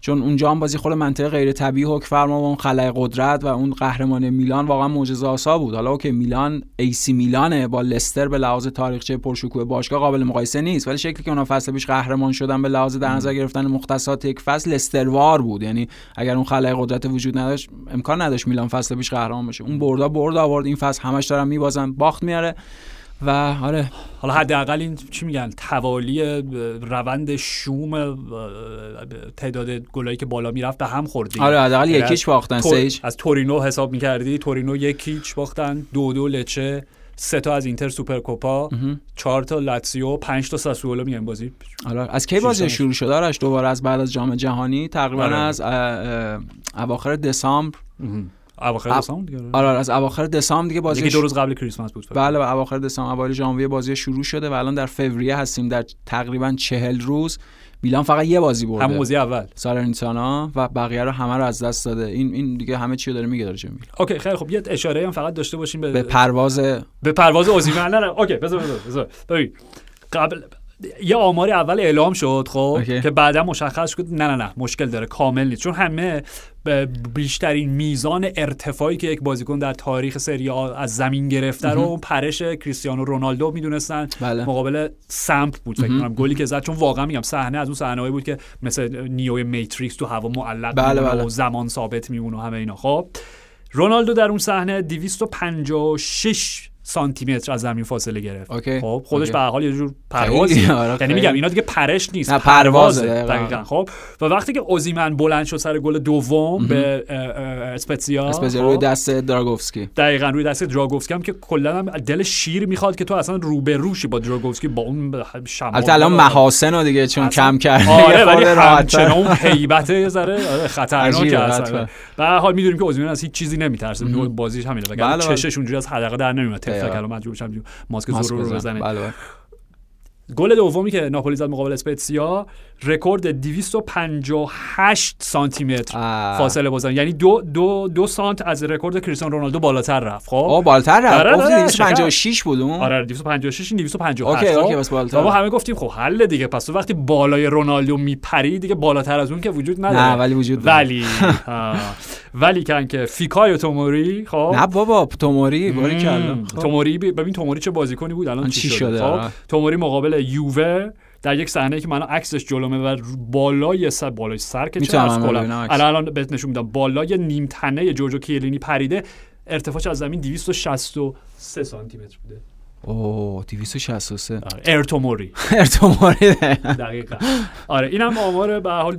چون اونجا هم بازی خود منطقه غیر طبیعی حکم فرما و اون خلأ قدرت و اون قهرمان میلان واقعا معجزه آسا بود. حالا اوکی میلان ای سی میلانه، با لستر به لحاظ تاریخچه پرشکوه باشگاه قابل مقایسه نیست، ولی شکلی که اونا فصل پیش قهرمان شدن به لحاظ در نظر گرفتن مختصات یک فصل لستروار بود، یعنی اگر اون خلأ قدرت وجود نداشت امکان نداشت میلان فصل پیش قهرمان بشه. اون بردا برد آورد، این فصل همش دارن میبازن باخت میاره و آره حالا حداقل این چی میگن توالی روند شوم تعداد گلایی که بالا میرفت به هم خورد. آره حداقل یکیش باختن سه هیچ از تورینو حساب میکردی، تورینو یکیش باختن، دو دو لچه، سه تا از اینتر سوپرکوپا، چهار تا لاتزیو، پنج تا ساسولو میگن بازی. آره از کی بازی شروع شد آرش؟ دوباره از بعد از جام جهانی تقریبا آره. از اواخر دسامبر اواخر دسامبر دیگه. آره از اواخر دسامبر دیگه بازی دیگه دو روز قبل کریسمس بود. بله و اواخر دسامبر اوایل ژانویه بازی شروع شده و الان در فوریه هستیم. در تقریبا چهل روز میلان فقط یه بازی برده، همون بازی اول سالرنیتانا، و بقیه رو همه رو از دست داده. این این دیگه همه چی رو داره میگه داره چه میلان. اوکی خیلی خوب، یه اشاره هم فقط داشته باشیم به, به پرواز به پرواز اوزیمن. اوکی بذار بذار ببین قبل یه آمار اول اعلام شد خب okay. که بعدا مشخص شد نه نه نه مشکل داره، کامل نیست، چون همه بیشترین میزان ارتفاعی که یک بازیکن در تاریخ سری آ از زمین گرفته mm-hmm. رو پرش کریستیانو رونالدو میدونستن بله. مقابل سمپ بود فکر کنم mm-hmm. گلی که زد، چون واقعا میگم صحنه از اون صحنه‌ای بود که مثل نیوی میتریکس تو هوا معلق بله بله. و زمان ثابت میمونه همه اینا. خب رونالدو در اون صحنه دویست و پنجاه و شش سانتی متر از زمین فاصله گرفت. okay. خب خودش okay. به هر حال یه جور پروازه، یعنی میگم اینا دیگه پرش نیست، نه پروازه دقیقاً. خب و وقتی که اوزیمن بلند شد سر گل دوم به اسپتزیا، اسپتزیا روی دست دراگوفسکی، دقیقاً روی دست دراگوفسکی هم که کلا دل شیر میخواد که تو اصلا روبروشی با دراگوفسکی با اون شمال. البته الان محاسن دیگه چون کم کرده آره، ولی همچنان هیبت یه ذره خطرناکه اصلا. به هر حال میدونیم که اوزیمن از هیچ چیزی نمیترسه، بازیش همینه، وگرنه چشش اونجوری از حلقه در نمیاد. فکر کنم مجبور شم ماسک زورو رو بزنه. گل دومی که ناپولی زد مقابل اسپتزیا رکورد دویست و پنجاه و هشت سانتی متر فاصله بازن، یعنی دو دو دو سانت از رکورد کریستیانو رونالدو بالاتر رفت. خب آ بالاتر رفت، گفتید دویست و پنجاه و شش بود اون. آره دویست و پنجاه و شش دویست و پنجاه و هفت. اوکی اوکی بس بالاتر. ما همه گفتیم خب حل دیگه، پس وقتی بالای رونالدو میپری دیگه بالاتر از اون که وجود نداره. نه ولی وجود داره. ولی ولی کن که فیکای توموری. خب نه بابا توموری باری کلا. توموری ببین توموری چه بازیکنی بود الان چی شده. خب توموری مقابل یووه در یک صحنه که من عکسش جلومه و بالای سر بالای سر که چه از کلا الان بهت نشون میدم، بالای نیم تنه جورجو کیلینی پریده، ارتفاعش از زمین دویست و شصت و سه سانتی متر بوده. اوه دویست و شصت و سه. ارتوموری ارتوموری دقیقاً. آره اینم آمار به حال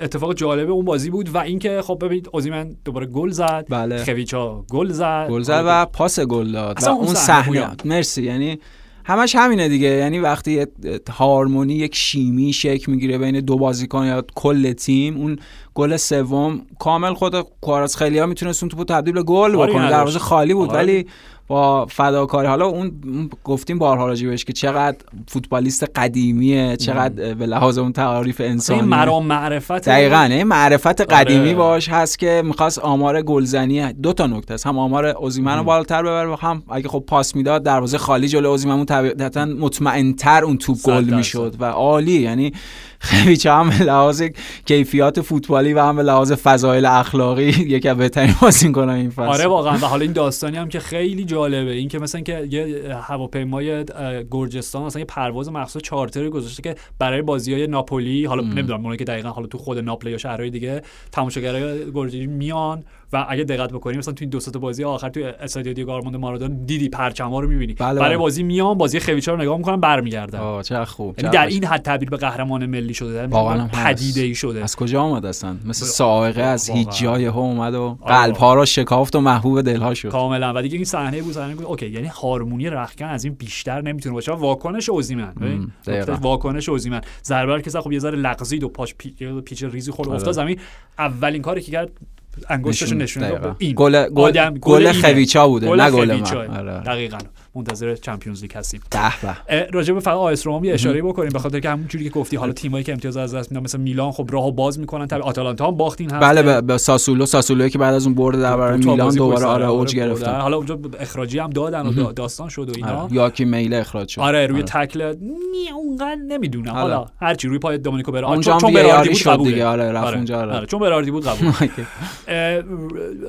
اتفاق جالب اون بازی بود. و اینکه خب ببینید اوزیمن دوباره گل زد، بله. خویچا گل زد، گل زد و پاس گل داد و اون صحنه مرسی، یعنی همش همینه دیگه، یعنی وقتی هارمونی یک شیمی شکل میگیره بین دو بازیکن یا کل تیم، اون گل سوم کامل خود کاراسخیلیا میتونست اون توپو تبدیل به گل بکنه، دروازه خالی بود آره. ولی با فداکاری حالا اون گفتیم بارها راجبش که چقدر فوتبالیست قدیمیه، چقدر به لحاظ اون تعاریف انسانی مرام معرفت دقیقاً این معرفت قدیمی آره. باش هست که می‌خواست آمار گلزنی دو تا نکته است، هم آمار اوزیمنو بالاتر ببره، هم اگه خب پاس میداد دروازه خالی جلوی اوزیمنو طبیعتاً مطمئن‌تر اون توپ گل میشد و عالی، یعنی خیلی هم به لحاظ کیفیت فوتبالی و هم به لحاظ فضایل اخلاقی یکی از بهترین بازیکن‌ها این فصل. آره واقعاً. و حالا این داستانی هم که خیلی جالبه، این که مثلا که یه هواپیمای گرجستان مثلا یه پرواز مخصوص چارتر گذاشته که برای بازی‌های ناپولی، حالا نمیدونم اون که دقیقاً حالا تو خود ناپولی یا شهرهای دیگه تماشاگرای گرجی میان و اگه دقت بکنیم مثلا تو این دو سه تا بازی آخر تو استادیو دیگو آرماندو مارادونا دیدی پرچم‌ها رو می‌بینی، بله برای بازی میان بازی خویچا رو نگاه می‌کنن برمیگردن. آه چه خوب، یعنی در این حد تبدیل به قهرمان ملی شده، واقعا پدیده‌ای شده. از کجا اومد اصلا؟ مثل سائقه از هیچ جای ها اومد و قلب‌ها رو شکافت و محبوب دل‌ها شد. کاملا. و دیگه این صحنه بود، صحنه بود اوکی، یعنی هارمونی رختکن از این بیشتر نمیتونه باشه. واکنش اوزیمن ببین، واکنش اوزیمن ضربه که خب یه ذره لغزید و پاش پیچ ریزی خورد افتاد زمین، اولین کاری که کرد انگشتشو نشون داد. این گل گل گل خویچا بوده نه گل من. دقیقاً منتظر چمپیونز لیگ هستیم. راجع به فقط آیس روم یه اشاره بکنیم، به خاطر که همونجوری که گفتی حالا تیمایی که امتیاز از دست میدن مثلا میلان خب راهو باز میکنن، طبعا آتالانتا هم باختین هست، بله به ساسولو ساسولویی که بعد از اون برد در برابر میلان دوباره آره اوج گرفتن، حالا اونجا اخراجی هم دادن و داستان شد و اینا، یا که میل اخراج شد آره روی تکل اونقدر نمیدونم، حالا هر چی روی پای دومینیکو برارد چون براردی بود قبول دیگه، آره رفت اونجا آره چون براردی بود قبول.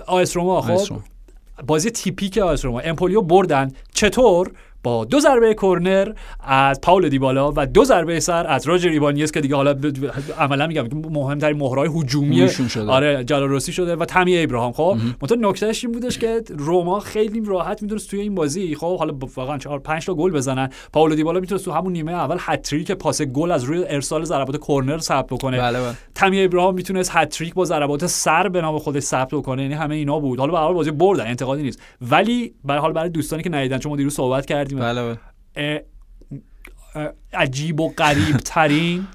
آیس روم خب بازی تیپیک آیس روما، امپولیو بردن چطور؟ با دو ضربه کرنر از پاول دیبالا و دو ضربه سر از راجر ایبانیز که دیگه حالا عملا میگم مهمترین مهرهای هجومی آره جلاروسی شده و تامی ابراهام. خب مثلا نکتهش این بودش که روما خیلی راحت میتونست توی این بازی خب حالا واقعا چهار پنج تا گل بزنن، پاول دیبالا میتونست تو همون نیمه اول هتریک پاس گل از روی ارسال ضربات کرنر ثبت بکنه، بله بله. تامی ابراهام میتونست هتریک با ضربات سر به نام خودش ثبت بکنه، یعنی همه اینا بود. حالا به هر حال بازی بردن انتقادی نیست، ولی به هر حال برای دوستانی که ندیدن چون ما دیروز صحبت کردیم بله بله. عجیب و غریب ترین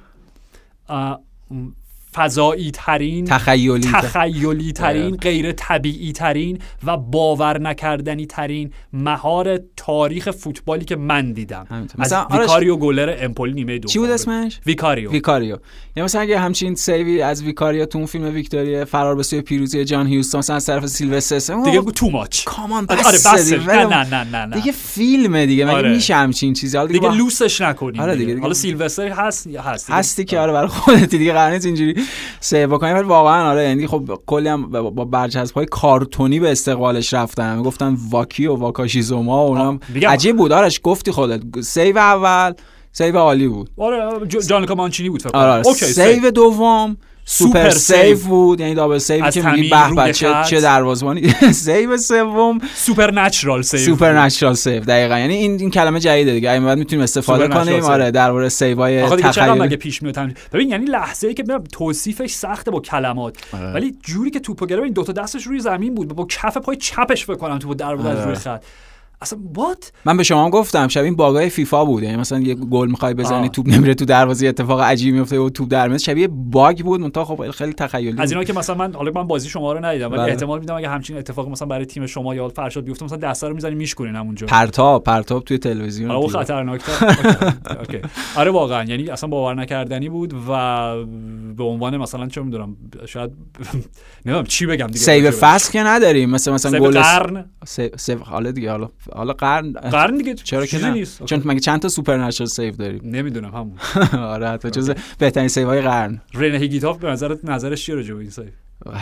فضایی ترین تخیلی, تخیلی ترین غیر طبیعی ترین و باور نکردنی ترین مهار تاریخ فوتبالی که من دیدم همینطور. از مثلا ویکاریو آرش... گولر امپولی نیمه دوم چی بود اسمش؟ ویکاریو ویکاریو یعنی مثلا اگه همچین سیوی از ویکاریو تو اون فیلم ویکتوریا فرار به سوی پیروزی جان هیوستون از طرف سیلوستر دیگه بود تو ماچ کامان بس آره بس نه نه نه نه دیگه فیلمه دیگه مگه آره. میشه همچین چیزی حالا دیگه, دیگه با... لوسش نکنید آره دیگه حالا سیلوستر هست هست هستی که آره برای خودت دیگه قرنه اینجوری سه بکنیم واقعا آره یعنی خب کلی هم با برچسب‌های کارتونی به استقبالش رفتن، میگفتن واکی و واکاشیزوما و اونم عجیب بود. آرش گفتی خودت سیو اول سیو عالی بود آره جانلوکا مانچینی بود فکر کنم آره. اوکی سیو دوم سوپر سیو بود یعنی دابل سیو که میگی به به چه چه دروازه‌بانی سیو سوم سوپر نچرال سیو سوپر نچرال سیو دقیقاً یعنی این این کلمه جدیده دیگه این بعد میتونیم استفاده کنیم آره درباره سیوهای تخیلی آخه دیگه پیش میاد ببین یعنی لحظه‌ای که ببین توصیفش سخته با کلمات آره. ولی جوری که توپو گرفت این دو تا دستش روی زمین بود با کف پای چپش فکر کنم تو دروازه روی خط اصلا وات من به شما هم گفتم شب این باگای فیفا بود، یعنی مثلا یه گل می‌خوای بزنی توپ نمیره تو دروازه، اتفاق عجیبی میفته و توپ در میاد، شبیه باگ بود. منتها خب خیلی تخیلی از اینا که مثلا من حالا من بازی شما رو ندیدم ولی احتمال میدم اگه همچین اتفاقی مثلا برای تیم شما یا فرشاد بیفته مثلا دستا رو می‌زنی میشکنین همونجا، پرتاب پرتاب توی تلویزیون. آره خطرناک‌تر. اوکی آره واقعا یعنی اصلا باور نکردنی بود و به عنوان مثلا چه می‌دونم شاید نمی‌دونم چی بگم دیگه. سیو فصل که نداریم مثلا مثلا گل سیو حالا دیگه حالا حالا قرن قرن دیگه چرا که نیست، چون مگه چند تا سوپرنچرال سیو داریم؟ نمیدونم همون. آره حتی جزو بهترین سیوهای قرن. رنه هیگیتاف به نظرت نظرش چیه راجع به این سیو؟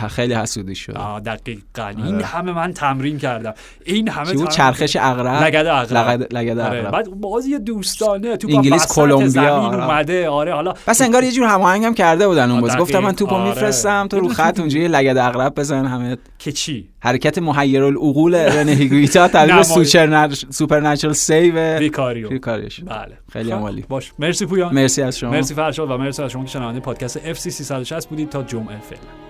خیلی حسودی شد. آ دقیقاً این همه من تمرین کردم، این همه بود چرخش عقرب، لگد عقرب، لگد عقرب. بعد بازی دوستانه تو انگلیس کلمبیا اومده. آره حالا بس انگار یه جور هماهنگ هم کرده بودن اون بازی. گفتم من توپو میفرستم تو رو خط اونجا یه لگد عقرب بزن همه که چی؟ حرکت محیرالعقول رنه هیگویتا تعبیر سوپرنچرال سیو بیکاریو بیکاریش. بله خیلی عالی. باش مرسی پویان، مرسی از شما، مرسی فرشاد و مرسی از شما که شنونده پادکست اف سی سیصد و شصت بودید. تا جمعه فعلا.